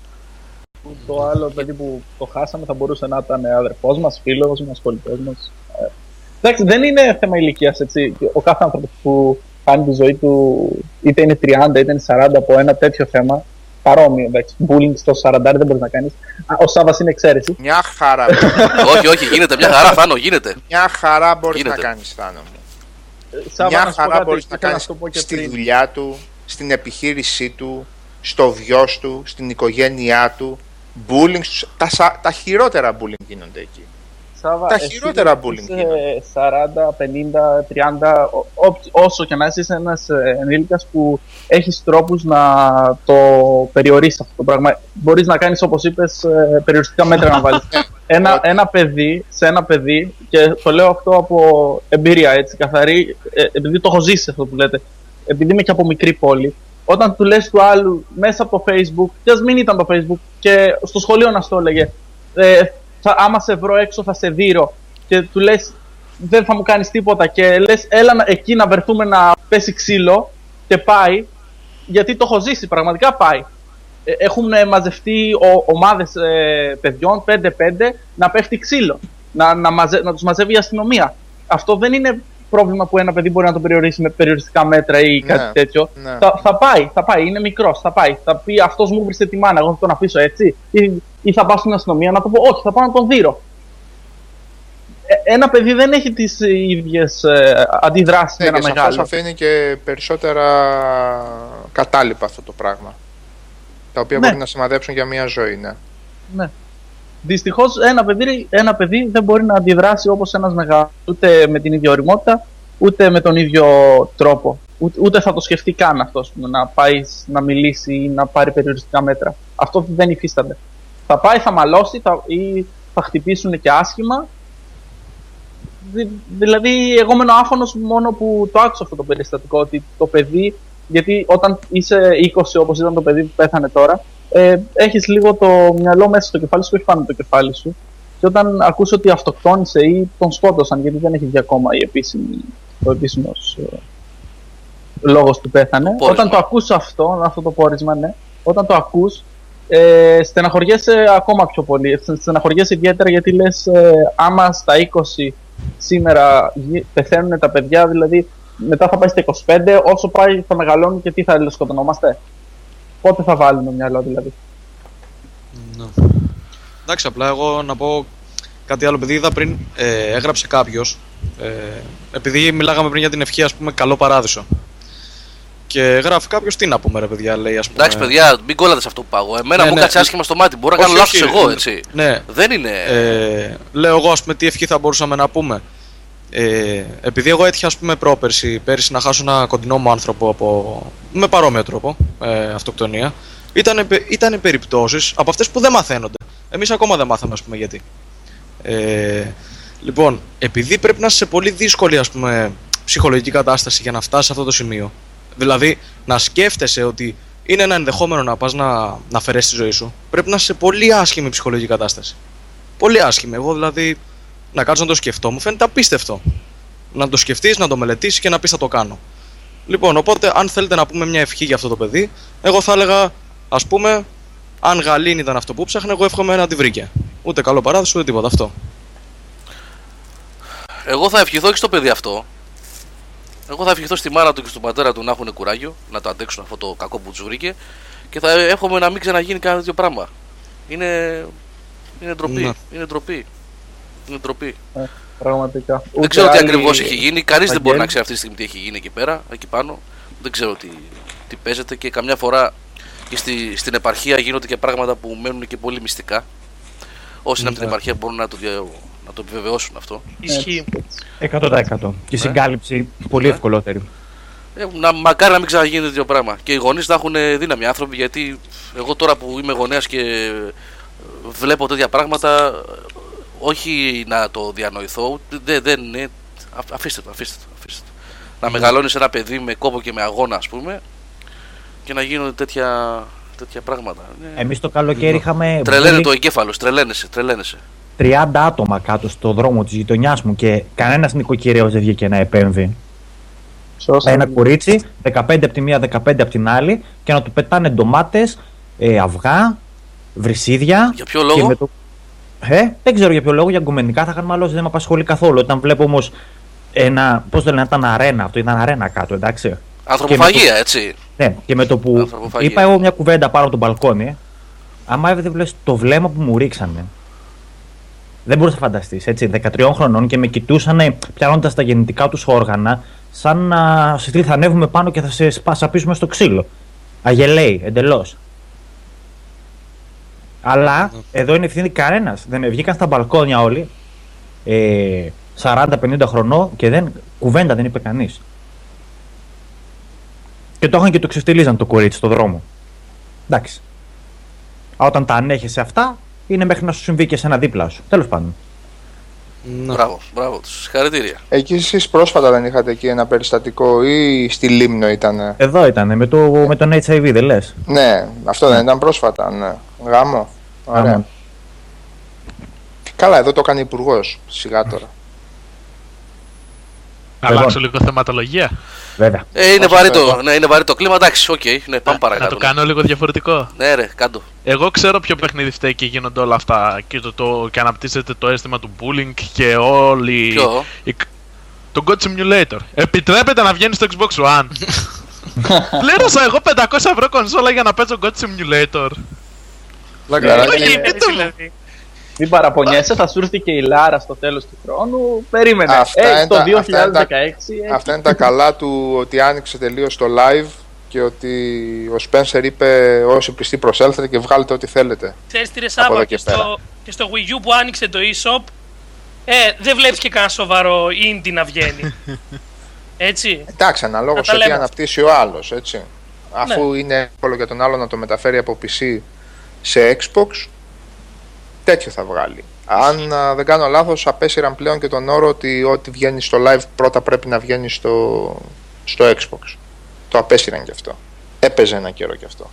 Το άλλο δηλαδή που το χάσαμε θα μπορούσε να ήταν αδερφός μας, φίλος μας, κολλητός μας. Ε, εντάξει, δεν είναι θέμα ηλικίας, έτσι. Ο κάθε άνθρωπος που χάνει τη ζωή του, είτε είναι τριάντα είτε είναι σαράντα, από ένα τέτοιο θέμα, παρόμοιο, εντάξει. Bullying στο σαράντα δεν μπορείς να κάνεις. Α, ο Σάββας είναι εξαίρεση. Μια χαρά. όχι, όχι, γίνεται. Μια χαρά, Θάνο, γίνεται. Μια χαρά μπορείς γίνεται. να κάνεις, Θάνο. Ε, Μια χαρά μπορείς να κάνεις στη δουλειά του, στην επιχείρησή του, στο βιός του, στην οικογένειά του. Bullying, τα, σα, τα χειρότερα bullying γίνονται εκεί. Σάβα, τα χειρότερα bullying γίνονται. σαράντα, πενήντα, τριάντα, ό, ό, όσο και να είσαι ένας ενήλικας που έχεις τρόπους να το περιορίσεις αυτό το πράγμα. Μπορείς να κάνεις, όπως είπες, περιοριστικά μέτρα να βάλεις. ένα, ένα παιδί, σε ένα παιδί, και το λέω αυτό από εμπειρία, έτσι, καθαρή, επειδή το έχω ζήσει αυτό που λέτε, επειδή είμαι και από μικρή πόλη. Όταν του λες του άλλου μέσα από το Facebook, κι ας μην ήταν το Facebook, και στο σχολείο να στο έλεγε, ε, θα, άμα σε βρω έξω θα σε δείρω, και του λες δεν θα μου κάνεις τίποτα, και λες έλα εκεί να βρεθούμε να πέσει ξύλο, και πάει, γιατί το έχω ζήσει, πραγματικά πάει. Ε, έχουν μαζευτεί ο, ομάδες ε, παιδιών πέντε πέντε να πέφτει ξύλο, να, να, μαζε, να τους μαζεύει η αστυνομία. Αυτό δεν είναι πρόβλημα που ένα παιδί μπορεί να το περιορίσει με περιοριστικά μέτρα ή κάτι ναι, τέτοιο. Ναι. Θα, θα πάει, θα πάει, είναι μικρός, θα πάει. Θα πει αυτός μου βρίσκεται τη μάνα, εγώ θα τον αφήσω έτσι. Ή, ή θα πάω στην αστυνομία να το πω, όχι, θα πάω να τον δείρω. Ε, ένα παιδί δεν έχει τις ίδιες ε, αντιδράσεις ναι, με ένα μεγάλο. Αυτό αφήνει και περισσότερα κατάλοιπα αυτό το πράγμα. Τα οποία ναι. μπορεί να σημαδέψουν για μια ζωή, ναι. ναι. Δυστυχώς ένα παιδί, ένα παιδί δεν μπορεί να αντιδράσει όπως ένας μεγάλος, ούτε με την ίδια ωριμότητα, ούτε με τον ίδιο τρόπο. Ούτε, ούτε θα το σκεφτεί καν αυτός πούμε, να πάει να μιλήσει ή να πάρει περιοριστικά μέτρα. Αυτό δεν υφίσταται. Θα πάει, θα μαλώσει θα, ή θα χτυπήσουν και άσχημα. Δη, δηλαδή, εγώ μένω άφωνος μόνο που το άκουσα αυτό το περιστατικό, ότι το παιδί, γιατί όταν είσαι είκοσι όπως ήταν το παιδί που πέθανε τώρα, Ε, έχεις λίγο το μυαλό μέσα στο κεφάλι σου και όχι πάνω από το κεφάλι σου. Και όταν ακούσει ότι αυτοκτόνησε ή τον σκότωσαν, γιατί δεν έχει βγει ακόμα η επίσημη, ο επίσημος ε, λόγος του πέθανε. Πόρισμα. Όταν το ακούς αυτό, αυτό το πόρισμα, ναι, όταν το ακούς, ε, στεναχωριέσαι ακόμα πιο πολύ. Στεναχωριέσαι ιδιαίτερα γιατί λες, ε, άμα στα είκοσι σήμερα πεθαίνουν τα παιδιά, δηλαδή μετά θα πάει στα είκοσι πέντε, όσο πάει θα μεγαλώνουν και τι θα σκοτωνόμαστε. Πότε θα βάλουμε μυαλό δηλαδή. No. Εντάξει, απλά εγώ να πω κάτι άλλο, επειδή είδα πριν, ε, έγραψε κάποιος, ε, επειδή μιλάγαμε πριν για την ευχή, ας πούμε, καλό παράδεισο. Και γράφει κάποιος, τι να πούμε ρε παιδιά, λέει, ας πούμε. Εντάξει παιδιά, μην κόλλατε σε αυτό που πάγω, εμένα ναι, μου κάτσε ναι, άσχημα στο μάτι, μπορώ να όχι, κάνω όχι, λάθος όχι, εγώ, έτσι. Ναι. Δεν είναι... Ε, λέω εγώ, ας πούμε, τι ευχή θα μπορούσαμε να πούμε. Ε, επειδή εγώ έτυχα, ας πούμε, πρόπερση, πέρυσι να χάσω ένα κοντινό μου άνθρωπο από... με παρόμοιο τρόπο, ε, αυτοκτονία. Ήταν, ήταν περιπτώσεις από αυτές που δεν μαθαίνονται. Εμείς ακόμα δεν μάθαμε, ας πούμε, γιατί. Ε, λοιπόν, επειδή πρέπει να είσαι σε πολύ δύσκολη, ας πούμε, ψυχολογική κατάσταση για να φτάσεις σε αυτό το σημείο, δηλαδή να σκέφτεσαι ότι είναι ένα ενδεχόμενο να πας να, να αφαιρέσεις τη ζωή σου, πρέπει να είσαι σε πολύ άσχημη ψυχολογική κατάσταση. Πολύ άσχημη. Εγώ δηλαδή να κάτσω να το σκεφτώ, μου φαίνεται απίστευτο. Να το σκεφτείς, να το μελετήσεις και να πεις θα το κάνω. Λοιπόν, οπότε, αν θέλετε να πούμε μια ευχή για αυτό το παιδί, εγώ θα έλεγα, ας πούμε, αν Γαλήνη ήταν αυτό που ψάχνε, εγώ εύχομαι να τη βρήκε. Ούτε καλό παράδεισο, ούτε τίποτα αυτό. Εγώ θα ευχηθώ και στο παιδί αυτό. Εγώ θα ευχηθώ στη μάνα του και στον πατέρα του να έχουν κουράγιο, να το αντέξουν αυτό το κακό που τους βρήκε, και θα εύχομαι να μην ξαναγίνει κανένα τέτοιο πράγμα. Είναι. Είναι ντροπή. Ναι. Είναι ντροπή. Είναι ντροπή. Ε, πραγματικά. Δεν ούτε ξέρω άλλη... τι ακριβώς έχει γίνει. Κανείς δεν μπορεί να ξέρει αυτή τη στιγμή τι έχει γίνει εκεί πέρα, εκεί πάνω. Δεν ξέρω τι, τι παίζεται, και καμιά φορά. Και στη, στην επαρχία γίνονται και πράγματα που μένουν και πολύ μυστικά. Όσοι είναι από την επαρχία μπορούν να το, δια, να το επιβεβαιώσουν αυτό. Ισχύει. εκατό τοις εκατό. Και η συγκάλυψη πολύ ευκολότερη. Ε, να, μακάρι να μην ξαναγίνεται τέτοιο πράγμα. Και οι γονείς να έχουν δύναμη άνθρωποι, γιατί εγώ τώρα που είμαι γονέας και βλέπω τέτοια πράγματα, όχι να το διανοηθώ, δεν δε, είναι. Αφήστε το, αφήστε το. Αφήστε το. Να μεγαλώνεις ένα παιδί με κόπο και με αγώνα, ας πούμε, και να γίνονται τέτοια, τέτοια πράγματα. Εμείς το καλοκαίρι είχαμε... Τρελαίνε το εγκέφαλος, τρελαίνεσαι, τρελαίνεσαι. τριάντα άτομα κάτω στο δρόμο της γειτονιάς μου και κανένας νοικοκυρέος δεν βγήκε να επέμβει. Σωστά. Ένα κορίτσι, δεκαπέντε από τη μία, δεκαπέντε από την άλλη, και να του πετάνε ντομάτες, ε, αυγά, βρυσίδια... Για ποιο λόγο? Το... Ε, δεν ξέρω για ποιο λόγο, για αγκομενικά θα είχαν μάλλον, δεν με απασχολεί καθόλου. Όταν βλέπω όμως ένα... Πώς το λένε, ήταν αρένα αυτό, ήταν αρένα κάτω, εντάξει. Ανθρωποφαγία, το... έτσι. Ναι, και με το που είπα εγώ μια κουβέντα πάνω από τον μπαλκόνι, άμα έβλεπες το βλέμμα που μου ρίξανε, δεν μπορείς να φανταστείς, έτσι, δεκατριών χρονών, και με κοιτούσανε πιάνοντας τα γεννητικά τους όργανα, σαν να σε θλιθανεύουμε πάνω και θα σε σπασαπίσουμε στο ξύλο. Αγελαίοι, εντελώς. Αλλά εδώ είναι ευθύνη κανένας. Δεν βγήκαν στα μπαλκόνια όλοι, ε, σαράντα πενήντα χρονών, και δεν, κουβέντα δεν είπε κανείς. Και το είχαν και το ξεφτιλίζαν το κορίτσι στον δρόμο. Εντάξει. Α, όταν τα ανέχεσαι αυτά, είναι μέχρι να σου συμβεί και σε ένα δίπλα σου. Τέλος πάντων. Να. Μπράβο, μπράβο τους. Συγχαρητήρια. Εκεί εσείς πρόσφατα δεν είχατε εκεί ένα περιστατικό, ή στη Λίμνο ήταν? Εδώ ήταν, με, το, με τον έιτς άι βι, δεν λες? Ναι, αυτό δεν ήταν πρόσφατα? Ναι. Γάμο. Ωραία. Άμα. Καλά, εδώ το έκανε υπουργός. Σιγά τώρα. Αλλάξω λίγο θεματολογία. Βέβαια. Ε, είναι βαρύ το, ναι, είναι βαρύ το κλίμα, εντάξει, οκ, okay, ναι, πάμε παρακάτω. Να το κάνω λίγο διαφορετικό. Ναι, ρε, κάντο. Εγώ ξέρω ποιο παιχνίδι φταίει και γίνονται όλα αυτά, και, το, το, και αναπτύσσεται το αίσθημα του bullying και όλοι. Ποιο? Η, το God Simulator. Επιτρέπεται να βγαίνει στο Xbox One. Πλήρωσα εγώ πεντακόσια ευρώ κονσόλα για να παίζω God Simulator. Μην παραπονιέσαι, θα σου έρθει και η Λάρα στο τέλος του χρόνου. Περίμενε. Αυτά το δύο χιλιάδες δεκαέξι. Αυτά είναι τα καλά του, ότι άνοιξε τελείως το live και ότι ο Spencer είπε: όσοι πιστοί προσέλθετε και βγάλετε ό,τι θέλετε. Ξέρεις τι ρε Σάββα, και, και στο Wii U που άνοιξε το eShop, ε, δεν βλέπεις και κανένα σοβαρό indie να βγαίνει. Έτσι. Εντάξει, αναλόγως ότι αναπτύσσει ο άλλος. Έτσι. Αφού ναι, είναι εύκολο για τον άλλο να το μεταφέρει από πι σι σε Xbox, τέτοιο θα βγάλει. Αν α, δεν κάνω λάθος, απέσυραν πλέον και τον όρο ότι ό,τι βγαίνει στο live πρώτα πρέπει να βγαίνει στο, στο Xbox. Το απέσυραν και αυτό. Έπαιζε ένα καιρό και αυτό.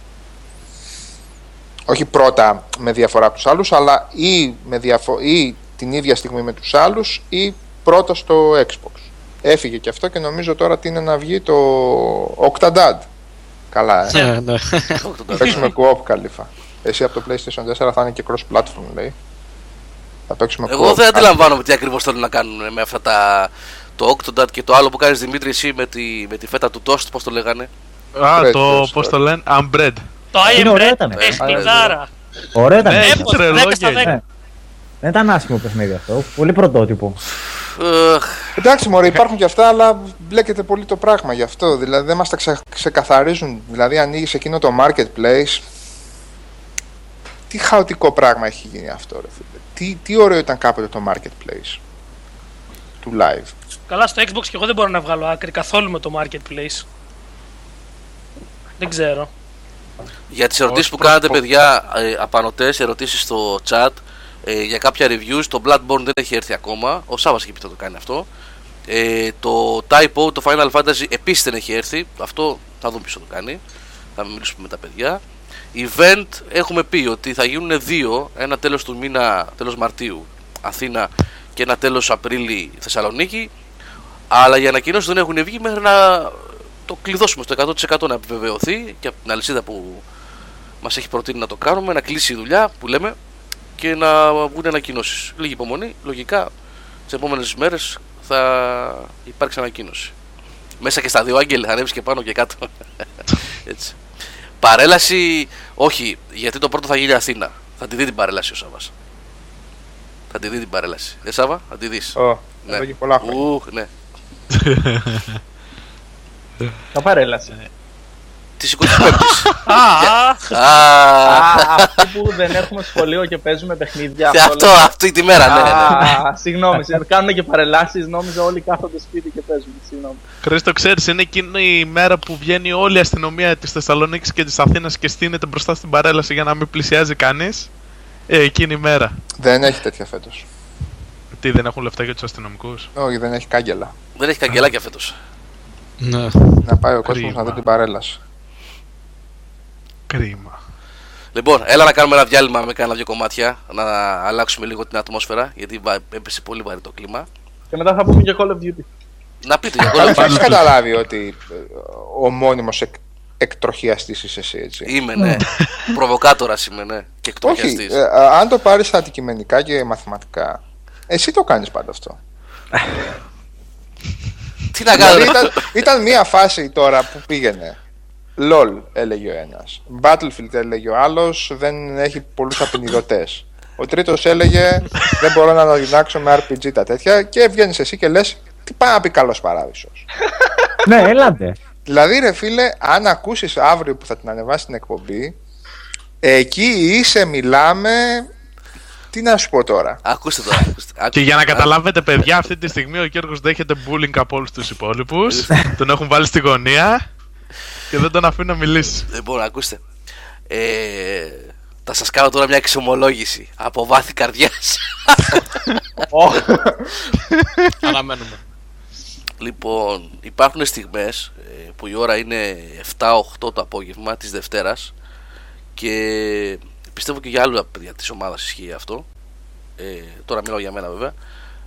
Όχι πρώτα με διαφορά από τους άλλους, αλλά ή, με διαφο- ή την ίδια στιγμή με τους άλλους, ή πρώτα στο Xbox. Έφυγε και αυτό, και νομίζω τώρα τι είναι να βγει το Octadad. Καλά, ε. Παίξουμε co-op, καλήφα. Εσύ από το PlayStation φορ θα είναι και cross-platform, λέει. Θα παίξουμε. Εγώ δεν κάνουμε. Αντιλαμβάνομαι τι ακριβώς θέλουν να κάνουν με αυτά τα. Το Octodad και το άλλο που κάνεις, Δημήτρη, εσύ με τη, με τη φέτα του Toast, πώς το λέγανε. Α, bread, το πώς το λένε, I'm Bread. Το I am Bread, παιχνιδάρα. Ωραία ήταν. Έχει τρελό γκέι. Δεν ήταν άσχημο παιχνίδι αυτό, πολύ πρωτότυπο. Εντάξει μωρέ, υπάρχουν και αυτά, αλλά μπλέκεται πολύ το πράγμα γι' αυτό. Δηλαδή δεν μας τα ξε, ξεκαθαρίζουν. Δηλαδή ανοίγεις εκείνο το marketplace. Τι χαοτικό πράγμα έχει γίνει αυτό, ρε φίλε. Τι, τι ωραίο ήταν κάποτε το marketplace του live. Καλά, στο Xbox και εγώ δεν μπορώ να βγάλω άκρη καθόλου με το marketplace. Δεν ξέρω. Για τις ερωτήσεις που κάνατε, παιδιά, ε, απανωτές, ερωτήσεις στο chat. Ε, για κάποια reviews, το Bloodborne δεν έχει έρθει ακόμα. Ο Σάββας είπε θα το κάνει αυτό. Ε, το Type-O, το Final Fantasy επίσης δεν έχει έρθει. Αυτό θα δούμε ποιος θα το κάνει. Θα μιλήσουμε με τα παιδιά. Event έχουμε πει ότι θα γίνουν δύο. Ένα τέλος του μήνα, τέλος Μαρτίου, Αθήνα, και ένα τέλος Απρίλη, Θεσσαλονίκη. Αλλά οι ανακοινώσεις δεν έχουν βγει μέχρι να το κλειδώσουμε στο εκατό τοις εκατό, να επιβεβαιωθεί και από την αλυσίδα που μας έχει προτείνει να το κάνουμε, να κλείσει η δουλειά που λέμε και να βγουν ανακοινώσεις. Λίγη υπομονή, λογικά τις επόμενες μέρες θα υπάρξει ανακοίνωση. Μέσα και στα δύο, Άγγελ, θα ανέβεις και πάνω και κάτω. Έτσι. Παρέλαση, όχι, γιατί το πρώτο θα γίνει Αθήνα. Θα τη δει την παρέλαση ο Σάββας. Θα τη δει την παρέλαση. Ε, Σάββα, θα τη δεις. Ω, ναι. Εδώ και πολλά χρόνια. Ουχ, ναι. Τα παρέλαση. Της εικοστής πέμπτης. Αυτοί που δεν έχουμε σχολείο και παίζουμε παιχνίδια. Αυτό, αυτή τη μέρα, ναι. Συγγνώμη, κάνουν και παρελάσεις. Νόμιζα όλοι κάθονται σπίτι και παίζουν. Χρήστο, ξέρεις, είναι εκείνη η μέρα που βγαίνει όλη η αστυνομία της Θεσσαλονίκης και της Αθήνας και στείνεται μπροστά στην παρέλαση για να μην πλησιάζει κανείς. Εκείνη η μέρα. Δεν έχει τέτοια φέτος. Τι, δεν έχουν λεφτά για τους αστυνομικούς? Όχι, δεν έχει κάγκελα. Δεν έχει καγκελάκια φέτος. Ναι. Να πάει ο κόσμος να δει την παρέλαση. Κρίμα. Λοιπόν, έλα να κάνουμε ένα διάλειμμα με κάνα δύο κομμάτια. Να αλλάξουμε λίγο την ατμόσφαιρα, γιατί έπεσε πολύ βαρύ το κλίμα. Και μετά θα πούμε για Call of Duty. Να πείτε για Call of Duty. Έχεις καταλάβει ότι ο μόνιμος εκ, εκτροχιαστής είσαι εσύ, έτσι? Είμαι, ναι. Προβοκάτορας είμαι, ναι. Και εκτροχιαστής. Όχι, ε, αν το πάρεις αντικειμενικά και μαθηματικά, εσύ το κάνεις πάντα αυτό. Τι να κάνω. Ήταν, ήταν μια φάση τώρα που πήγαινε. LOL έλεγε ο ένας, Battlefield έλεγε ο άλλος, δεν έχει πολλούς απεινιδωτές. Ο τρίτος έλεγε δεν μπορώ να αναδυνάξω με αρ πι τζι τα τέτοια, και βγαίνεις εσύ και λες τι πάει να πει καλός παράδεισος. Ναι, έλατε. Δηλαδή ρε φίλε, αν ακούσεις αύριο που θα την ανεβάσει την εκπομπή, εκεί είσαι, μιλάμε. Τι να σου πω τώρα. Ακούστε τώρα. Ακούστε. Και για να καταλάβετε, παιδιά, αυτή τη στιγμή ο Γιώργος δέχεται bullying από όλους τους υπόλοιπους. Τον έχουν βάλει στη γωνία και δεν τον αφήνω να μιλήσει. Λοιπόν, ακούστε. Ε, θα σας κάνω τώρα μια εξομολόγηση από βάθη καρδιάς. Αναμένουμε. Λοιπόν, υπάρχουν στιγμές που η ώρα είναι εφτά οχτώ το απόγευμα της Δευτέρας και πιστεύω και για άλλα παιδιά της ομάδας ισχύει αυτό. Ε, τώρα μιλάω για μένα βέβαια.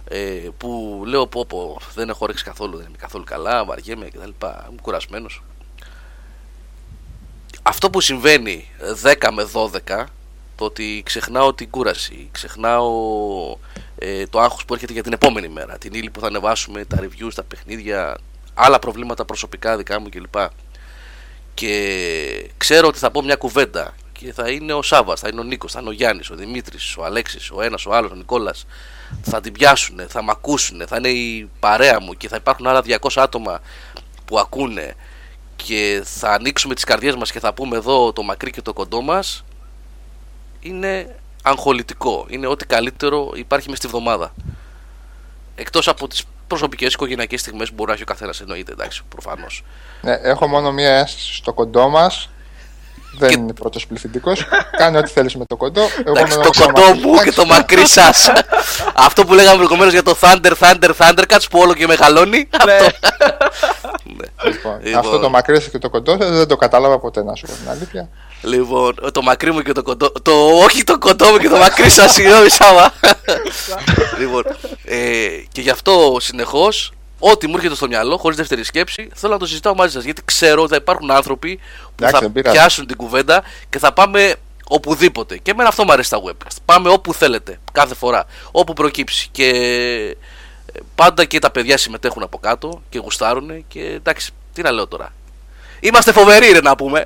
Ε, που λέω πω πω δεν έχω όρεξη καθόλου, δεν είμαι καθόλου καλά, βαριέμαι κτλ. Είμαι κουρασμένος. Αυτό που συμβαίνει δέκα με δώδεκα, το ότι ξεχνάω την κούραση, ξεχνάω ε, το άγχος που έρχεται για την επόμενη μέρα, την ύλη που θα ανεβάσουμε, τα reviews, τα παιχνίδια, άλλα προβλήματα προσωπικά δικά μου κλπ. Και ξέρω ότι θα πω μια κουβέντα και θα είναι ο Σάββας, θα είναι ο Νίκος, θα είναι ο Γιάννης, ο Δημήτρης, ο Αλέξης, ο ένας, ο άλλος, ο Νικόλας. Θα την πιάσουν, θα μ' ακούσουν, θα είναι η παρέα μου και θα υπάρχουν άλλα διακόσια άτομα που ακούνε. Και θα ανοίξουμε τις καρδιές μας και θα πούμε εδώ το μακρύ και το κοντό μας. Είναι αγχολητικό. Είναι ό,τι καλύτερο υπάρχει μες τη βδομάδα. Εκτός από τις προσωπικές οικογενειακές στιγμές που μπορεί να έχει ο καθένας, εννοείται, εντάξει, προφανώς. Ναι, έχω μόνο μία αίσθηση στο κοντό μας. Δεν και... είναι πρώτος πληθυντικός. Κάνε ό,τι θέλεις με το κοντό. Εντάξει, το κοντό μου και το μακρύ σας. Αυτό που λέγαμε προηγουμένως για το Thunder, Thunder, ThunderCats που όλο και μεγαλώνει. Λοιπόν, λοιπόν, αυτό το μακρύ και το κοντό σας δεν το κατάλαβα ποτέ, να σου πω την αλήθεια. Λοιπόν, το μακρύ μου και το κοντό. Το, όχι το κοντό μου και το μακρύ σας, συγγνώμη, Σάβα. Λοιπόν, ε, και γι' αυτό συνεχώς, ό,τι μου έρχεται στο μυαλό, χωρίς δεύτερη σκέψη, θέλω να το συζητάω μαζί σας. Γιατί ξέρω ότι θα υπάρχουν άνθρωποι που εντάξει, θα πιάσουν την κουβέντα και θα πάμε οπουδήποτε. Και εμένα αυτό μου αρέσει τα webcast. Πάμε όπου θέλετε, κάθε φορά, όπου προκύψει. Και πάντα και τα παιδιά συμμετέχουν από κάτω και γουστάρουν. Και εντάξει, τι να λέω τώρα. Είμαστε φοβεροί, ρε, να πούμε.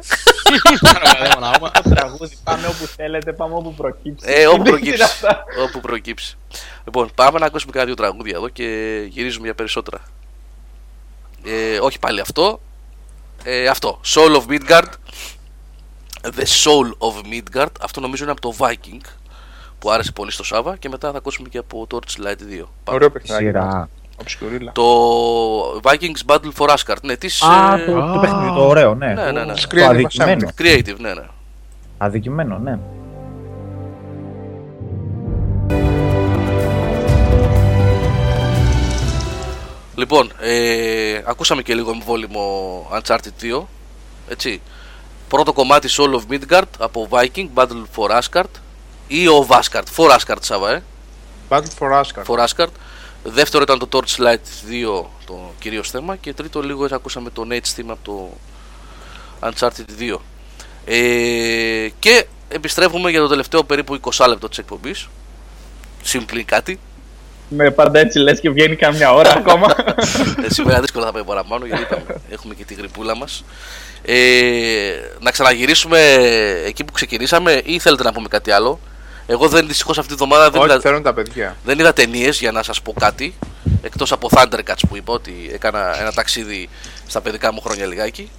Πάμε όπου θέλετε, πάμε όπου προκύψει. Ε, όπου προκύψει. όπου προκύψει. Λοιπόν, πάμε να ακούσουμε κάνα δύο τραγούδια εδώ και γυρίζουμε για περισσότερα. Ε, όχι πάλι αυτό. Ε, αυτό. Soul of Midgard. The Soul of Midgard. Αυτό νομίζω είναι από το Viking που άρεσε πολύ στο Σάβα. Και μετά θα ακούσουμε και από το Torchlight δύο. Ωραίο παιχνίδι. Το Vikings Battle for Asgard. Ναι, της, Α, ε... το, το παιχνίδι, το ωραίο, ναι. ναι, ναι, ναι. Το αδικημένο. Creative, ναι, ναι. Αδικημένο, ναι. Λοιπόν, ε, ακούσαμε και λίγο εμβόλυμο Uncharted δύο, έτσι. Πρώτο κομμάτι Soul of Midgard από Viking, Battle for Asgard ή ο Asgard, for Asgard Σάβα, ε. Battle for Asgard. For Asgard. Δεύτερο ήταν το Torchlight δύο το κυρίως θέμα και τρίτο λίγο ακούσαμε τον Edge Team από το Uncharted δύο. Ε, και επιστρέφουμε για το τελευταίο περίπου είκοσι λεπτό της εκπομπής. Συμπλήν κάτι. Με πάντα έτσι λες και βγαίνει καμιά ώρα ακόμα. ε, σήμερα δύσκολα θα πάει παραπάνω γιατί είπαμε, έχουμε και τη γρυπούλα μας. Ε, να ξαναγυρίσουμε εκεί που ξεκινήσαμε ή θέλετε να πούμε κάτι άλλο? Εγώ δεν δυστυχώς αυτή τη βδομάδα δεν, είδα... δεν είδα ταινίες για να σας πω κάτι. Εκτός από ThunderCats που είπα ότι έκανα ένα ταξίδι στα παιδικά μου χρόνια λιγάκι.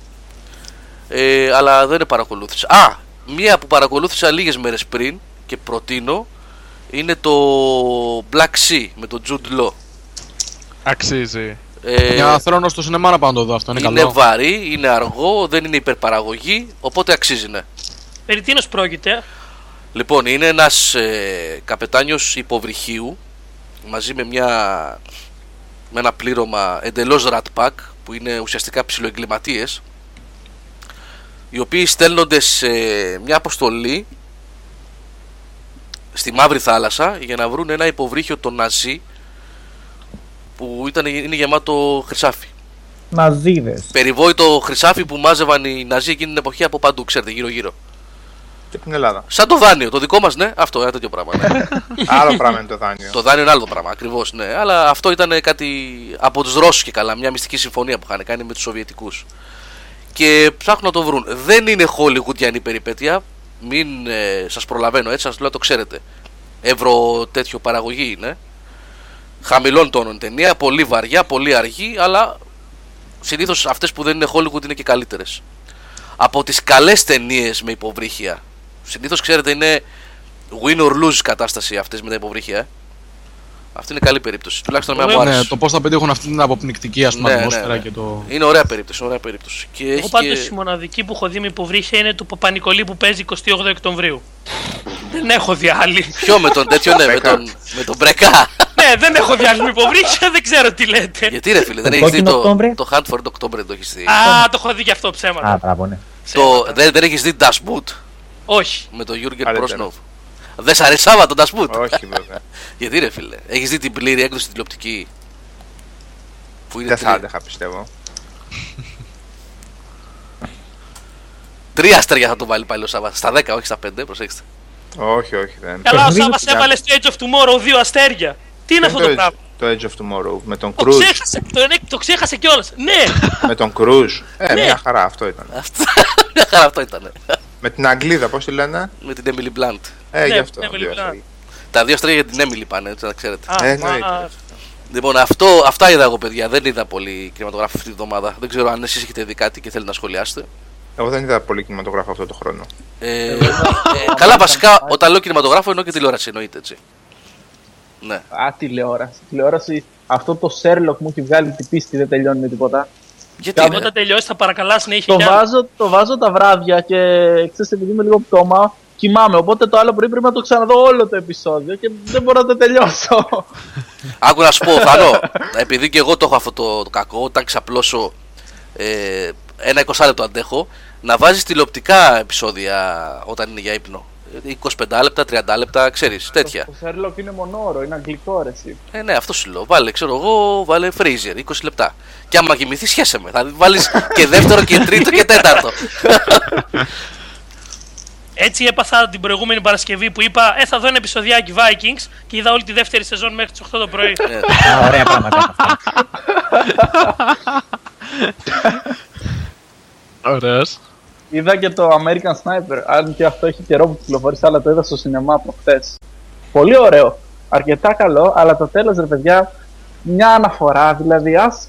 ε, Αλλά δεν παρακολούθησα. Α, μία που παρακολούθησα λίγες μέρες πριν και προτείνω είναι το Black Sea με τον Jude Law. Αξίζει. Ε, Για θρόνο στο σινεμά να πάνω το δω αυτό, είναι, είναι καλό. Είναι βαρύ, είναι αργό, δεν είναι υπερπαραγωγή, οπότε αξίζει, ναι. Περί τίνος πρόκειται? Λοιπόν, είναι ένας ε, καπετάνιος υποβρυχίου μαζί με, μια, με ένα πλήρωμα εντελώς rat pack που είναι ουσιαστικά ψιλοεγκληματίες, οι οποίοι στέλνονται σε μια αποστολή στη Μαύρη Θάλασσα για να βρουν ένα υποβρύχιο των Ναζί που ήταν, είναι γεμάτο χρυσάφι. Ναζίδες. Περιβόητο χρυσάφι που μάζευαν οι Ναζί εκείνη την εποχή από παντού, ξέρετε, γύρω-γύρω. Και την Ελλάδα. Σαν το δάνειο, το δικό μας, ναι, αυτό, ένα τέτοιο πράγμα. Ναι. Άλλο πράγμα είναι το δάνειο. Το δάνειο είναι άλλο πράγμα, ακριβώς, ναι. Αλλά αυτό ήταν κάτι από τους Ρώσους και καλά, μια μυστική συμφωνία που είχαν κάνει με τους Σοβιετικούς. Και ψάχνουν να το βρουν. Δεν είναι χολιγουντιανή περιπέτεια. Μην ε, σας προλαβαίνω έτσι, σας λέω, το ξέρετε. Ευρω τέτοιο παραγωγή είναι. Χαμηλών τόνων ταινία, πολύ βαριά, πολύ αργή, αλλά συνήθως αυτές που δεν είναι Hollywood είναι και καλύτερες. Από τις καλές ταινίες με υποβρύχια. Συνήθως ξέρετε είναι win or lose κατάσταση αυτές με τα υποβρύχια. Ε. Αυτή είναι καλή περίπτωση. Τουλάχιστον με αμάρες. Ναι, το πώς θα πετύχουν αυτή την αποπνικτική, ας πούμε, ναι, ατμόσφαιρα, ναι, ναι. Και το. Είναι ωραία περίπτωση. Ωραία περίπτωση. Και εγώ πάντως και... η μοναδική που έχω δει με υποβρύχια είναι του Παπανικολή που παίζει εικοστή όγδοη Οκτωβρίου. Δεν έχω δει άλλη. Ποιο με τον τέτοιο, ναι, με τον, με τον Μπρεκά. Ναι, δεν έχω δει άλλη με υποβρύχια, δεν ξέρω τι λέτε. Γιατί ρε φίλε, δεν έχεις δει το, το Hartford Οκτώβρη, το έχεις δει. Α, το έχω δει και αυτό, ψέματα. Δεν έχεις δει Das Boot? Όχι. Με τον Γιούργεν Πρόσνοβ. Δεν σ' αρέσει Σάββατο το Ντασπούτ? Όχι βέβαια. Γιατί ρε φίλε, έχεις δει την πλήρη έκδοση στην τηλεοπτική? Δεν θα άντεχα πιστεύω. Τρία αστέρια θα το βάλει πάλι ο Σάββας. Στα δέκα, όχι στα πέντε, προσέξτε. Όχι, όχι δεν. Καλά, ο Σάββας έβαλε στο Edge of Tomorrow δύο αστέρια. Τι είναι αυτό το πράγμα? Το Edge of Tomorrow με τον Κρούζ. Το ξέχασε κιόλας. Ναι. Με τον Κρούζ. Ε, μια χαρά αυτό ήταν. Μια χαρά αυτό ήταν. Με την Αγγλίδα, πώς τη λένε? Με την Emily Blunt. Ε, ναι, γι' αυτό. Δύο τα δύο στρία για την Emily πάνε, έτσι να ξέρετε. Α, ε, ναι, α, λοιπόν, αυτό, αυτά είδα εγώ, παιδιά. Δεν είδα πολύ κινηματογράφο αυτή τη βδομάδα. Δεν ξέρω αν εσείς έχετε δει κάτι και θέλετε να σχολιάσετε. Εγώ δεν είδα πολύ κινηματογράφο αυτό το χρόνο. Ε, ε, καλά, βασικά, όταν λέω κινηματογράφο εννοώ και τηλεόραση, εννοείται έτσι. Ναι. Α, τηλεόραση. Τηλεόραση. Αυτό το Sherlock μου έχει βγάλει την πίστη, δεν τελειώνει με τίποτα. Γιατί όταν ναι. τελειώσει θα παρακαλάς να είχε το βάζω, το βάζω τα βράδια και ξέρεις, επειδή είμαι λίγο πτώμα, κοιμάμαι. Οπότε το άλλο πρωί πρέπει να το ξαναδώ όλο το επεισόδιο και δεν μπορώ να το τελειώσω. Άκου να σου πω, Θανό, επειδή και εγώ το έχω αυτό το, το κακό, όταν ξαπλώσω ε, ένα είκοσι λεπτό αντέχω, να βάζεις τηλεοπτικά επεισόδια όταν είναι για ύπνο. είκοσι πέντε λεπτά, τριάντα λεπτά, ξέρεις, τέτοια. Το Sherlock είναι μονόωρο, είναι αγγλικό ρε εσύ. Ε, ναι, αυτό σου λέω. Βάλε, ξέρω εγώ, βάλε Fraser, είκοσι λεπτά. Και άμα κοιμηθεί, σχέσε με. Θα βάλεις και δεύτερο και τρίτο και τέταρτο. Έτσι έπαθα την προηγούμενη Παρασκευή που είπα «Ε, θα δω ένα επεισοδιάκι Vikings» και είδα όλη τη δεύτερη σεζόν μέχρι τις οκτώ το πρωί. Ωραία πράγματα. Ωραίος. Είδα και το American Sniper, αν και αυτό έχει καιρό που κυκλοφορήσε, αλλά το είδα στο σινεμά από χτες. Πολύ ωραίο, αρκετά καλό, αλλά το τέλος, ρε παιδιά, μια αναφορά, δηλαδή, ας,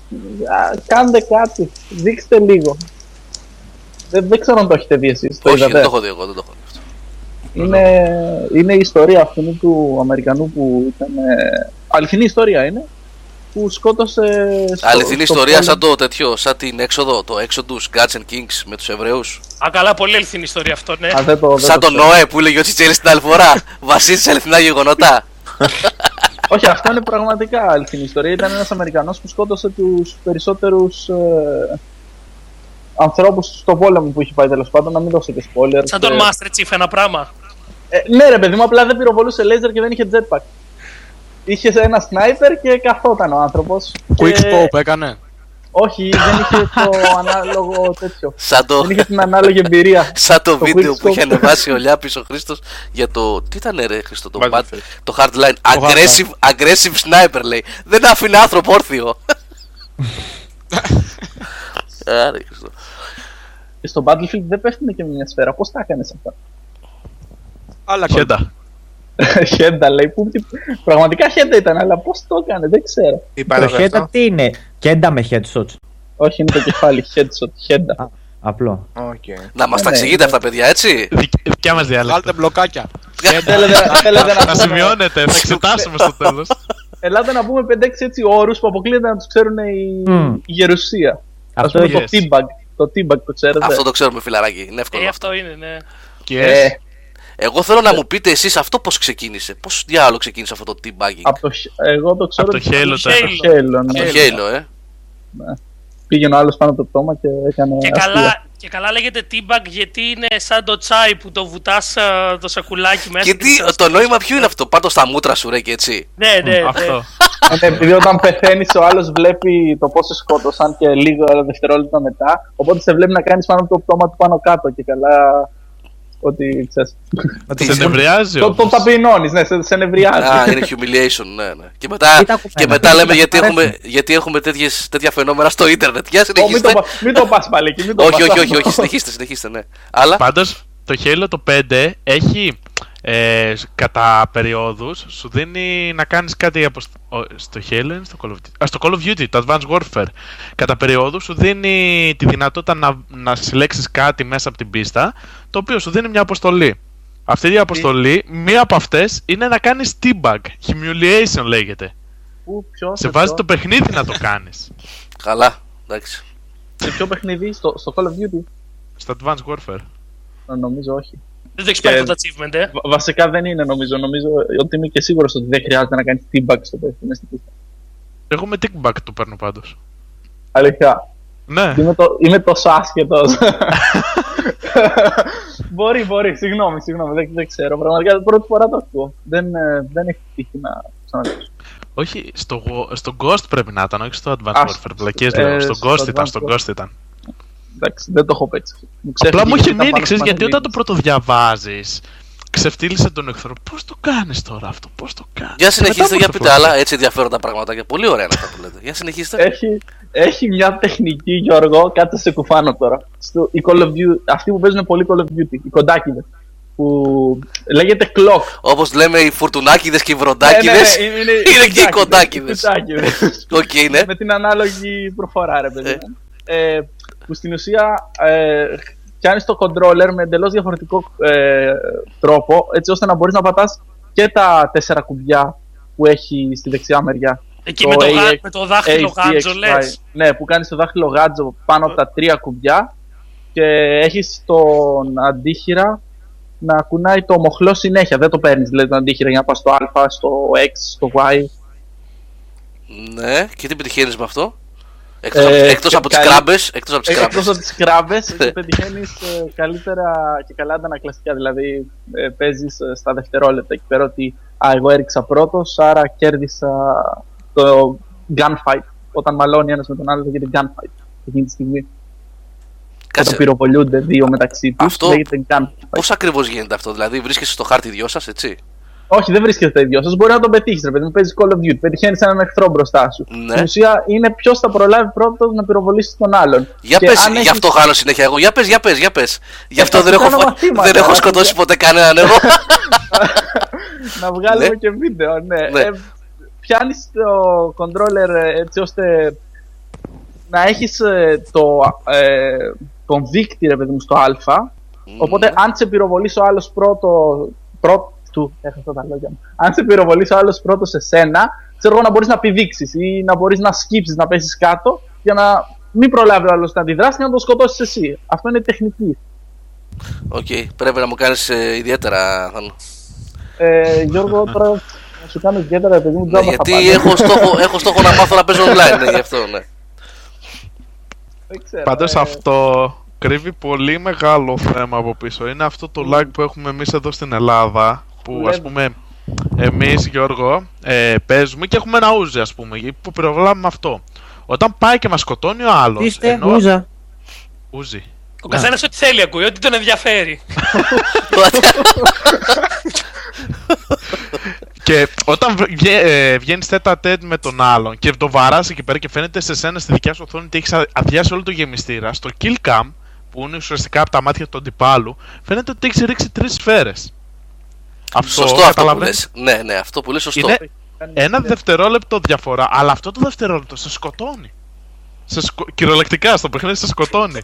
κάντε κάτι, δείξτε λίγο. Δεν, δεν ξέρω αν το έχετε δει εσείς. Το όχι, είδατε. Δεν το έχω δει εγώ, δεν το έχω δει. Είναι, είναι η ιστορία αυτού του Αμερικανού που ήταν... Αληθινή ιστορία είναι, που σκότωσε... Στο, αληθινή στο ιστορία πάλι... σαν το τέτοιο, σαν την έξοδο, το Exodus, Gods and Kings με τους Εβραίους. Α, καλά, πολύ αληθινή ιστορία αυτό, ναι. Α, δεν το, δεν σαν το τον Νόε που έλεγε ο Τσιτσέλης την άλλη φορά, βασίζεται σε αληθινά γεγονότα. Όχι, αυτό είναι πραγματικά αληθινή ιστορία. Ήταν ένας Αμερικανός που σκότωσε τους περισσότερους... Ε... ανθρώπους στο πόλεμο που είχε πάει, τέλος πάντων, να μην δώσω και spoiler. Σαν τον Master Chief, ένα πράγμα. Ε, ναι, ρε παιδί μου, απλά δεν πυροβολούσε laser και δεν είχε jetpack. Είχε ένα sniper και καθόταν ο άνθρωπος. Quick scope και... έκανε. Όχι, δεν είχε το ανάλογο τέτοιο. Το... Δεν είχε την ανάλογη εμπειρία. Σαν το, το βίντεο που είχε ανεβάσει ο Λιάπης ο Χρήστος για το. Τι ήταν, ρε Χρήστο, το, μπατ, το hardline. Aggressive, aggressive sniper λέει. Δεν άφηνε άνθρωπο όρθιο. Άρα, και στο Battlefield δεν πέφτουνε και μια σφαίρα, πώς τα έκανες αυτά? Άλλα χέντα. Χέντα λέει, πραγματικά χέντα ήταν, αλλά πώς το έκανε, δεν ξέρω. Το χέντα τι είναι, κέντα με headshots? Όχι, είναι το κεφάλι, headshot, χέντα. Απλό. Να μας τα εξηγείτε αυτά, παιδιά, έτσι. Δικιά μας διάλεκτο. Βάλτε μπλοκάκια. Να σημειώνετε, θα εξετάσουμε στο τέλος. Ελάτε να πούμε πέντε έξι έτσι όρους που αποκλείεται να τους ξέρουν η γερουσία. Αυτό πούμε, yes. Το T-Bag, το T-Bag το ξέρετε. Αυτό το ξέρουμε, φιλαράκι, είναι εύκολο. Ε, αυτό είναι, ναι. Yes. Ε, εγώ θέλω ε... να μου πείτε εσείς αυτό πώς ξεκίνησε, πώς διάλογο ξεκίνησε αυτό το T-Bagging. Το... Εγώ το ξέρω από το Halo. Από το Halo, ε. Ναι. Πήγαινε ο άλλος πάνω από το πτώμα και έκανε και καλά, και καλά λέγεται T-Bag γιατί είναι σαν το τσάι που το βουτάς το σακουλάκι μέσα. Και τι, το νόημα ποιο είναι αυτό, πάνω στα μούτρα σου ρε και έτσι. Ναι, ναι, ναι. Αυτό. Επειδή όταν πεθαίνεις ο άλλος βλέπει το πόσο σκότωσαν και λίγο δευτερόλεπτα μετά. Οπότε σε βλέπει να κάνεις πάνω από το πτώμα του πάνω κάτω και καλά... Ότι ξέρεις... Σε νευριάζει όμως. Το ταπεινώνεις, ναι, σε νευριάζει. Α, είναι humiliation, ναι, ναι. Και μετά, και μετά λέμε γιατί έχουμε, γιατί έχουμε τέτοιες, τέτοια φαινόμενα στο ίντερνετ. Για συνεχίστε. Ω, μην το πας πάλι εκεί, μην το πας. Όχι, όχι, όχι, όχι, συνεχίστε, συνεχίστε, ναι. Αλλά... Πάντως, το Halo το πέντε έχει... Ε, κατά περιόδους σου δίνει να κάνεις κάτι από στο Halo, στο Call of Duty, α, στο Call of Duty, το Advanced Warfare. Κατά περιόδους σου δίνει τη δυνατότητα να, να συλλέξεις κάτι μέσα από την πίστα, το οποίο σου δίνει μια αποστολή. Αυτή η αποστολή, μία από αυτές είναι να κάνεις T-Bag, humiliation λέγεται. Ού, σε βάζει το, το παιχνίδι να το κάνεις. Καλά, εντάξει. Σε ποιο παιχνίδι, στο, στο Call of Duty? Στο Advanced Warfare. Να, νομίζω όχι. Δεν το έχεις πάρει το achievement, ε. Βα- βασικά δεν είναι, νομίζω. Νομίζω ότι είμαι και σίγουρος ότι δεν χρειάζεται να κάνεις T-Bag στο παιχνίδι. Εγώ με T-Bag το παίρνω πάντως. Αλήθεια. Ναι. Είμαι, το, είμαι τόσο άσχετος. Μπορεί, μπορεί. Συγγνώμη, συγγνώμη. Δεν, δεν ξέρω. Πραγματικά πρώτη φορά το ακούω. Δεν, δεν έχει τύχει να ξαναλέξω. Όχι, στο, στο Ghost πρέπει να ήταν, όχι στο Advanced Warfare. Πλακίες λέω. Στο Ghost ήταν, στο Ghost ήταν. Εντάξει, δεν το έχω παίξει. Μου απλά μου είχε μείνει, ξέρεις, γιατί όταν το πρωτοδιαβάζεις, ξεφτύλισε τον εχθρό. Πώς το κάνεις τώρα αυτό, πώς το κάνεις. Για συνεχίστε, για πείτε άλλα, έτσι ενδιαφέροντα πραγματάκια. Πολύ ωραία αυτά που λέτε. Για συνεχίστε. Έχει, έχει μια τεχνική, Γιώργο, κάτσε σε κουφάνω τώρα. Στο, η Call of Duty, αυτοί που παίζουν πολύ Call of Duty, οι κοντάκιδες. Που λέγεται κλοκ. Όπως λέμε οι φουρτουνάκιδες και οι βροντάκιδες. Ναι, ναι, ναι, είναι, είναι και οι κοντάκιδες. Okay, ναι. Με την ανάλογη προφορά, ρε παιδί. Ε, που στην ουσία ε, πιάνεις το controller με εντελώς διαφορετικό ε, τρόπο, έτσι ώστε να μπορείς να πατάς και τα τέσσερα κουμπιά που έχει στη δεξιά μεριά. Εκεί το με, το A, γα... με το δάχτυλο γάντζο λες. Ναι, που κάνεις το δάχτυλο γάντζο πάνω από τα τρία κουμπιά και έχεις τον αντίχειρα να κουνάει το μοχλό συνέχεια. Δεν το παίρνεις δηλαδή τον αντίχειρα για να πας στο α, στο x, στο y. Ναι, και τι πετυχαίνεις με αυτό? Εκτός, ε, εκτός, από καλύ... κράμπες, εκτός από τις κράμπες. Εκτός από τις κράμπες και πετυχαίνεις ε, καλύτερα και καλά αντανακλαστικά. Δηλαδή ε, παίζεις ε, στα δευτερόλεπτα εκεί πέρα ότι α, εγώ έριξα πρώτος, άρα κέρδισα το gunfight. Όταν μαλώνει ένας με τον άλλο, γίνεται gunfight εκείνη τη στιγμή. Κάτσε. Πυροβολούνται δύο μεταξύ τους. Αυτό. Πώς ακριβώς γίνεται αυτό, δηλαδή βρίσκεσαι στο χάρτη δυο σας, έτσι. Όχι, δεν βρίσκεσαι τα δυο σας. Μπορεί να τον πετύχεις, ρε παιδί μου. Παίζεις Call of Duty, πετυχαίνεις έναν εχθρό μπροστά σου. Ναι. Στην ουσία είναι ποιος θα προλάβει πρώτος να πυροβολήσει τον άλλον. Για και πες, γι' έχεις... αυτό χάνω συνέχεια εγώ. Για πες, για πες, για πες. Γι' αυτό δεν έχω, μαθήματα, δεν έχω σκοτώσει και... ποτέ κανέναν εγώ. Να βγάλουμε ναι. και βίντεο, ναι. ναι. Ε, πιάνεις το controller έτσι ώστε να έχεις ε, το, ε, τον δείκτη, ρε παιδί μου, στο α. Mm. Οπότε αν σε πυροβολήσει ο άλλος πρώτο. πρώτο Του, έχασα τα λόγια μου. Αν σε πυροβολήσει ο άλλος πρώτος σε σένα, ξέρω εγώ να μπορείς να πηδήξεις ή να μπορείς να σκύψεις, να πέσεις κάτω για να μην προλάβει ο άλλος να αντιδράσει και να τον σκοτώσεις εσύ. Αυτό είναι τεχνική. Οκ, okay, πρέπει να μου κάνεις ε, ιδιαίτερα, Θάνο. Ε, Γιώργο, τώρα να σου κάνω ιδιαίτερα επειδή μου τζάμπα θα πάρει. Γιατί έχω στόχο, έχω στόχο να μάθω να παίζω online, γι' αυτό, ναι. Πάντως αυτό... κρύβει πολύ μεγάλο θέμα από πίσω. Είναι αυτό το lag που έχουμε εμείς εδώ στην Ελλάδα. Που ας πούμε, εμείς Γιώργο, ε, παίζουμε και έχουμε ένα ούζι, ας πούμε, που πυροβολάμε αυτό. Όταν πάει και μας σκοτώνει ο άλλος. Είστε ενώ... ούζα. Ούζι. Ο ναι. καθένας ό,τι θέλει ακούει, ό,τι τον ενδιαφέρει. Και όταν βγαίνεις τέτα τέτ με τον άλλον και το βαράς εκεί πέρα και φαίνεται σε σένα στη δικιά σου οθόνη ότι έχεις αδειάσει όλο το γεμιστήρα, στο kill cam, που είναι ουσιαστικά από τα μάτια του αντιπάλου, φαίνεται ότι έχεις ρίξει τρεις σφαίρες. Αυτό, σωστό αυτό που λες. Ναι, ναι, αυτό που λες σωστό. Είναι ένα δευτερόλεπτο διαφορά, αλλά αυτό το δευτερόλεπτο σε σκοτώνει. Σε σκο... Κυριολεκτικά στο παιχνίδι σε σκοτώνει.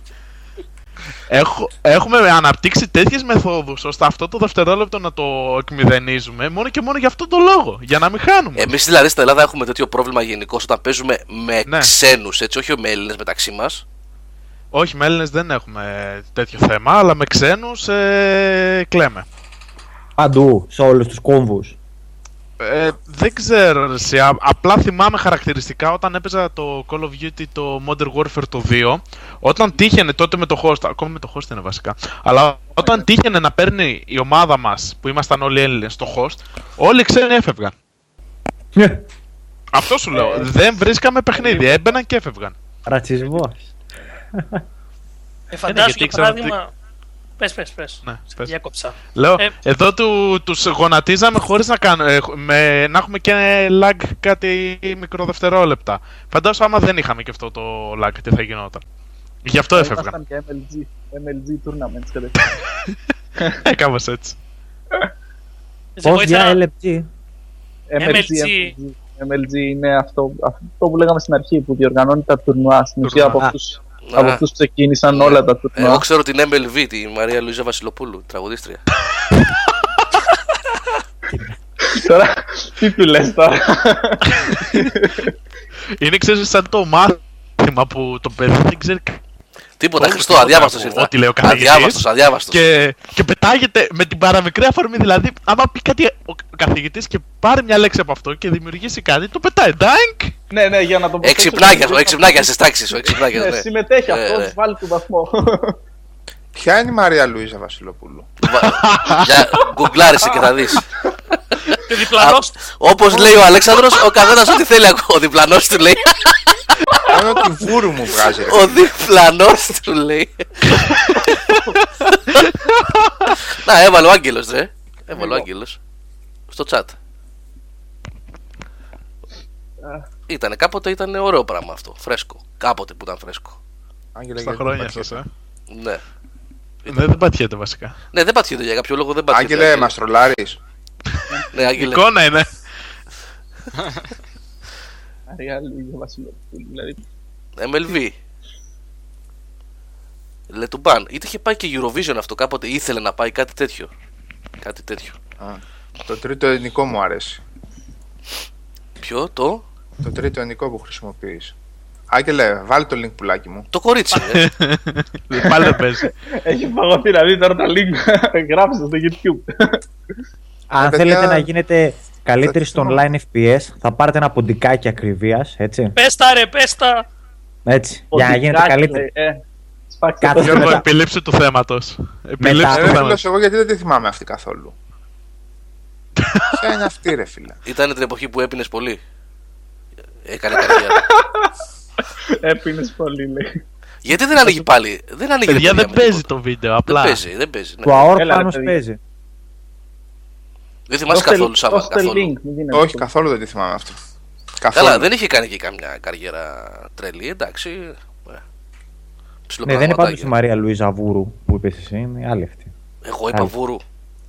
Έχω, έχουμε αναπτύξει τέτοιες μεθόδους ώστε αυτό το δευτερόλεπτο να το εκμηδενίζουμε μόνο και μόνο για αυτόν τον λόγο. Για να μην χάνουμε. Εμείς δηλαδή στην Ελλάδα έχουμε τέτοιο πρόβλημα γενικώς όταν παίζουμε με ναι. ξένους, έτσι, όχι με Έλληνες μεταξύ μας. Όχι, με Έλληνες δεν έχουμε τέτοιο θέμα, αλλά με ξένους ε, κλαίμε. Παντού, σε όλους τους κόμβους. Ε, δεν ξέρω εσύ, απλά θυμάμαι χαρακτηριστικά όταν έπαιζα το Call of Duty, το Modern Warfare το δύο. Όταν τύχαινε τότε με το host, ακόμα με το host είναι βασικά, αλλά όταν τύχαινε να παίρνει η ομάδα μας που ήμασταν όλοι Έλληνες το host, όλοι ξένοι έφευγαν. Yeah. Αυτό σου λέω, δεν βρίσκαμε παιχνίδι, έμπαιναν και έφευγαν. Ρατσισμός. Ε, φαντάζομαι για παράδειγμα... Πες, πες, πες. Ναι, σε πες. Διακόψα. Λέω, ε, εδώ του, τους γονατίζαμε χωρίς να, κάνουμε, με, να έχουμε και lag κάτι μικροδευτερόλεπτα. Φαντάζομαι άμα δεν είχαμε και αυτό το lag, τι θα γινόταν. Γι' αυτό έφευγαν. Ήμασταν και εμ ελ τζι, εμ ελ τζι tournaments κατευθείαν. ε, κάπως έτσι. Πώς για ελ εμ τζι. εμ ελ τζι είναι αυτό, αυτό που λέγαμε στην αρχή, που διοργανώνει τα τουρνουά στην ουσία από αυτούς. Από αυτούς που ξεκίνησαν όλα τα τουρνουά. Εγώ ξέρω την εμ ελ βι, τη Μαρία Λουίζα Βασιλοπούλου, τραγουδίστρια. Τώρα, τι του λες τώρα. Είναι, ξέρεις, σαν το μάθημα που το παιδί δεν ξέρει. Τίποτα, Χριστό, αδιάβαστος ήρθα. Ό,τι λέει ο καθηγητής. Αδιάβαστος, αδιάβαστος. Και πετάγεται με την παραμικρή αφορμή, δηλαδή, άμα πει κάτι ο καθηγητής και πάρει μια λέξη από αυτό και δημιουργήσει κάτι, το πετάει. Ντάινκ! Ναι, ναι, για να το πω. Εξυπνάκιας, εξυπνάκιας στις τάξεις σου, εξυπνάκιας. Ναι, συμμετέχει αυτός, βάλει τον βαθμό. Ποια είναι η Μαρία Λουίζα Βασιλοπούλου? Γκουγκλάρισε και θα δεις. Και διπλανός. Όπως λέει ο Αλέξανδρος, ο καθένας ό,τι θέλει ακούω. Ο διπλανός του λέει. Κάνω τη βούρου μου βγάζει. Ο διπλανός του λέει. Να, έβαλε ο Άγγελος, ρε. Έβαλε ο Άγγελος. Στο chat. Ήτανε κάποτε, ήταν ωραίο πράγμα αυτό. Φρέσκο. Κάποτε που ήταν φρέσκο. Άγγελε, στα χρόνια σας, ε. Ναι. Ναι, δεν πατιέται βασικά. Ναι, δεν πατιέται για κάποιο λόγο. Δεν πατιέται. Άγγελε, μας τρολάρεις. Ναι, Άγγελε. Εικόνα είναι. Μαρία Λουίζα Βασιλοπούλου, δηλαδή. εμ ελ βι. Λετουμπάν. Είτε είχε πάει και Eurovision αυτό κάποτε, ήθελε να πάει κάτι τέτοιο. Κάτι τέτοιο. Α, το τρίτο ελληνικό μου αρέσει. Ποιο, το? Το τρίτο ελληνικό που χρησιμοποιείς. Άγγελε, βάλε το link πουλάκι μου. Το κορίτσι, ε. Πάλι δεν παίζει. Έχει παγωθεί να δει τώρα τα link. Γράψτε στο YouTube. Αν θέλετε να γίνετε καλύτεροι στο online εφ πι ες, θα πάρετε ένα ποντικάκι ακριβίας, έτσι. Πέστα ρε, πέστα! Έτσι, για να γίνετε καλύτεροι. Γιώργο, επιλήψε του θέματος. Επιλήψε του θέματος. Εγώ γιατί δεν τη θυμάμαι αυτή καθόλου. Ποια είναι αυτή ρε φίλε? Ήταν την εποχή που έπινες πολύ. Έκανε καρδιά. Έπινες πολύ λέει. Γιατί δεν ανοίγει πάλι. Δεν ανοίγει παιδιά, δεν παίζει το βίντεο. Απλά. Δεν παίζει. Δεν παίζει ναι. Το αόρ πάνω παίζει. Δεν θυμάσαι καθόλου Σάββα. Όχι, καθόλου δεν τη θυμάμαι αυτό. Καλά, δεν είχε κάνει και καμιά καριέρα τρελή, εντάξει. Ναι, δεν είναι πάντως η Μαρία Λουίζα Βούρου που είπες εσύ, είναι άλλη αυτή. Εγώ είπα άλλη. Βούρου.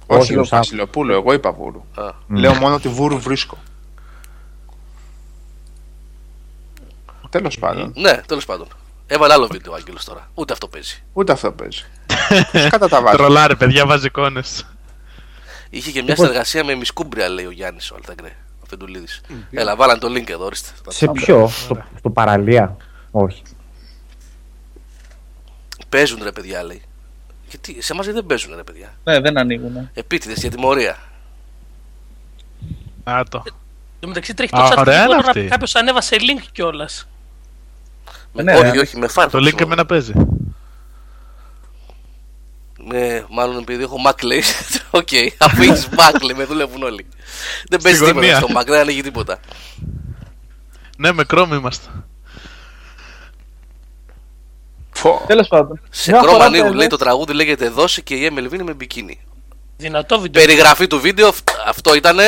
Όχι, όχι Βασιλοπούλου, εγώ είπα Βούρου. Α. Λέω μόνο ότι Βούρου βρίσκω. Τέλος πάντων. Ναι, τέλος πάντων. Έβαλε άλλο βίντεο ο Άγγελος τώρα. Ούτε αυτό παίζει. Ούτε αυτό παίζει. Κατά τα βάζει. Τρολάρε, παιδιά, βάζει εικόνες. Είχε και μια συνεργασία με Μισκούμπρια, λέει ο Γιάννης ο Αλταγκρέ. Φεντουλίδης. Έλα, βάλαν το link εδώ, ορίστε. Σε ποιο, στο, στο παραλία, όχι. Παίζουν ρε παιδιά, λέει. Γιατί σε εμάς δεν παίζουν ρε παιδιά. Ναι, δεν ανοίγουν. Επίτηδες για τιμωρία. Άτο. Εν τω μεταξύ τρέχει το chat και κάποιος ανέβασε link κιόλας. Ναι, όχι, ναι. Όχι, με φάρμακο. Το link εμένα παίζει. Ναι, μάλλον επειδή έχω Mac λέει. Οκ, okay, αφήνεις Mac λέει, με δουλεύουν όλοι. Δεν παίζει τίποτα στο Mac, δεν ανοίγει τίποτα. Ναι, με Chrome είμαστε. Τέλος πάντων. Σε Chrome ανοίγουν, λέει το τραγούδι λέγεται «Δώσε» και η εμ ελ βι είναι με μπικίνι. Δυνατό βίντεο. Περιγραφή του βίντεο, αυτό ήτανε.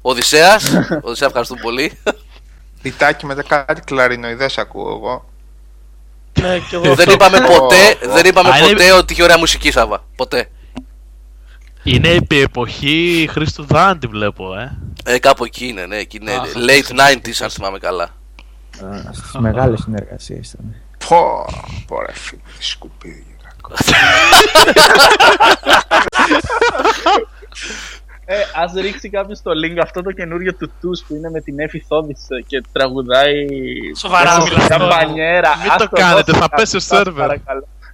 Οδυσσέας. Οδυσσέα, ευχαριστούμε πολύ. Λιτάκι μετά κάτι κλαρινοειδές ακούω εγώ. Ναι, και εγώ. Δεν είπαμε ποτέ, δεν είπαμε ποτέ ότι είχε ωραία μουσική Σάβα. Ποτέ. Είναι επί εποχή Χρήστου Δάντη βλέπω, ε. Ε, κάπου εκεί είναι, ναι. Εκεί είναι late ενενήντα αν θυμάμαι καλά. Στις μεγάλες συνεργασίες ήταν. Πω, πω ρε φίλε, σκουπίδι και κακό. Ε, ας ρίξει κάποιος το link αυτό το καινούριο του Τους που είναι με την Έφη Θόδης και τραγουδάει... Σοβαρά μιλάς τώρα, μην το κάνετε, θα πέσει ο σερβερ.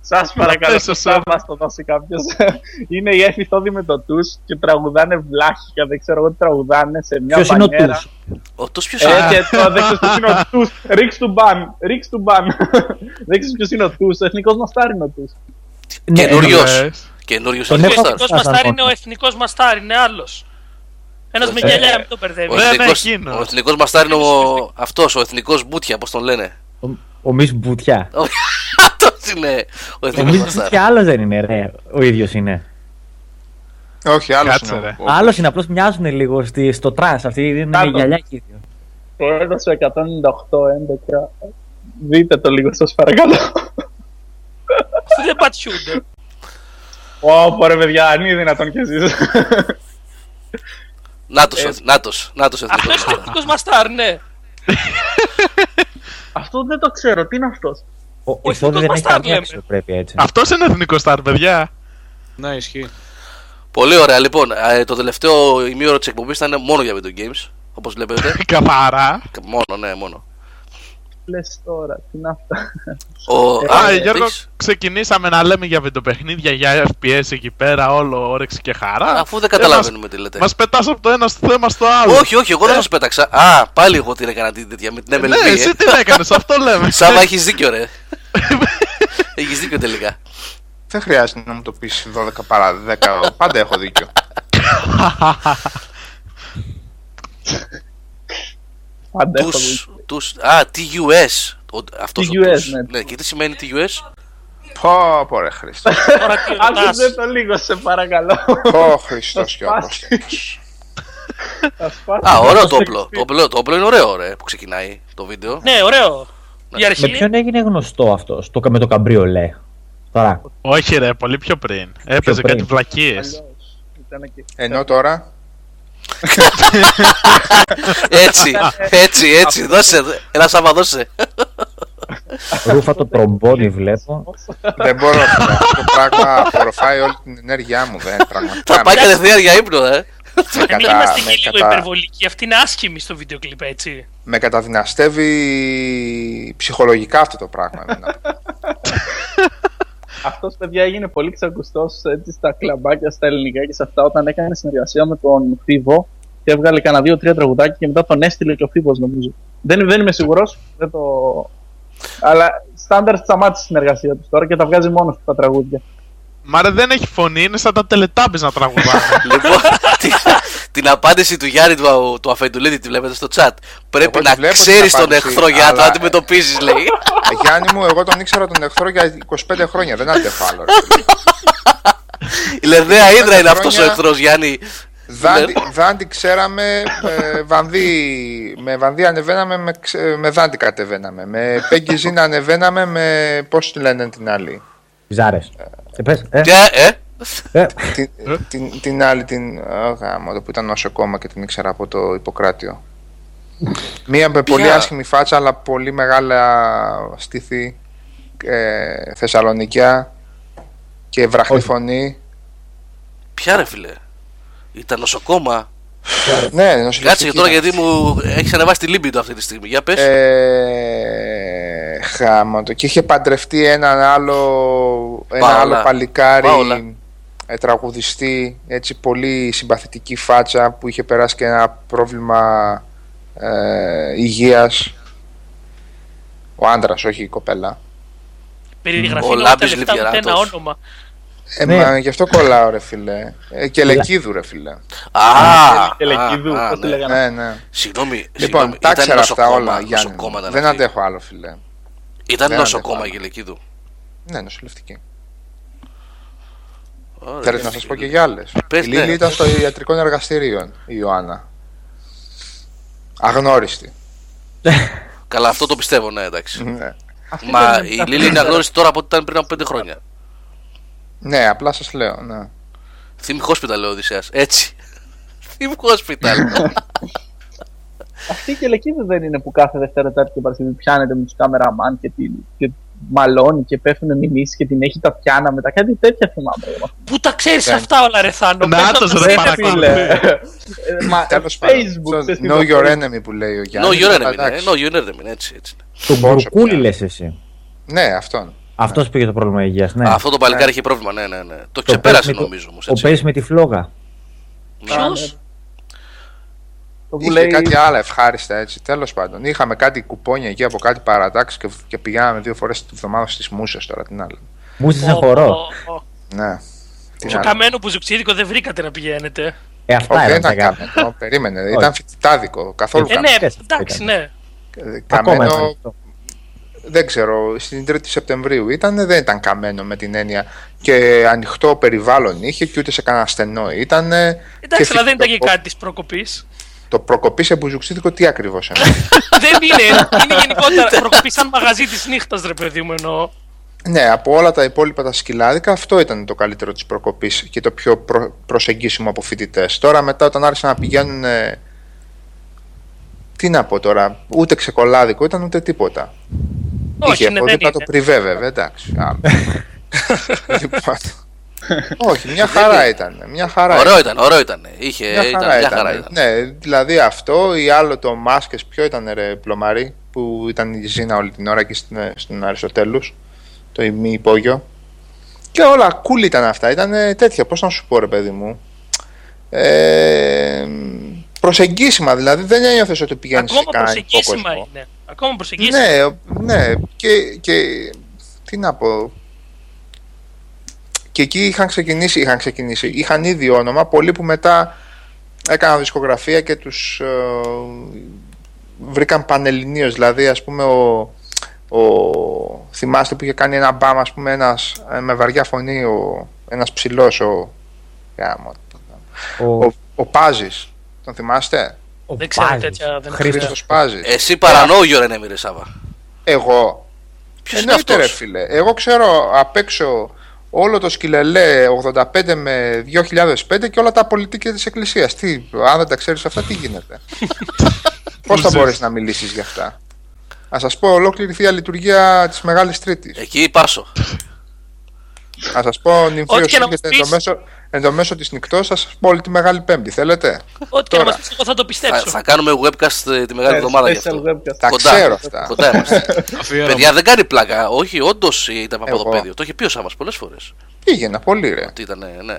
Σας παρακαλώ, θα μας το δώσει κάποιος. Είναι η Έφη Θόδη με το Τους και τραγουδάνε βλάχικα, δεν ξέρω εγώ τι τραγουδάνε σε μια ποιος μπανιέρα. Είναι ο Τους? Ο Τους ποιος είναι? Ε, και το δεν ξέρεις ποιος είναι ο Τους, ρίξ του μπαν, ρίξ του μπαν. Δεν ξέρεις ποιος είναι ο Τους, ο εθνικός μαστάρ είναι ο Τους. Καινούριος, καινούριος εθνικός μαστάρ. Ο εθνικός μαστάρ είναι ο εθνικός μαστάρ, είναι άλλος. Ένας με γυαλιά, μην το μπερδεύει. Ο εθνικός μαστάρ είναι αυτός, ο εθνικός μπουτια, πώς τον λένε. Ο Μις Μπουτιά. Αυτός είναι ο εθνικός μαστάρ. Ο Μις Μπουτιά άλλος δεν είναι ρε, ο ίδιος είναι. Όχι, άλλος Κάτσε, είναι. Ο... Άλλος είναι, απλώς μοιάζουν λίγο στη, στο τρανς, αυτή είναι με γυαλιά και ίδιο. Το έδωσε εκατόν ενενήντα οκτώ έντεκα, δείτε το λίγο σας παρακαλώ. Αυτοί δεν πατσιούνται. Ω, ρε παιδιά, αν είναι δυνατόν κι εσείς. Νάτος, ε... νάτος, νάτος εθνικός. Αυτός ο εθνικός μαστάρ, ναι. Αυτό δεν το ξέρω, τι είναι αυτός. Ο, ο εθνικός μαστάρ λέμε. Αυτός είναι εθνικός στάρ, παιδιά. Ναι, ισχύει. Πολύ ωραία, λοιπόν. Το τελευταίο ημίωρο της εκπομπής ήταν μόνο για video games. Όπως βλέπετε. Καθαρά. Μόνο, ναι, μόνο. Λες τώρα, τι είναι αυτά. Α, Γιώργο, ξεκινήσαμε να λέμε για βιντεοπαιχνίδια, για εφ πι ες εκεί πέρα, όλο όρεξη και χαρά. Αφού δεν καταλαβαίνουμε τι λέτε. Μας πετάς από το ένα στο θέμα στο άλλο. Όχι, όχι, εγώ δεν σας πέταξα. Α, πάλι εγώ την έκανα την τέτοια με την εμ ελ μπι. Ναι, εσύ την έκανες, αυτό λέμε. Σάβα, έχεις δίκιο, ρε. Έχεις δίκιο τελικά. Δεν χρειάζεται να μου το πεις δώδεκα παρά δέκα, πάντα έχω δίκιο. Πάντα έχω δίκιο. Τους, α, τι γιου ες, ο, αυτός τι γιου ες, ο Τους, ναι. Ναι, και τι σημαίνει τι γιου ες? Πω, πω ρε Χριστός. Άκουσε το λίγο, σε παρακαλώ. Πω Χριστός και όπως. Α, ωραίο το όπλο, το όπλο είναι ωραίο ρε, που ξεκινάει το βίντεο. Ναι, ωραίο. Με ποιον έγινε γνωστό αυτό, με το καμπριολέ? Τώρα. Όχι ρε, πολύ πιο πριν, έπαιζε κάτι βλακίες. Ενώ τώρα... Έτσι, έτσι, έτσι, δώσε, ένα σάμα δώσε. Ρούφα το τρομπόνι βλέπω. Δεν μπορώ, αυτό το πράγμα απορροφάει όλη την ενέργειά μου. Θα πάει κατευθείαν για ύπνο, ε. Είμαστε και λίγο υπερβολικοί, αυτή είναι άσχημη στο βίντεο κλιπ, έτσι. Με καταδυναστεύει ψυχολογικά αυτό το πράγμα. Αυτός, παιδιά, έγινε πολύ ξακουστός έτσι, στα κλαμπάκια, στα ελληνικά και σε αυτά, όταν έκανε συνεργασία με τον Φίβο και έβγαλε κανένα δύο-τρία τραγουδάκια και μετά τον έστειλε και ο Φίβος, νομίζω. Δεν, δεν είμαι σίγουρος, δεν το... Αλλά στάνταρ σταμάτησε η συνεργασία τους τώρα και τα βγάζει μόνο στα τραγούδια. Μα ρε δεν έχει φωνή, είναι σαν τα τελετάμπης να τραγουδάνε. Λοιπόν, Την απάντηση του Γιάννη του Αφεντουλίδη τη βλέπετε στο chat. Πρέπει να ξέρεις τον εχθρό για να τον αντιμετωπίζεις, λέει. Γιάννη μου, εγώ τον ήξερα τον εχθρό για είκοσι πέντε χρόνια. Δεν άντεχα άλλο. Η Λερναία Ήδρα είναι αυτός ο εχθρός, Γιάννη. Δάντη ξέραμε, με Βανδί ανεβαίναμε, με Δάντη κατεβαίναμε. Με Πέγκιζίνα ανεβαίναμε, με πώς τη λένε την άλλη. Πιζάρες. Την άλλη, την γάμο, που ήταν νοσοκόμα και την ήξερα από το Ιπποκράτιο. Μία με πολύ άσχημη φάτσα, αλλά πολύ μεγάλα στήθη, Θεσσαλονικιά και βραχνή φωνή. Ποια ρε φίλε? Ήταν νοσοκόμα. Ναι, νοσοκόμα. Κάτσε τώρα, γιατί μου έχει ανεβάσει τη λίμπη του αυτή τη στιγμή. Για πες. Ε, χάμοντο. Και είχε παντρευτεί έναν άλλο, ένα άλλο παλικάρι. Ε, τραγουδιστή. Έτσι, πολύ συμπαθητική φάτσα που είχε περάσει και ένα πρόβλημα ε, υγείας. Ο άντρας, όχι η κοπέλα. Περιγραφή όλα τα λεφτά ούτε ένα όνομα. Ε, ναι. Μα γι' αυτό κολλάω ρε φίλε. ε, Κελεκίδου ρε φίλε. Α, Κελεκίδου, πώς το λέγανε. Συγγνώμη. Λοιπόν, τα ξέρα αυτά όλα, Γιάννη. Δεν αντέχω άλλο φίλε. Ήταν νοσοκόμα η Κελεκίδου? Ναι, νοσηλευτική. Θέλετε να σας πω και για άλλες? Η Λίλη ήταν στο ιατρικό εργαστήριο, η Ιωάννα. Αγνώριστη. Καλά, αυτό το πιστεύω, ναι, εντάξει. Μα η Λίλη είναι αγνώριστη τώρα από ό,τι ήταν πριν από πέντε χρόνια. Ναι, απλά σας λέω, ναι. Θύμη Hospital, ο Οδυσσέας, έτσι. Θύμη Hospital. Αυτή η Κελεκίδου δεν είναι που κάθε Δευτέρα, Τετάρτη και Παρασκευή πιάνεται με τους κάμεραμαν και, την, και μαλώνει και πέφτουν μηνύσεις και την έχει τα πιάνα μετά, κάτι τέτοια θυμάμαι. Πού τα ξέρεις αυτά όλα ρε Θάνο? Να το ρε παρακολουθέ. Τέλος Facebook. Know your enemy που λέει ο Γιάννης. Know your enemy, know your enemy, έτσι έτσι. Τον Μπουρκούλη λες εσύ? Ναι, αυτόν. Αυτό ναι. Πήγε το πρόβλημα υγείας, ναι. Αυτό το παλικάρι ναι. Είχε πρόβλημα, ναι, ναι, ναι. Το, το ξεπέρασε το... νομίζω όμως. Ο Πέις με τη φλόγα. Ποιος? Είχε λέει... κάτι άλλα ευχάριστα έτσι, τέλος πάντων. Είχαμε κάτι κουπόνια εκεί από κάτι παρατάξεις και, και πηγαίναμε δύο φορές τη βδομάδα στις Μούσες τώρα, την άλλη. Μούσες σε χορό. Ναι. Στο καμένο που ζουξίδικο δεν βρήκατε να πηγαίνετε. Ε, αυτά okay, ήταν καμένο, περίμενε, ήταν φοιτητάδικο, καθόλου καμένο. Ε, ναι, εντάξει, ναι. Καμένο. Δεν ξέρω, στην τρίτη Σεπτεμβρίου ήταν, δεν ήταν καμένο με την έννοια και ανοιχτό περιβάλλον είχε και ούτε σε κανένα στενό ήταν. Εντάξει, αλλά δεν ήταν και κάτι της προκοπής. Το προκοπής εμπουζουξίδικο τι ακριβώς είναι? Δεν είναι, είναι γενικότερα προκοπής σαν μαγαζί της νύχτας ρε παιδί μου εννοώ. Ναι, από όλα τα υπόλοιπα τα σκυλάδικα αυτό ήταν το καλύτερο της προκοπής και το πιο προ, προσεγγίσιμο από φοιτητές. Τώρα μετά όταν άρχισαν να πηγαίνουν... Τι να πω τώρα, ούτε ξεκολάδικο ήταν ούτε τίποτα. Όχι, είχε αποδίπλα το πριβέ βέβαια, εντάξει. Όχι, μια χαρά ήταν. Μια χαρά ωραίο ήταν, ωραίο ήταν. Είχε, μια ήταν, χαρά, μια χαρά ήταν. ήταν. Ναι, δηλαδή αυτό ή άλλο το Μάσκες, ποιο ήταν ρε Πλωμάρι, που ήταν η Ζήνα όλη την ώρα και στην, στην Αριστοτέλους, το ημί υπόγειο. Και όλα cool ήταν αυτά, ήταν τέτοια, πώς να σου πω ρε παιδί μου. Ε, προσεγγίσιμα δηλαδή, δεν ένιωθες ότι πηγαίνεις σε κανένα υπόκοσμο. Ακόμα προσεγγίσιμα είναι. Ναι, ναι. Και, και τι να πω. Και εκεί είχαν ξεκινήσει, είχαν ξεκινήσει, είχαν ήδη όνομα, πολλοί που μετά έκαναν δισκογραφία και τους ε, βρήκαν πανελληνίως. Δηλαδή ας πούμε ο, ο, θυμάστε που είχε κάνει ένα μπαμ ας πούμε ένας, με βαριά φωνή ο, ένας ψηλός ο, ο, ο, ο Πάζης. Τον θυμάστε? Ο δεν ξέρω τέτοια, δεν Χρήστος Πάζης. Εσύ παρανόγιο ρε Νέμιρε Σάβα. Εγώ. Ποιος είναι αυτός? Ρε φίλε, εγώ ξέρω απ' έξω όλο το σκυλελέ ογδόντα πέντε με δύο χιλιάδες πέντε και όλα τα πολιτικά της εκκλησίας. Τι, αν δεν τα ξέρεις αυτά τι γίνεται? Πώς θα μπορείς να μιλήσεις για αυτά? Ας σας πω ολόκληρη θεία λειτουργία της Μεγάλης Τρίτης. Εκεί πάσω. Να σας πω νυμφίος έρχεται εν το μέσο, εν το μέσο της νυχτός, θα σας πω όλη τη Μεγάλη Πέμπτη, θέλετε? Ό,τι και να μας πεις, εγώ θα το πιστέψω. Θα, θα κάνουμε webcast τη Μεγάλη Εβδομάδα γι' αυτό. Τα ξέρω αυτά. Κοντά είμαστε. Παιδιά δεν κάνει πλάκα, όχι όντως ήταν Παπαδοπέδιο, το είχε πει ο Σάββας πολλές φορές. Πήγαινα πολύ ρε. Ότι ήταν, ναι.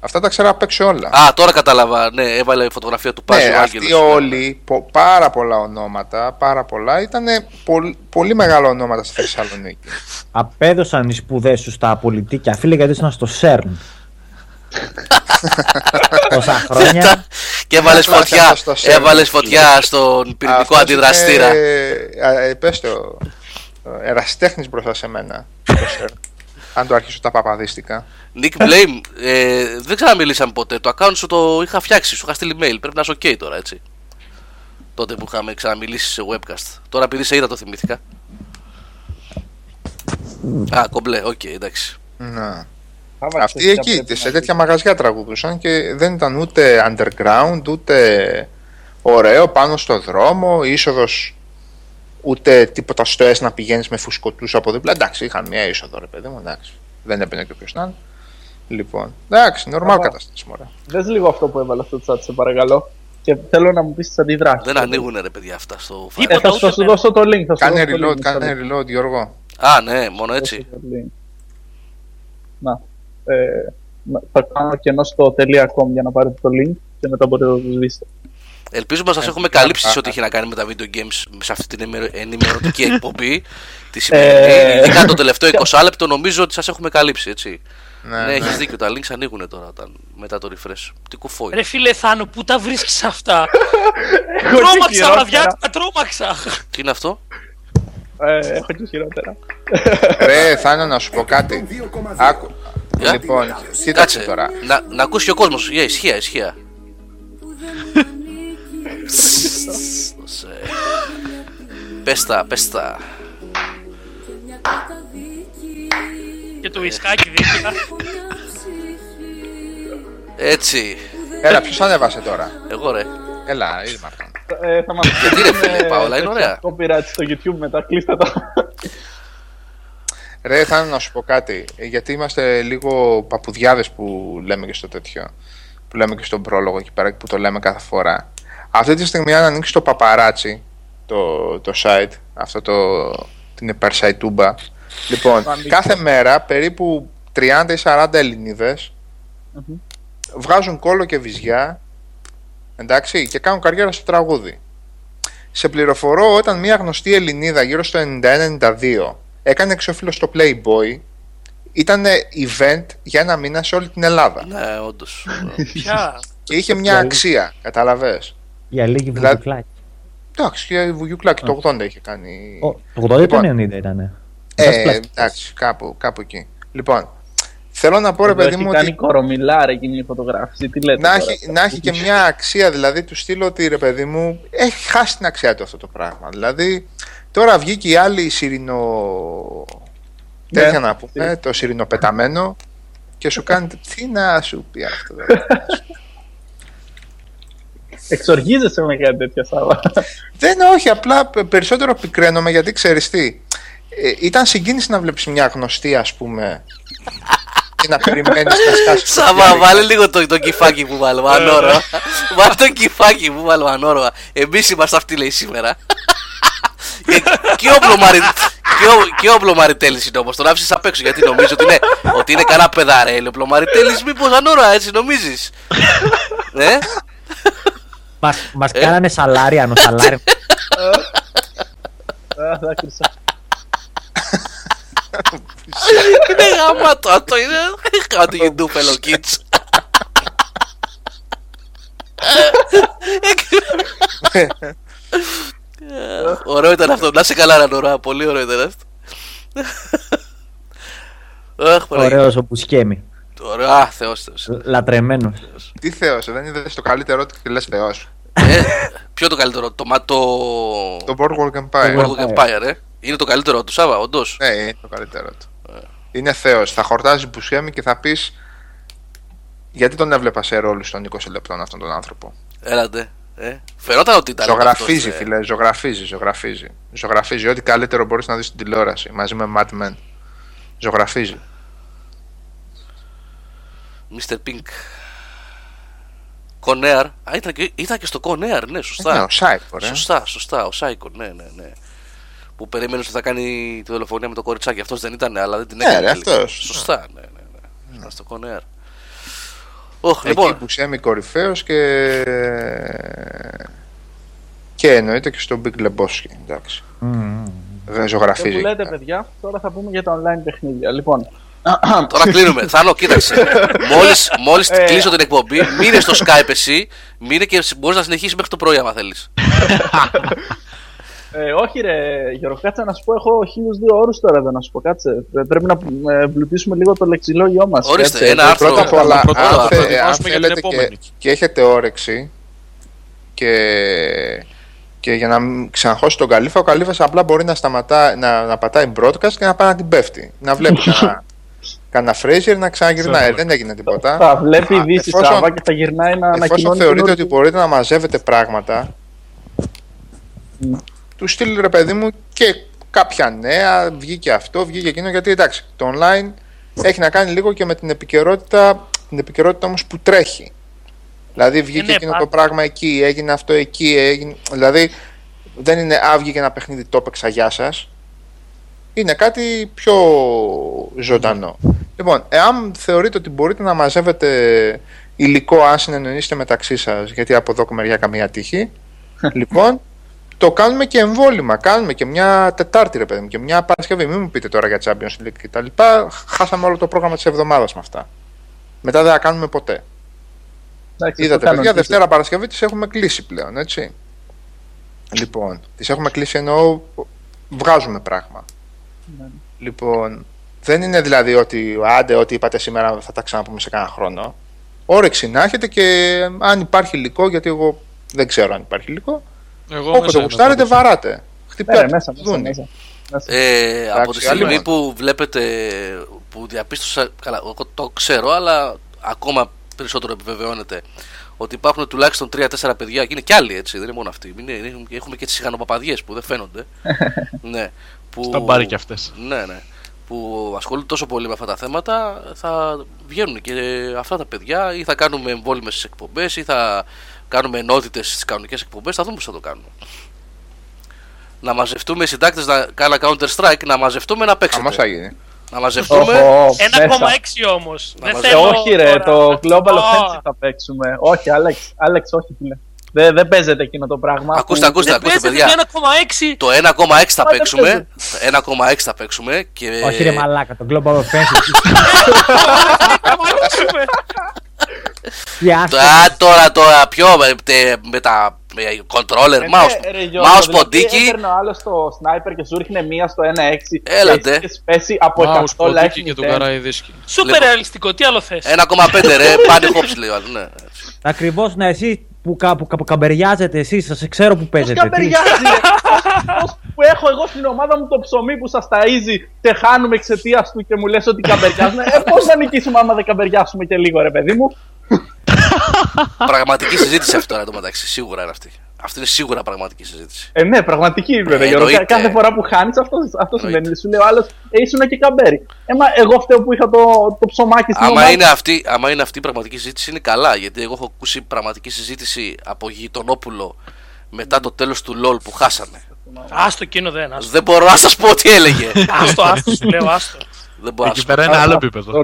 Αυτά τα ξέρα απ' έξω όλα. Α, τώρα κατάλαβα. Ναι, έβαλε η φωτογραφία του Πάζου. Ναι, αυτοί όλοι, πο, πάρα πολλά ονόματα, πάρα πολλά, ήταν πο, πολύ μεγάλα ονόματα στη Θεσσαλονίκη. Απέδωσαν οι σπουδές σου στα πολιτικά, φίλε, γιατί ήσουν στο ΣΕΡΝ. Τόσα χρόνια. Και έβαλες φωτιά, έβαλες φωτιά στον πυρηνικό αντιδραστήρα. Πες το, ερασιτέχνης μπροστά σε μένα. Αν το αρχίσω τα παπαδίστηκα. Nick Blame, δεν ξαναμιλήσαμε ποτέ. Το account σου το είχα φτιάξει, σου είχα στείλει mail. Πρέπει να είσαι ok τώρα, έτσι? Τότε που είχαμε ξαναμιλήσει σε webcast. Τώρα επειδή σε είδα το θυμήθηκα. Α, κομπλέ, οκ, εντάξει. Να. Αυτοί εκεί, σε τέτοια μαγαζιά τραγουδούσαν και δεν ήταν ούτε underground, ούτε ωραίο, πάνω στο δρόμο, είσοδος, ούτε τίποτα στοές να πηγαίνεις με φουσκωτούς από δίπλα. Εντάξει, είχαν μια είσοδο, ρε παιδί μου, εντάξει. Δεν έπαιρνε και ποιος να είναι. Λοιπόν, εντάξει, νορμάλ κατάσταση, μωρέ. Δες λίγο αυτό που έβαλα στο chat, σε παρακαλώ. Και θέλω να μου πεις τις αντιδράσεις. Δεν ανοίγουνε, ρε παιδιά, αυτά στο φάκελο. Ε, θα σου ούτε... δώσω το link. Κάνε reload, κάνε reload, Γιώργο. Α, ναι, μόνο έτσι. Να. Ε, θα κάνω κενό στο .com για να πάρετε το link και μετά μπορείτε να το δείτε. Ελπίζουμε να σας έχουμε καλύψει ό,τι έχει να κάνει με τα video games σε αυτή την ενημερωτική εκπομπή. Τη σημερινή. Ειδικά το τελευταίο είκοσι λεπτό νομίζω ότι σας έχουμε καλύψει, έτσι. Ναι, ναι, έχεις δίκιο, τα links ανοίγουνε τώρα μετά το refresh. Τι κουφόι. Ρε φίλε Θάνο, πού τα βρίσκεις αυτά? Τρώμαξα, μαδιάτα, τρώμαξα. Τι είναι αυτό? Ε, έχω και χειρότερα. Ρε Θάνο, να σου πω κάτι. Άκου. Λοιπόν, κοίταξε τώρα. Να, να ακούσει και ο κόσμος. Για, ισχύα, ισχύα. Πες τα, πες τα. Και το ισκάκι δίπλα. Έτσι. Έλα, ποιος ανέβασε τώρα? Εγώ, ρε. Έλα, ήδη μαρτάνω. Ε, θα μας πει. Τι ρε φίλε, Παόλα, είναι ωραία. Copyright στο YouTube μετά, κλείστε τα. Ρε, θα είναι να σου πω κάτι, γιατί είμαστε λίγο παπουδιάδες που λέμε και στο τέτοιο, που λέμε και στον πρόλογο εκεί πέρα, που το λέμε κάθε φορά. Αυτή τη στιγμή, αν ανοίξει το παπαράτσι, το, το site, αυτό το, την περσαϊτούμπα, λοιπόν, κάθε μέρα περίπου τριάντα ή σαράντα Ελληνίδες mm-hmm. βγάζουν κόλλο και βυζιά, εντάξει, και κάνουν καριέρα στο τραγούδι. Σε πληροφορώ, όταν μια γνωστή Ελληνίδα γύρω στο ενενήντα ένα ενενήντα δύο έκανε εξώφυλλο στο Playboy, ήταν event για ένα μήνα σε όλη την Ελλάδα. Ναι, όντως. Και είχε μια αξία, καταλαβες. Για λίγη βουγιουκλάκι. Εντάξει, για βουγιουκλάκι, το ογδόντα είχε κάνει. Το ογδόντα ήταν ενενήντα ήτανε. Ε, εντάξει, κάπου, κάπου εκεί. Λοιπόν, θέλω να πω, ρε παιδί μου, ότι... κάνει κορομιλάρ εκείνη η φωτογράφηση, τι λέτε? Να έχει και μια αξία, δηλαδή, του στείλω ότι, ρε παιδί μου, έχει χάσει την αξία του αυτό το πράγμα, δηλαδή... Τώρα βγήκε η άλλη η σιρινο... Ναι, τέτοια να πούμε, το σιρινοπεταμένο και σου κάνει τι να σου πει αυτό. Εξοργίζεσαι με κάτι τέτοια Σάββα? Δεν, όχι, απλά περισσότερο πικραίνομαι γιατί ξέρεις τι. Ε, ήταν συγκίνηση να βλέπεις μια γνωστή, ας πούμε, και να περιμένεις να σκάσεις. Σάββα, βάλε λίγο το, το κυφάκι που βάλω, ανώρωα. Βάλε το κυφάκι που βάλω, ανώρωα. Εμείς είμαστε αυτοί, λέει, σήμερα. Και ο Πλωμαριτέλης είναι όμως, τον άφησες απ' έξω γιατί νομίζω ότι είναι, ότι είναι κανένα παιδαρέλι ο Πλωμαριτέλης, μήπως ανώρα, έτσι νομίζεις? Ε? Μας κάνανε σαλάριανο, σαλάριανο. Είναι γαμάτο αυτό, είναι κάτι γιντού φελοκίτς. Ωραίο ήταν αυτό, να σε καλά να νωρά, πολύ ωραίο ήταν αυτό. Ωραίος ο Πουσκέμι. Α, Θεός, Θεός. Λατρεμένος. Τι Θεός, δεν είδες το καλύτερο του και λες Θεός? Ποιο το καλύτερο, το ματο... Το Boardwalk Empire. Το Boardwalk Empire, ε. Είναι το καλύτερο του, Σάβα, όντως. Ναι, είναι το καλύτερο του. Είναι Θεός, θα χορτάζει Πουσκέμι και θα πεις γιατί τον έβλεπα σε ρόλους των είκοσι λεπτών αυτόν τον άνθρωπο. Έλατε. Ε, φαινόταν ότι ήταν. Ζωγραφίζει, αυτός, φίλε. Ε. Ζωγραφίζει, ζωγραφίζει. Ζωγραφίζει. Ό,τι καλύτερο μπορείς να δεις στην τηλεόραση μαζί με Mad Men. Ζωγραφίζει. Μίστερ Pink. Κονέαρ. Α, ήταν και, ήταν και στο Κονέαρ, ναι, σωστά. Ναι, ο Σάικον. Σωστά, σωστά. Ο Σάικον, ναι, ναι, ναι. Που περίμενε ότι θα κάνει τη δολοφονία με το κοριτσάκι. Αυτός δεν ήταν, αλλά δεν την έκανε. Ναι, αυτός. Σωστά, ναι, ναι. ναι. Ήταν στο Κονέαρ. Oh, εκεί λοιπόν. Που Σέμι κορυφαίος και... και εννοείται και στο Big Lebowski, εντάξει. Mm. Δεν ζωγραφίζει. Και που λέτε, παιδιά, τώρα θα πούμε για τα online παιχνίδια. Λοιπόν, Τώρα κλείνουμε. Θάνο, κοίταξε. Μόλις, μόλις κλείσω την εκπομπή, μείνε στο Skype εσύ, μείνε και μπορείς να συνεχίσεις μέχρι το πρωί, άμα θέλεις. Ε, όχι ρε Γιώργο, κάτσε να σου πω, έχω χίλιους δύο όρους τώρα εδώ να σου πω, κάτσε, πρέπει να εμπλουτίσουμε λίγο το λεξιλόγιό μας. Ορίστε, κάτσε, ένα άρθρο. Πρώτα απ' όλα, αν θέλετε και, και έχετε όρεξη και, και για να ξαναχώσει τον καλύφα, ο καλύφας απλά μπορεί να, σταματά, να, να πατάει broadcast και να πάει να την πέφτει, να βλέπει να... Κάνα Fraser να ξαναγυρνάει, δεν έγινε τίποτα. Θα βλέπει ειδήσεις Σάββα και θα γυρνάει να ανακοινώνει. Εφόσον θεωρείτε ότι μπορείτε να μαζεύετε πράγματα, του στείλει ρε παιδί μου και κάποια νέα, βγήκε αυτό, βγήκε εκείνο, γιατί εντάξει, το online έχει να κάνει λίγο και με την επικαιρότητα, την επικαιρότητα όμως που τρέχει. Δηλαδή βγήκε είναι εκείνο πάρα. Το πράγμα εκεί, έγινε αυτό εκεί, έγινε, δηλαδή δεν είναι άβγη και ένα παιχνίδι το έπαιξα γεια σας. Είναι κάτι πιο ζωντανό. Λοιπόν, εάν θεωρείτε ότι μπορείτε να μαζεύετε υλικό, αν συνεννοήσετε μεταξύ σας, γιατί από εδώ και μεριά καμία τύχη, λοιπόν, το κάνουμε και εμβόλυμα. Κάνουμε και μια Τετάρτη, ρε παιδί μου, και μια Παρασκευή. Μην μου πείτε τώρα για Champions League κτλ. Χάσαμε όλο το πρόγραμμα της εβδομάδας με αυτά. Μετά δεν θα κάνουμε ποτέ. Άξι, είδατε, παιδιά, Δευτέρα Παρασκευή τις έχουμε κλείσει πλέον, έτσι. Λοιπόν, τις έχουμε κλείσει εννοώ βγάζουμε πράγμα. Λοιπόν, δεν είναι δηλαδή ότι άντε, ό,τι είπατε σήμερα θα τα ξαναπούμε σε κανένα χρόνο. Όρεξη να έχετε και αν υπάρχει υλικό, γιατί εγώ δεν ξέρω αν υπάρχει υλικό. Εγώ όποτε γουστάρετε, βαράτε. Χτυπάτε. Μέσα, μέσα, μέσα, μέσα. Ε, από τη στιγμή που βλέπετε, που διαπίστωσα, καλά, το ξέρω, αλλά ακόμα περισσότερο επιβεβαιώνεται ότι υπάρχουν τουλάχιστον τρία τέσσερα παιδιά, και είναι κι άλλοι έτσι, δεν είναι μόνο αυτοί. Είναι, έχουμε και τις σιγανοπαπαδιές που δεν φαίνονται. Ναι. Που, θα πάρει και αυτές. Ναι, ναι. Που ασχολούνται τόσο πολύ με αυτά τα θέματα, θα βγαίνουν και αυτά τα παιδιά, ή θα κάνουμε εμβόλυμες στις εκπομπές, ή θα κάνουμε ενότητες στις κανονικές εκπομπές. Θα δούμε πώς θα το κάνουμε. Να μαζευτούμε οι συντάκτες, να κάνουμε Counter Strike, να μαζευτούμε να παίξουμε. Να μαζευτούμε. ένα κόμμα έξι όμως. Δεν θέλω. Όχι, ρε, τώρα, το Global Offensive θα παίξουμε. Όχι, Άλεξ, Άλεξ, όχι, φίλε. Δεν δε παίζεται εκείνο το πράγμα. Ακούστε, που... ακούστε, ακούστε παιδιά. ένα κόμμα έξι. Το ένα κόμμα έξι θα παίξουμε. ένα κόμμα έξι θα παίξουμε. Και... όχι, ρε μαλάκα, το Global Offensive. Α, τώρα, τώρα, πιο με τα controller, mouse ποντίκι. Έπαιρνε ο άλλος στο sniper και σου ρίχνε μία στο ένα κόμμα έξι. Έλατε. Και σπέσει από εκατό λάχη και τον καράει δίσκη. Σούπερ ρεαλιστικό, τι άλλο θες. ένα κόμμα πέντε ρε, πάνε χόψη λέει. Ακριβώς, ναι, εσύ που, κα, που, κα, που καμπεριάζετε εσείς, σας ξέρω που παίζετε. Πώς καμπεριάζει που έχω εγώ στην ομάδα μου το ψωμί που σας ταΐζει και χάνουμε εξαιτίας του και μου λες ότι καμπεριάζουμε. Ε, πώς θα νικήσουμε άμα δεν καμπεριάσουμε και λίγο ρε παιδί μου. Πραγματική συζήτηση αυτή τώρα, εντωμεταξύ, σίγουρα είναι αυτή. Αυτή είναι σίγουρα πραγματική συζήτηση. Ε, ναι, πραγματική βέβαια. Εννοείται. Κάθε φορά που χάνεις, αυτό, αυτό συμβαίνει. Σου λέει ο άλλος, ε, ήσουν και καμπέρι. Ε, μα εγώ φταίω που είχα το, το ψωμάκι στην ομάδα. Άμα είναι αυτή η πραγματική συζήτηση, είναι καλά. Γιατί εγώ έχω ακούσει πραγματική συζήτηση από γειτονόπουλο μετά το τέλος του LOL που χάσανε. Άστο εκείνο δεν. Άστο. Δεν μπορώ να σας πω τι έλεγε. Άστο, άστο, σου λέω, άστο. Δεν μπορώ. Εκεί πέρα είναι άλλο επίπεδο.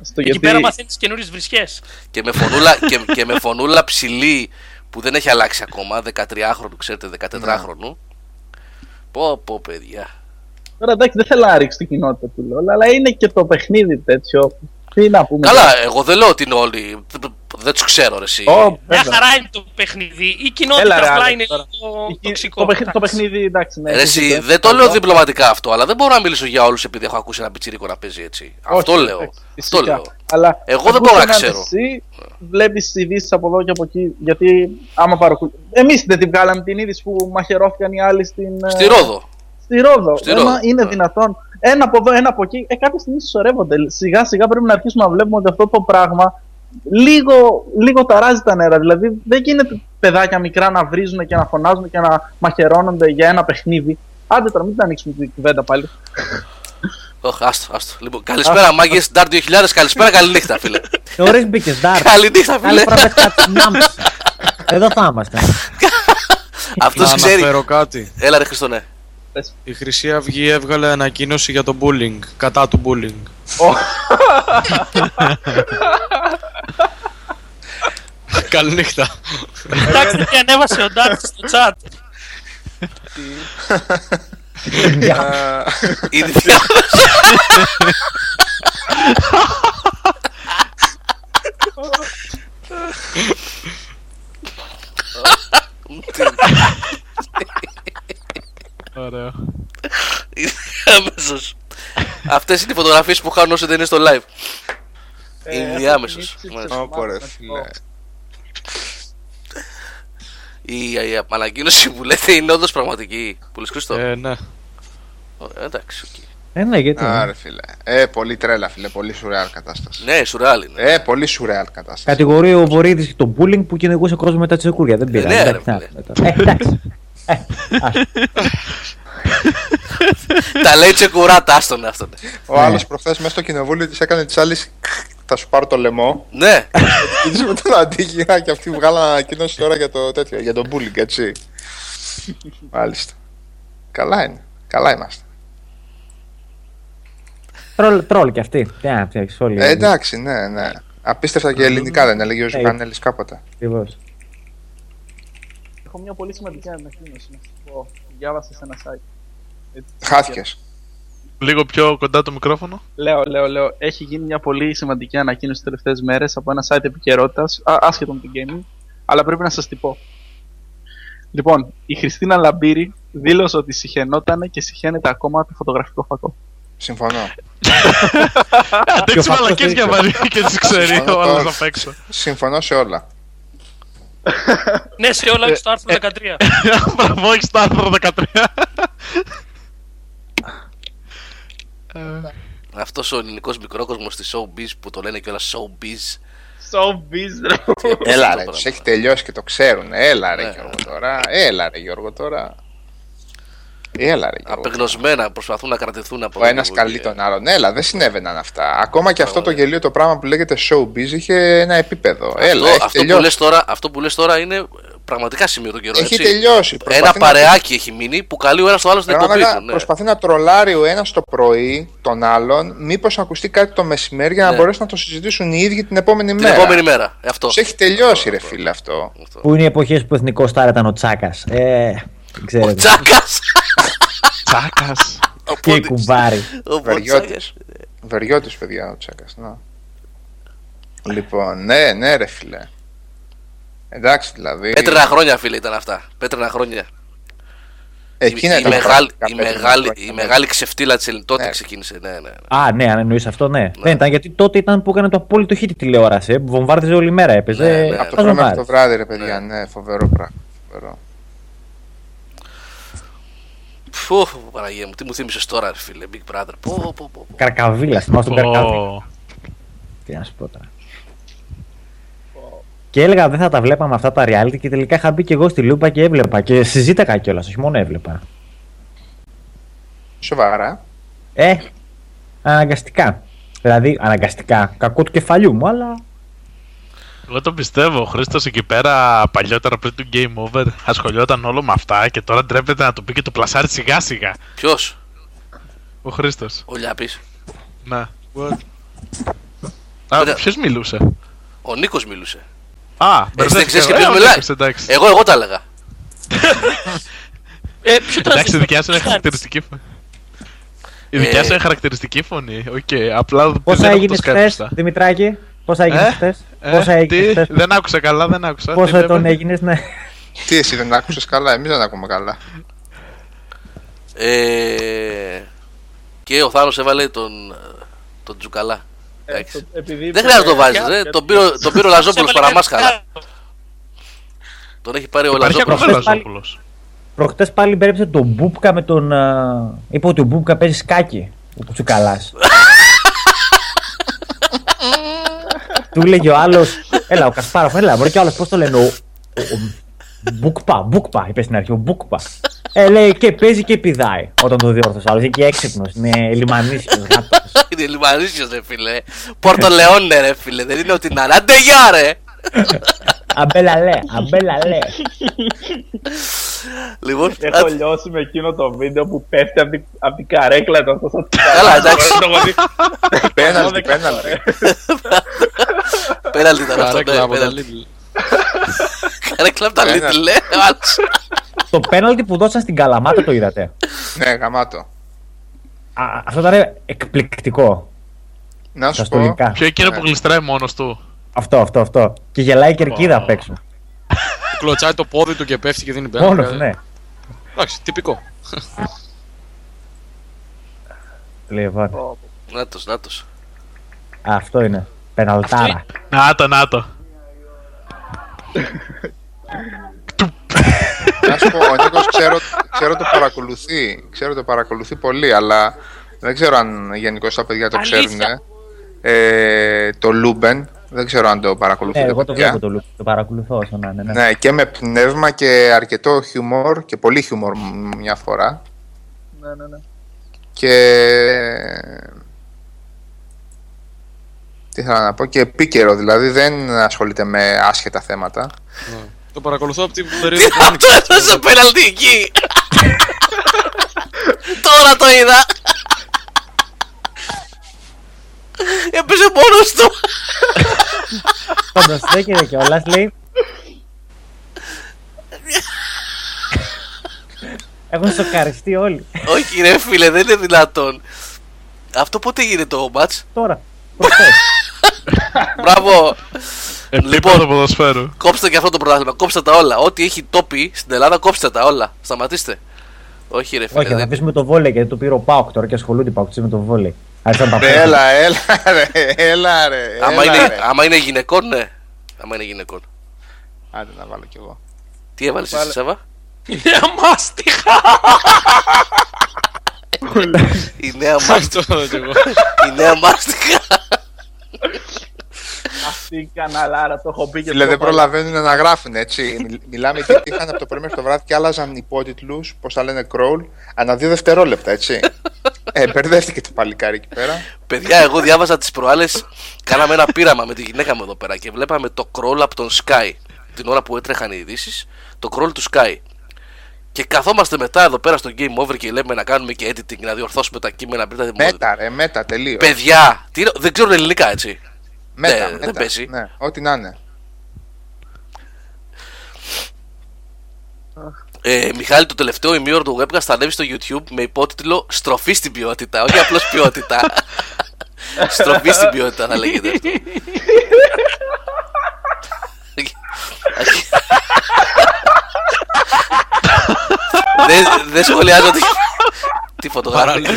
Εκεί γιατί... πέρα μαθαίνεις καινούριες βρισκές. Και με φωνούλα, και, και με φωνούλα ψηλή που δεν έχει αλλάξει ακόμα, δεκατριάχρονου, ξέρετε, δεκατετράχρονου. Πω πω παιδιά. Τώρα εντάξει, δεν θέλω να ρίξω την κοινότητα του LOL, αλλά είναι και το παιχνίδι τέτοιο. Τι να πούμε. Καλά, τώρα. Εγώ δεν λέω ότι είναι όλοι. Δεν τους ξέρω ρε εσύ. Μια χαρά είναι το παιχνίδι. Η κοινότητα απλά είναι λίγο τοξικό. Το, παιχν, το παιχνίδι εντάξει. Ναι, ρε εσύ, δεν το λέω διπλωματικά αυτό, αλλά δεν μπορώ να μιλήσω για όλους επειδή έχω ακούσει ένα πιτσιρίκο να παίζει έτσι. Όχι, αυτό λέω. Εντάξει, αυτό λέω. Αλλά εγώ δεν μπορώ να ξέρω. Εσύ βλέπεις ειδήσεις από εδώ και από εκεί. Γιατί άμα παρακολουθεί. Εμείς δεν την βγάλαμε την είδηση που μαχαιρώθηκαν οι άλλοι στην. Στη Ρόδο. Στη Ρόδο. Στη Ρόδο. Ένα, είναι yeah. δυνατόν. Ένα από εδώ, ένα από εκεί. Ε, κάποια στιγμή συσσωρεύονται. Σιγά σιγά πρέπει να αρχίσουμε να βλέπουμε ότι αυτό το πράγμα λίγο, λίγο ταράζει τα νερά. Δηλαδή δεν γίνεται παιδάκια μικρά να βρίζουν και να φωνάζουν και να μαχαιρώνονται για ένα παιχνίδι. Άντε τώρα, μην τα ανοίξουμε την κουβέντα πάλι. Ωχ, άστο, άστο. Λοιπόν, καλησπέρα, μάγκες. Ντάρ δύο χιλιάδες, καλησπέρα, καληνύχτα, φίλε. Ωραίε μπήκε, Ντάρ. Καληνύχτα, φίλε. Εδώ θα είμαστε. Αυτό ξέρει. Έλα, ρε Χριστό, ναι. Η Χρυσή Αυγή έβγαλε ανακοίνωση για το bullying, κατά του bullying. Καληνύχτα. Κοιτάξτε τι ανέβασε ο Ντάρκ στο chat. Η Διδιάδος. Ωραίο. Αμέσως. Αυτές είναι οι φωτογραφίες που χάνουν όσοι δεν είναι στο live. Ενδιάμεσος. Η ανακοίνωση που λέτε είναι όντως πραγματική, που λες Χριστό? Ε, ναι. Εντάξει, οκ. Ε, ναι, γιατί. Άρα, φίλε. Ε, πολύ τρέλα, φίλε. Πολύ σουρεάλ κατάσταση. Ναι, σουρεάλ είναι. Ε, πολύ σουρεάλ κατάσταση. Κατηγορεί ο Βορύδης και τον bullying που κυνηγούσε κόσμο μετά τη Σεκούρια. Δεν πειράζει. Ε, ναι, ναι. Εντάξει. Τα λέει τσεκουράτα, άστον αυτόν. Ο άλλος προχθές μέσα στο κοινοβούλιο της έκανε της άλλης. Θα σου πάρω το λαιμό. Ναι. Είδες με τον αντίγυρα και αυτή βγάλα ανακοίνωση τώρα για το τέτοιο, για τον bullying, έτσι. Μάλιστα. Καλά είναι. Καλά είμαστε. Τρόλ κι αυτή. Εντάξει, ναι, ναι. Απίστευτα και ελληνικά δεν έλεγε ο Ζουκανέλης κάποτε. Ακριβώς. Έχω μια πολύ σημαντική ανακοίνωση να σου πω. Διάβασα σε ένα site. Χάθηκες. Λίγο πιο κοντά το μικρόφωνο. Λέω, λέω, λέω. Έχει γίνει μια πολύ σημαντική ανακοίνωση τις τελευταίες μέρες από ένα site επικαιρότητας, άσχετο με το gaming, αλλά πρέπει να σας την πω. Λοιπόν, η Χριστίνα Λαμπύρη δήλωσε ότι συχαινότανε και συχαίνεται ακόμα το φωτογραφικό φακό. Συμφωνώ. Αντέξει μαλακές για βαρύ και τις ξέρει ο άλλος απ' έξω. Συμφωνώ σε όλα. Ναι, σε όλα έχεις το άρθρο δεκατρία. Μπραβό, έχεις το άρθρο δεκατρία. Αυτός ο ελληνικός μικρόκοσμος της showbiz που το λένε κιόλας showbiz. Showbiz, ρε. Έλα ρε, τους έχει τελειώσει και το ξέρουν. Έλα ρε Γιώργο τώρα. Έλα ρε Γιώργο τώρα. Έλα, ρε, απεγνωσμένα προσπαθούν να κρατηθούν από. Ο ένας καλεί τον άλλον. Έλα, δεν συνέβαιναν αυτά. Ακόμα και αυτό το γελίο το πράγμα που λέγεται showbiz είχε ένα επίπεδο. Έλα, αυτό, αυτό, που λες τώρα, αυτό που λες τώρα είναι πραγματικά σημείο τον καιρό. Έχει έτσι τελειώσει. Ένα παρεάκι να... έχει μείνει που καλεί ο ένας τον άλλον στην εκπομπή. Ναι. Προσπαθεί να τρολάρει ο ένας το πρωί τον άλλον, μήπως ακουστεί κάτι το μεσημέρι για να ναι. μπορέσουν να το συζητήσουν οι ίδιοι την επόμενη την μέρα. Την επόμενη μέρα. Αυτό. Σε έχει τελειώσει, ρε φίλε, αυτό. Που είναι οι εποχές που εθνικό στάρ ήταν ο Τσάκας. Ο Τσάκας! Τσάκας! Και κουμπάρι. Βεριώτης. Βεριώτης, παιδιά, ο Τσάκας. Λοιπόν, ναι, ναι ρε φίλε. Εντάξει δηλαδή. Πέτρινα χρόνια φίλε ήταν αυτά. Πέτρινα χρόνια. Η μεγάλη ξεφτύλα της Ελλήνης. Τότε ξεκίνησε. Α, ναι, αν εννοείς αυτό, ναι. Δεν ήταν γιατί τότε ήταν που έκανε το απόλυτο hit τηλεόραση. Βομβάρδιζε όλη μέρα, έπαιζε. Από το πρωί μέχρι το βράδυ, ρε παιδιά. Ναι, φοβερό πράγμα. Φου, Παναγία μου, τι μου θύμισες τώρα, φίλε, Big Brother. Πω, πω, πω. Καρκαβίλα, θυμάσαι τον Καρκαβίλα. Τι να σου πω τώρα. Και έλεγα δεν θα τα βλέπαμε αυτά τα reality και τελικά είχα μπει και εγώ στη λούπα και έβλεπα και συζήτακα κιόλας, όχι μόνο έβλεπα. Σοβαρά. Ε, αναγκαστικά. Δηλαδή, αναγκαστικά, κακό του κεφαλιού μου, αλλά... Εγώ το πιστεύω, ο Χρήστος εκεί πέρα παλιότερα πριν του Game Over ασχολιόταν όλο με αυτά και τώρα ντρέπεται να το πει και το πλασάρει σιγά σιγά. Ποιος? Ο Χρήστος. Ο Λιάπης. Να. Α, ποιος μιλούσε? Ο Νίκος μιλούσε. Α, δεν ξέρεις και ποιος μιλάει. Εγώ, εγώ τα έλεγα. Εντάξει, δικιά σου είναι χαρακτηριστική. Η δικιά σου είναι χαρακτηριστική φωνή, οκ, απλά πώς έγινε χθες, Δημητράκη? Πόσα έγινες ε, χθες, ε, πόσα έγινες χθες. Δεν άκουσα καλά, δεν άκουσα. Πόσα τον έγινες, ναι. Τι εσύ δεν άκουσες καλά, εμείς δεν ακούμε καλά. Ε, και ο Θάνος έβαλε τον, τον Τζουκαλά. Ε, το, δεν χρειάζεται να το βάζεις, ε, τον το πήρε ο Λαζόπουλος παραμάσχαρα. Τον έχει πάρει ο Λαζόπουλος. Προχτές πάλι μπέρεψε τον Μπούπκα με τον... Είπα ότι ο Μπούπκα παίζει σκάκι, ο Τζουκαλάς. Του λέγει ο άλλος, έλα ο Κασπάροφ, έλα βρω και ο άλλος, πώς το λένε, ο, ο, ο Μπουκπα, Μπουκπα, είπε στην αρχή, ο Μπουκπα. Ε, λέει και παίζει και πηδάει όταν το διόρθωσε ο άλλος, είναι και έξυπνος, είναι λιμανίσιος γάτος. Είναι λιμανίσιος ρε φίλε, Πορτολεόνε ρε φίλε, δεν είναι ότι να λάντε γεια ρε. Αμπέλα λέ, αμπέλα λέ. Λοιπόν, έχω α... λιώσει με εκείνο το βίντεο που πέφτει από την τη καρέκλα του αυτός. Καλά, εντάξει. Πέναλτι, πέναλτι. Πέναλτι ήταν αυτό, πέναλτι. Καρέκλα από τα Λίτλ, λέ. Το πέναλτι που δώσαν στην Καλαμάτα το είδατε? Ναι, γαμάτο. Αυτό ήταν εκπληκτικό. Να σου πω. Ποιο εκείνο που γλιστράει μόνος του. Αυτό, αυτό, αυτό. Και γελάει η κερκίδα απ' έξω. Κλωτσάει το πόδι του και πέφτει και δίνει πέρα. Μόνος, ναι. Εντάξει, τυπικό. Λεβάνε. Νάτος, νάτος. Αυτό είναι. Πεναλτάρα. Νάτο, νάτο. Να σου πω, ο Νίκος ξέρω το παρακολουθεί. Ξέρω το παρακολουθεί πολύ, αλλά δεν ξέρω αν γενικώς τα παιδιά το ξέρουν. Ε, το Λούμπεν, δεν ξέρω αν το παρακολουθείτε. Ε, εγώ το βλέπω το, το παρακολουθώ σαν να είναι. Ναι. ναι, και με πνεύμα και αρκετό χιουμόρ και πολύ χιουμόρ μια φορά. Ναι, ναι, ναι. Και... τι θέλω να πω, και επίκαιρο, δηλαδή δεν ασχολείται με άσχετα θέματα. Ναι. Το παρακολουθώ από την περίοδο... Τι αυτό έδωσε πέναλτι εκεί! Τώρα το είδα! Έπαιζε μόνος του! Το προσθέκεται κιόλας, λέει. Έχουν σοκαριστεί όλοι. Όχι ρε φίλε, δεν είναι δυνατόν. Αυτό πότε γίνεται το μάτς? Τώρα, προσθέτω. Μπράβο. Λοιπόν, το ποδοσφαίρο. Κόψτε και αυτό το πρωτάθλημα, κόψτε τα όλα. Ό,τι έχει τόπι στην Ελλάδα, κόψτε τα όλα. Σταματήστε. Όχι ρε φίλε. Όχι, δεν... θα αφήσουμε το βόλεϊ γιατί το πήρε ο Πάοκ τώρα και ασχολούνται οι Πάοκτζίδες με το βόλεϊ. Έλα, έλα ρε, έλα ρε. Άμα, έλα, είναι, ρε. άμα είναι γυναικών, ναι. Άμα είναι γυναικών. Άντε να βάλω κι εγώ. Τι έβαλες εσύ, Σάβα? Η νέα μάστιχα! Η νέα μάστιχα. Η νέα μάστιχα. Αυτή η καναλάρα, το έχω πει και το δεν προλαβαίνουν να γράφουν, έτσι. Μιλάμε και είχαν από το πρωί μέχρι το βράδυ και άλλαζαν υπότιτλους, πώς τα λένε, crawl, ανά δύο δευτερόλεπτα, έτσι. Ε, μπερδεύτηκε το παλικάρι εκεί πέρα. Παιδιά, εγώ διάβαζα τις προάλλες, κάναμε ένα πείραμα με τη γυναίκα μου εδώ πέρα και βλέπαμε το crawl από τον Sky. Την ώρα που έτρεχαν οι ειδήσεις, το crawl του Sky. Και καθόμαστε μετά εδώ πέρα στο Game Over και λέμε να κάνουμε και editing, να διορθώσουμε τα κείμενα πριν τα δημοσιεύσουμε. Μέτα, ρε, μέτα, τελείω. Παιδιά, τι... δεν ξέρουν ελληνικά, έτσι. Μέτα, ναι, μέτα, δεν πέσει. Ναι, ό,τι να είναι. Ε, Μιχάλη, το τελευταίο ημίωρο του webcast θα ανέβει στο YouTube με υπότιτλο «Στροφή στην ποιότητα», όχι απλώς ποιότητα. Στροφή στην ποιότητα θα λέγεται αυτό. Δεν δε σχολιάζω τη, τη φωτογραφία.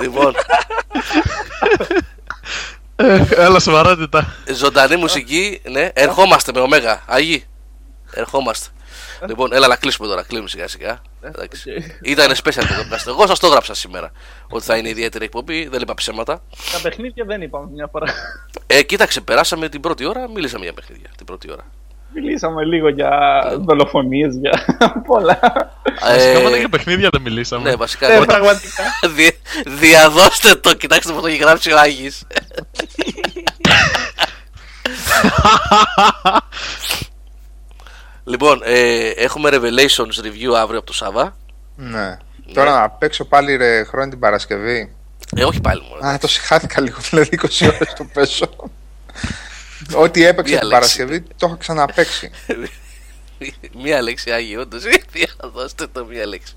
Λοιπόν. Έλα σοβαρότητα. Ζωντανή μουσική, ναι. Ερχόμαστε με ωμέγα, Άγιοι. Ερχόμαστε. Λοιπόν, έλα να κλείσουμε τώρα. Κλείνουμε σιγά σιγά. Ήταν special το podcast. Εγώ σας το έγραψα σήμερα. Ότι θα είναι ιδιαίτερη εκπομπή, δεν είπα ψέματα. Τα παιχνίδια δεν είπαμε μια φορά. Ε, κοίταξε, περάσαμε την πρώτη ώρα, μίλησαμε για παιχνίδια. Την πρώτη ώρα. Μιλήσαμε λίγο για δολοφονίες, για πολλά. Βασικά μόνο για παιχνίδια δεν μιλήσαμε. Ναι, βασικά. Ναι, πραγματικά. Διαδώστε το, κοιτάξτε που το έχει γράψει ο Άγης. Λοιπόν, ε, έχουμε Revelations review αύριο από το Σάββα. Ναι. ναι. Τώρα να παίξω πάλι ρε χρόνια την Παρασκευή. Ε, όχι πάλι μόνο. Α, το συχάθηκα λίγο, δηλαδή είκοσι ώρες το πέσω. Ό,τι έπαιξε την Παρασκευή το έχω ξαναπαίξει. Μία λέξη, Άγιοι, όντως. Δώστε το μία λέξη.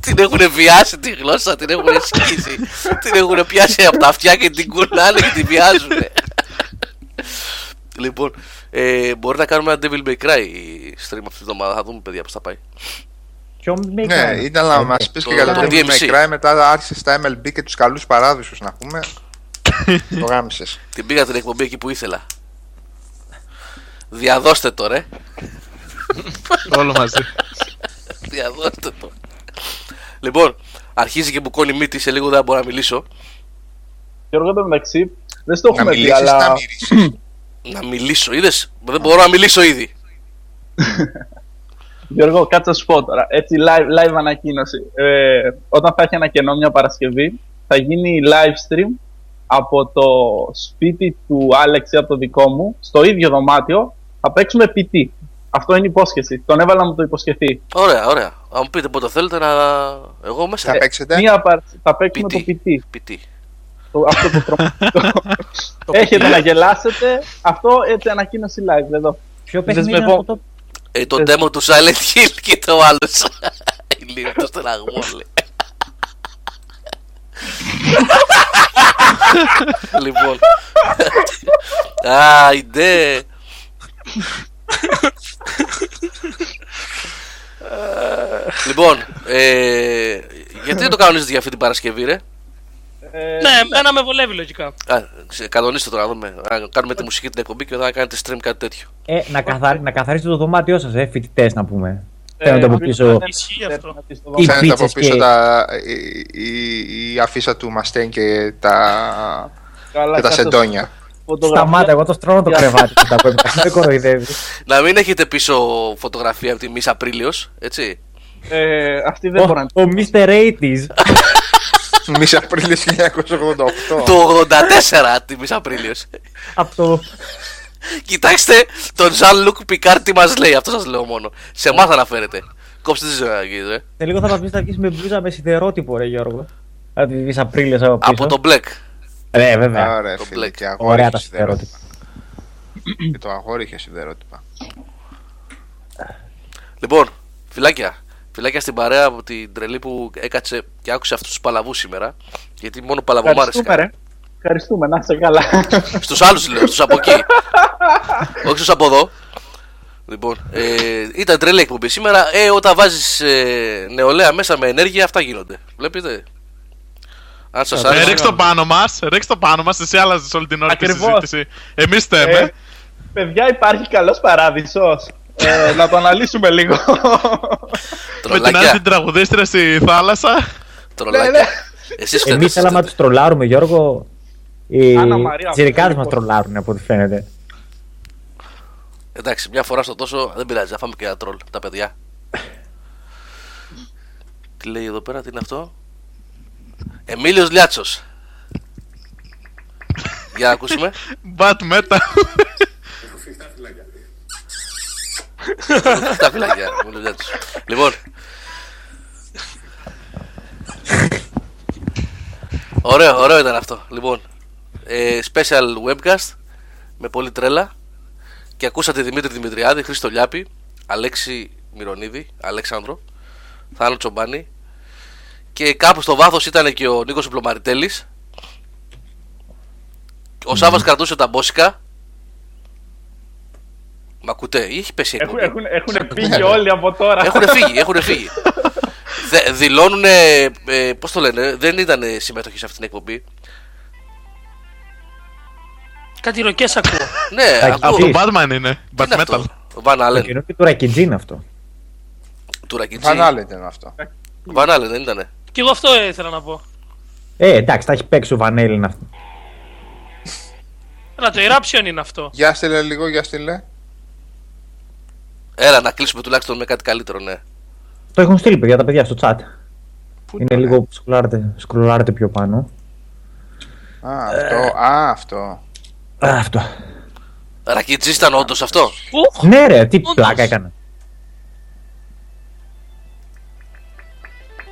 Την έχουν βιάσει τη γλώσσα, την έχουν σκίσει. Την έχουν πιάσει από τα αυτιά και την κουρνάνε και την βιάζουν. Λοιπόν, ε, μπορεί να κάνουμε ένα Devil May Cry stream αυτή τη βδομάδα. Θα δούμε, παιδιά, πώς θα πάει. Ναι, ήταν να μας πεις και για το Devil May Cry. Μετά άρχισε στα εμ ελ μπι και τους καλούς παράδεισους να πούμε. Το γάμισες. Την πήγα την εκπομπή εκεί που ήθελα. Διαδώστε το ρε. Όλο μαζί. Διαδώστε το. Λοιπόν, αρχίζει και μου κόνει μύτη. Σε λίγο δεν μπορώ να μιλήσω. Γιώργο, το μεταξύ δεν στο έχουμε πει, αλλά... να μιλήσεις. Να μιλήσω, είδες. Δεν μπορώ να μιλήσω ήδη. Γιώργο, κάτσε να σου πω τώρα. Έτσι live, live ανακοίνωση. ε, Όταν θα έχει ανακαινό μια Παρασκευή, θα γίνει live stream από το σπίτι του Άλεξ, από το δικό μου, στο ίδιο δωμάτιο, θα παίξουμε πι τι. Αυτό είναι υπόσχεση. Τον έβαλα να μου το υποσχεθεί. Ωραία, ωραία. Αν μου πείτε πότε θέλετε να... εγώ μέσα... θα παίξετε. Μία... θα παίξουμε πι τι. Το πι τι. πι τι. Το... αυτό το τρομακτικό. Έχετε να γελάσετε. Αυτό έτσι ανακοίνωση live εδώ. Ποιο παιχνίδι είναι αυτό το... Ε, το demo του Silent Hill και το άλλο. Λίγο το στεναγμό, λέει. Λοιπόν. Άιντε. Λοιπόν, ε, γιατί δεν το κανονίζετε για αυτή την Παρασκευή, ρε? Ε, ναι, εμένα με βολεύει λογικά. Α, κανονίστε τώρα, δούμε. Να κάνουμε τη μουσική την εκπομπή και όταν να κάνετε stream κάτι τέτοιο. Ε, να, καθαρι, να καθαρίσετε το δωμάτιό σας, ε, φοιτητές να πούμε. Φαίνονται από πίσω. Φαίνονται από πίσω η αφίσα του Μαστέν και τα, και τα σεντόνια. Σταμάτα, εγώ το στρώνω το κρεβάτι. Δεν κοροϊδεύει. Να μην έχετε πίσω φωτογραφία από τη Miss Απρίλιος, έτσι. Αυτή δεν μπορεί να. Ο μίστερ ογδόντα. Miss Απρίλιος χίλια εννιακόσια ογδόντα οκτώ. Το ογδόντα τέσσερα τη Miss Απρίλιος. Από το. Κοιτάξτε τον Ζαν Λουκ Πικάρ τι μας λέει, αυτό σας λέω μόνο. Σε εμάς αναφέρεται. Κόψτε τη ζωή να γίνει, ε. Σε λίγο θα τα πεις, θα βγεις με μπλούζα με σιδερότυπο, ρε Γιώργο. Θα τη βγεις Απρίλες από πίσω. Από τον Black. Ναι, βέβαια. Ωραία, το Black. Και ωραία τα σιδερότυπα. Και το αγόρι είχε σιδερότυπα. Λοιπόν, φιλάκια. Φιλάκια στην παρέα από την τρελή που έκατσε και άκουσε αυτούς τους παλαβούς σήμερα. Γιατί μόνο παλαβομάρες. Ευχαριστούμε, να είσαι καλά. Στους άλλους λέω, στους από εκεί. Όχι στους από εδώ. Λοιπόν, ε, ήταν τρελή εκπομπή σήμερα. Ε, όταν βάζεις ε, νεολαία μέσα με ενέργεια, αυτά γίνονται. Βλέπετε. Αν σας άρεσε. Ε, ρίξτε το πάνω μας, ρίξτε το πάνω μας. Εσύ άλλαζες όλη την ώρα τη συζήτηση. Εμείς θέμε. Ε, παιδιά, υπάρχει καλός παράδεισος. Ε, να το αναλύσουμε λίγο. Με την άλλη την τραγουδίστρια στη θάλασσα. Τρολάκια. Εμείς θέλαμε να τους τρολάρουμε, Γιώργο. Οι τσιρικάδες μας τρολάρουν από ό,τι φαίνεται. Εντάξει, μια φορά στο τόσο δεν πειράζει, θα φάμε και ένα τρολ, τα παιδιά. Τι λέει εδώ πέρα, τι είναι αυτό? Εμίλιος Λιάτσος. Για να ακούσουμε. Μπατ μέτα. Φιχτά φυλάκια. Φιχτά φυλάκια, Εμίλιος Λιάτσος. Λοιπόν. Ωραίο, ωραίο ήταν αυτό, λοιπόν. Ε, special webcast με πολύ τρέλα. Και ακούσατε Δημήτρη Δημητριάδη, Χρήστο Λιάπη, Αλέξη Μυρονίδη, Αλέξανδρο, Θάνο Τζομπάνη. Και κάπου στο βάθος ήταν και ο Νίκος Πλωμαριτέλης. Ο Σάββας mm. κρατούσε τα μπόσικα. Μ' ακούτε, ή έχει πέσει εκπομπή? Έχουν, έχουν, έχουν φύγει όλοι από τώρα. Έχουν φύγει, έχουν φύγει. Δε, δηλώνουν, ε, ε, πώς το λένε, δεν ήταν συμμετοχή σε αυτή την εκπομπή. Κάτι ροκές ακούω. Ναι, από τον Batman είναι. Bat Metal. Van Allen. Είναι και του Ρακιτζίν αυτό. Του Ρακιτζίν. Van Allen ήταν αυτό. Van Allen δεν ήτανε? Κι εγώ αυτό ήθελα να πω. Ε, εντάξει, θα έχει παίξει ο Van Allen αυτό. Έλα, το Eruption είναι αυτό. Γεια στείλε λίγο, γεια στείλε. Έλα, να κλείσουμε τουλάχιστον με κάτι καλύτερο, ναι. Το έχουν στείλει, παιδιά, τα παιδιά στο chat. Είναι λίγο, σκρολάρετε πιο πάνω. Α, αυτό, α, αυτό. Αυτό. Ρακιτζής ήταν όντως αυτό? Ναι ρε, τι πλάκα έκανε.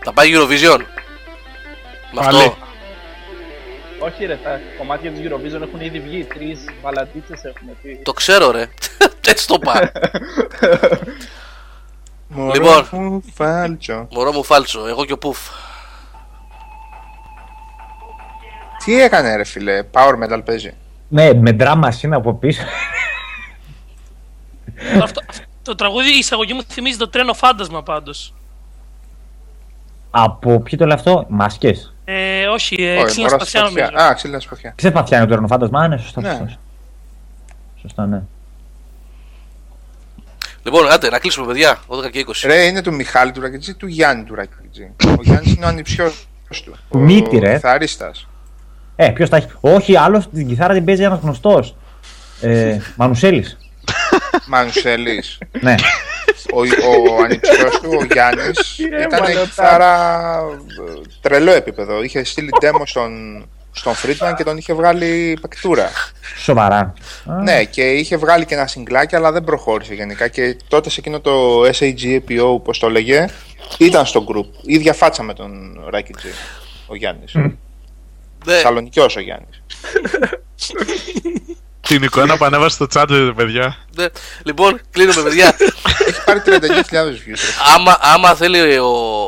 Θα πάει Eurovision. Με αυτό. Όχι ρε, τα κομμάτια της Eurovision έχουν ήδη βγει. Τρεις μπαλαντίτσες έχουμε πει. Το ξέρω ρε, έτσι το πάει. Μωρό μου φάλτσο. Μωρό μου φάλτσο, εγώ και ο Πουφ. Τι έκανε ρε φίλε, Power Metal παίζει. Ναι, με ντράμα είναι από πίσω. αυτό, αυτό, το τραγούδι, η εισαγωγή μου θυμίζει το Τρένο Φάντασμα πάντως. Από ποιο το λέει αυτό, Μάσκες? Ε, όχι, ε, Ξύλινα Σπαθιά νομίζω. Α, Ξύλινα Σπαθιά. Ξύλινα Σπαθιά είναι το Τρένο Φάντασμα, ναι, σωστά, ναι. Σωστά. Σωστά, ναι. Λοιπόν, άντε, να κλείσουμε παιδιά, δώδεκα και είκοσι. Ρε, είναι του Μιχάλη του Ρακιτζή, του Γιάννη του Ρακιτζή. Ο Γιάννης είναι ο ανιψιός του. Μύτη ρε. Ο κιθαρίστας. Ε, ποιος τα έχει. Όχι, άλλος την κιθάρα την παίζει ένας γνωστός. Ε, Μανουσέλης. Μανουσέλης. Ναι. Ο, ο ανιψιός του, ο Γιάννης, ήταν κιθάρα τρελό επίπεδο. Είχε στείλει demo στον, στον Φρίτμαν και τον είχε βγάλει πακτούρα. Σοβαρά. Ναι, και είχε βγάλει και ένα συγκλάκι, αλλά δεν προχώρησε γενικά. Και τότε σε εκείνο το SAGAPO, πώς το λέγε, ήταν στο group. Ίδια φάτσα με τον Ράκιτζη, ο Γιάννης. Θεσσαλονικιός ο Γιάννης. Την εικόνα που ανέβασε στο chat, παιδιά. Ναι. Λοιπόν, κλείνουμε, παιδιά. Έχει πάρει τριάντα χιλιάδες views. Άμα, άμα θέλει ο,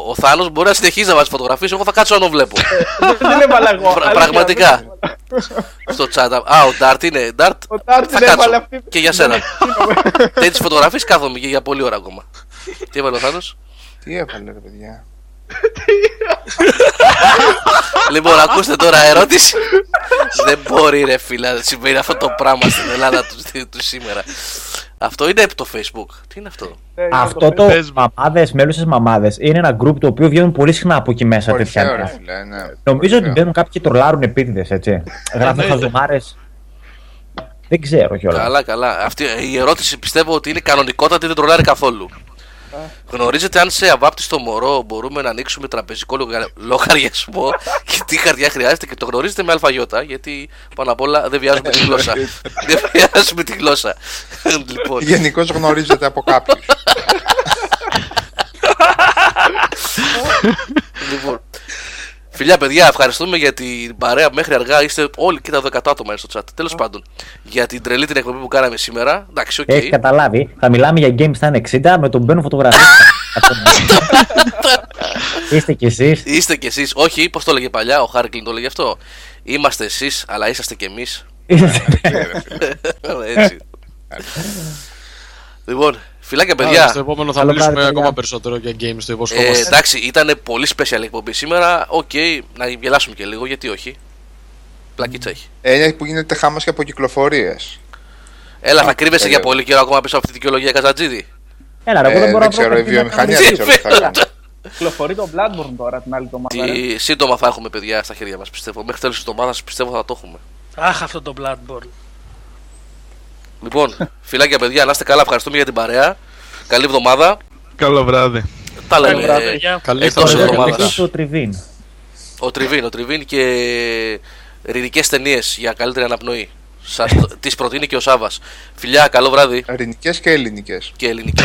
ο Θάνος, μπορεί να συνεχίζει να βάζει φωτογραφίες. Εγώ θα κάτσω να το βλέπω. Δεν έβαλα εγώ. Πραγματικά. Στο chat. Α, ο Ντάρτ είναι. Ο Ντάρτ θα κάτσω. Και για σένα. Τέτοιες φωτογραφίες κάθομαι και για πολλή ώρα ακόμα. Τι έβαλε ο Θάνος. Τι έβαλε, παιδιά. Λοιπόν, ακούστε τώρα ερώτηση. Δεν μπορεί, ρε φίλα, συμβαίνει αυτό το πράγμα στην Ελλάδα του, του σήμερα. Αυτό είναι από το Facebook. Τι είναι αυτό? Αυτό το μαμάδες, μέλουσες μαμάδες, είναι ένα group το οποίο βγαίνουν πολύ συχνά από εκεί μέσα τέτοια. Νομίζω ότι μπαίνουν κάποιοι και τρολάρουν επίτηδες, έτσι. Γράφουν χαζομάρες. Δεν ξέρω κιόλας. Καλά, καλά. Αυτή η ερώτηση πιστεύω ότι είναι κανονικότατη, δεν τρολάρει καθόλου. Γνωρίζετε αν σε αβάπτιστο μωρό μπορούμε να ανοίξουμε τραπεζικό λογαριασμό και τι χαρτιά χρειάζεται, και το γνωρίζετε με αλφαγιώτα, γιατί πάνω απ' όλα δεν βιάζουμε τη γλώσσα. Δεν βιάζουμε τη γλώσσα. Γενικώς γνωρίζετε από κάποιους. Φιλιά, παιδιά, ευχαριστούμε για την παρέα μέχρι αργά. Είστε όλοι, κοίτα εδώ, εκατό άτομα στο chat. Τέλος πάντων, για την τρελή την εκπομπή που κάναμε σήμερα. Εντάξει, okay. Έχει καταλάβει, θα μιλάμε για games στα εξήντα με τον Μπένο φωτογραφία. Είστε κι εσείς. Είστε κι εσείς. Όχι, πώς το έλεγε παλιά, ο Χάρκλιν το έλεγε αυτό. Είμαστε εσείς, αλλά είσαστε κι εμείς. Λοιπόν. Φιλάκια, παιδιά. Στο επόμενο θα μιλήσουμε ακόμα περισσότερο για games, το υποσχόμαστε. Εντάξει, ήταν πολύ special εκπομπή σήμερα. Οκ, okay, να γελάσουμε και λίγο, γιατί όχι. Πλακίτσα έχει. Ένα που γίνεται χάμας και από κυκλοφορίες. Έλα, θα κρύβεσαι για πολύ καιρό ακόμα πίσω από αυτή την δικαιολογία, Κατζατζίδη. Έλα, ρε, δεν ξέρω, η βιομηχανία δεν ξέρω. Κυκλοφορεί το Bloodborne τώρα την άλλη εβδομάδα. Σύντομα θα έχουμε, παιδιά, στα χέρια μας, πιστεύω. Μέχρι τέλος της εβδομάδας πιστεύω θα το έχουμε. Αχ, αυτό το Bloodborne. Λοιπόν, φιλάκια, παιδιά, να είστε καλά. Ευχαριστούμε για την παρέα. Καλή εβδομάδα. Καλό βράδυ. Τα λέμε. Καλή εβδομάδα. Ο Τριβίν. Ο Τριβίν, ο Τριβίν και ρινικές ταινίες για καλύτερη αναπνοή. Σας τις προτείνει και ο Σάββας. Φιλιά, καλό βράδυ. Ρινικές και ελληνικές. Και ελληνικές.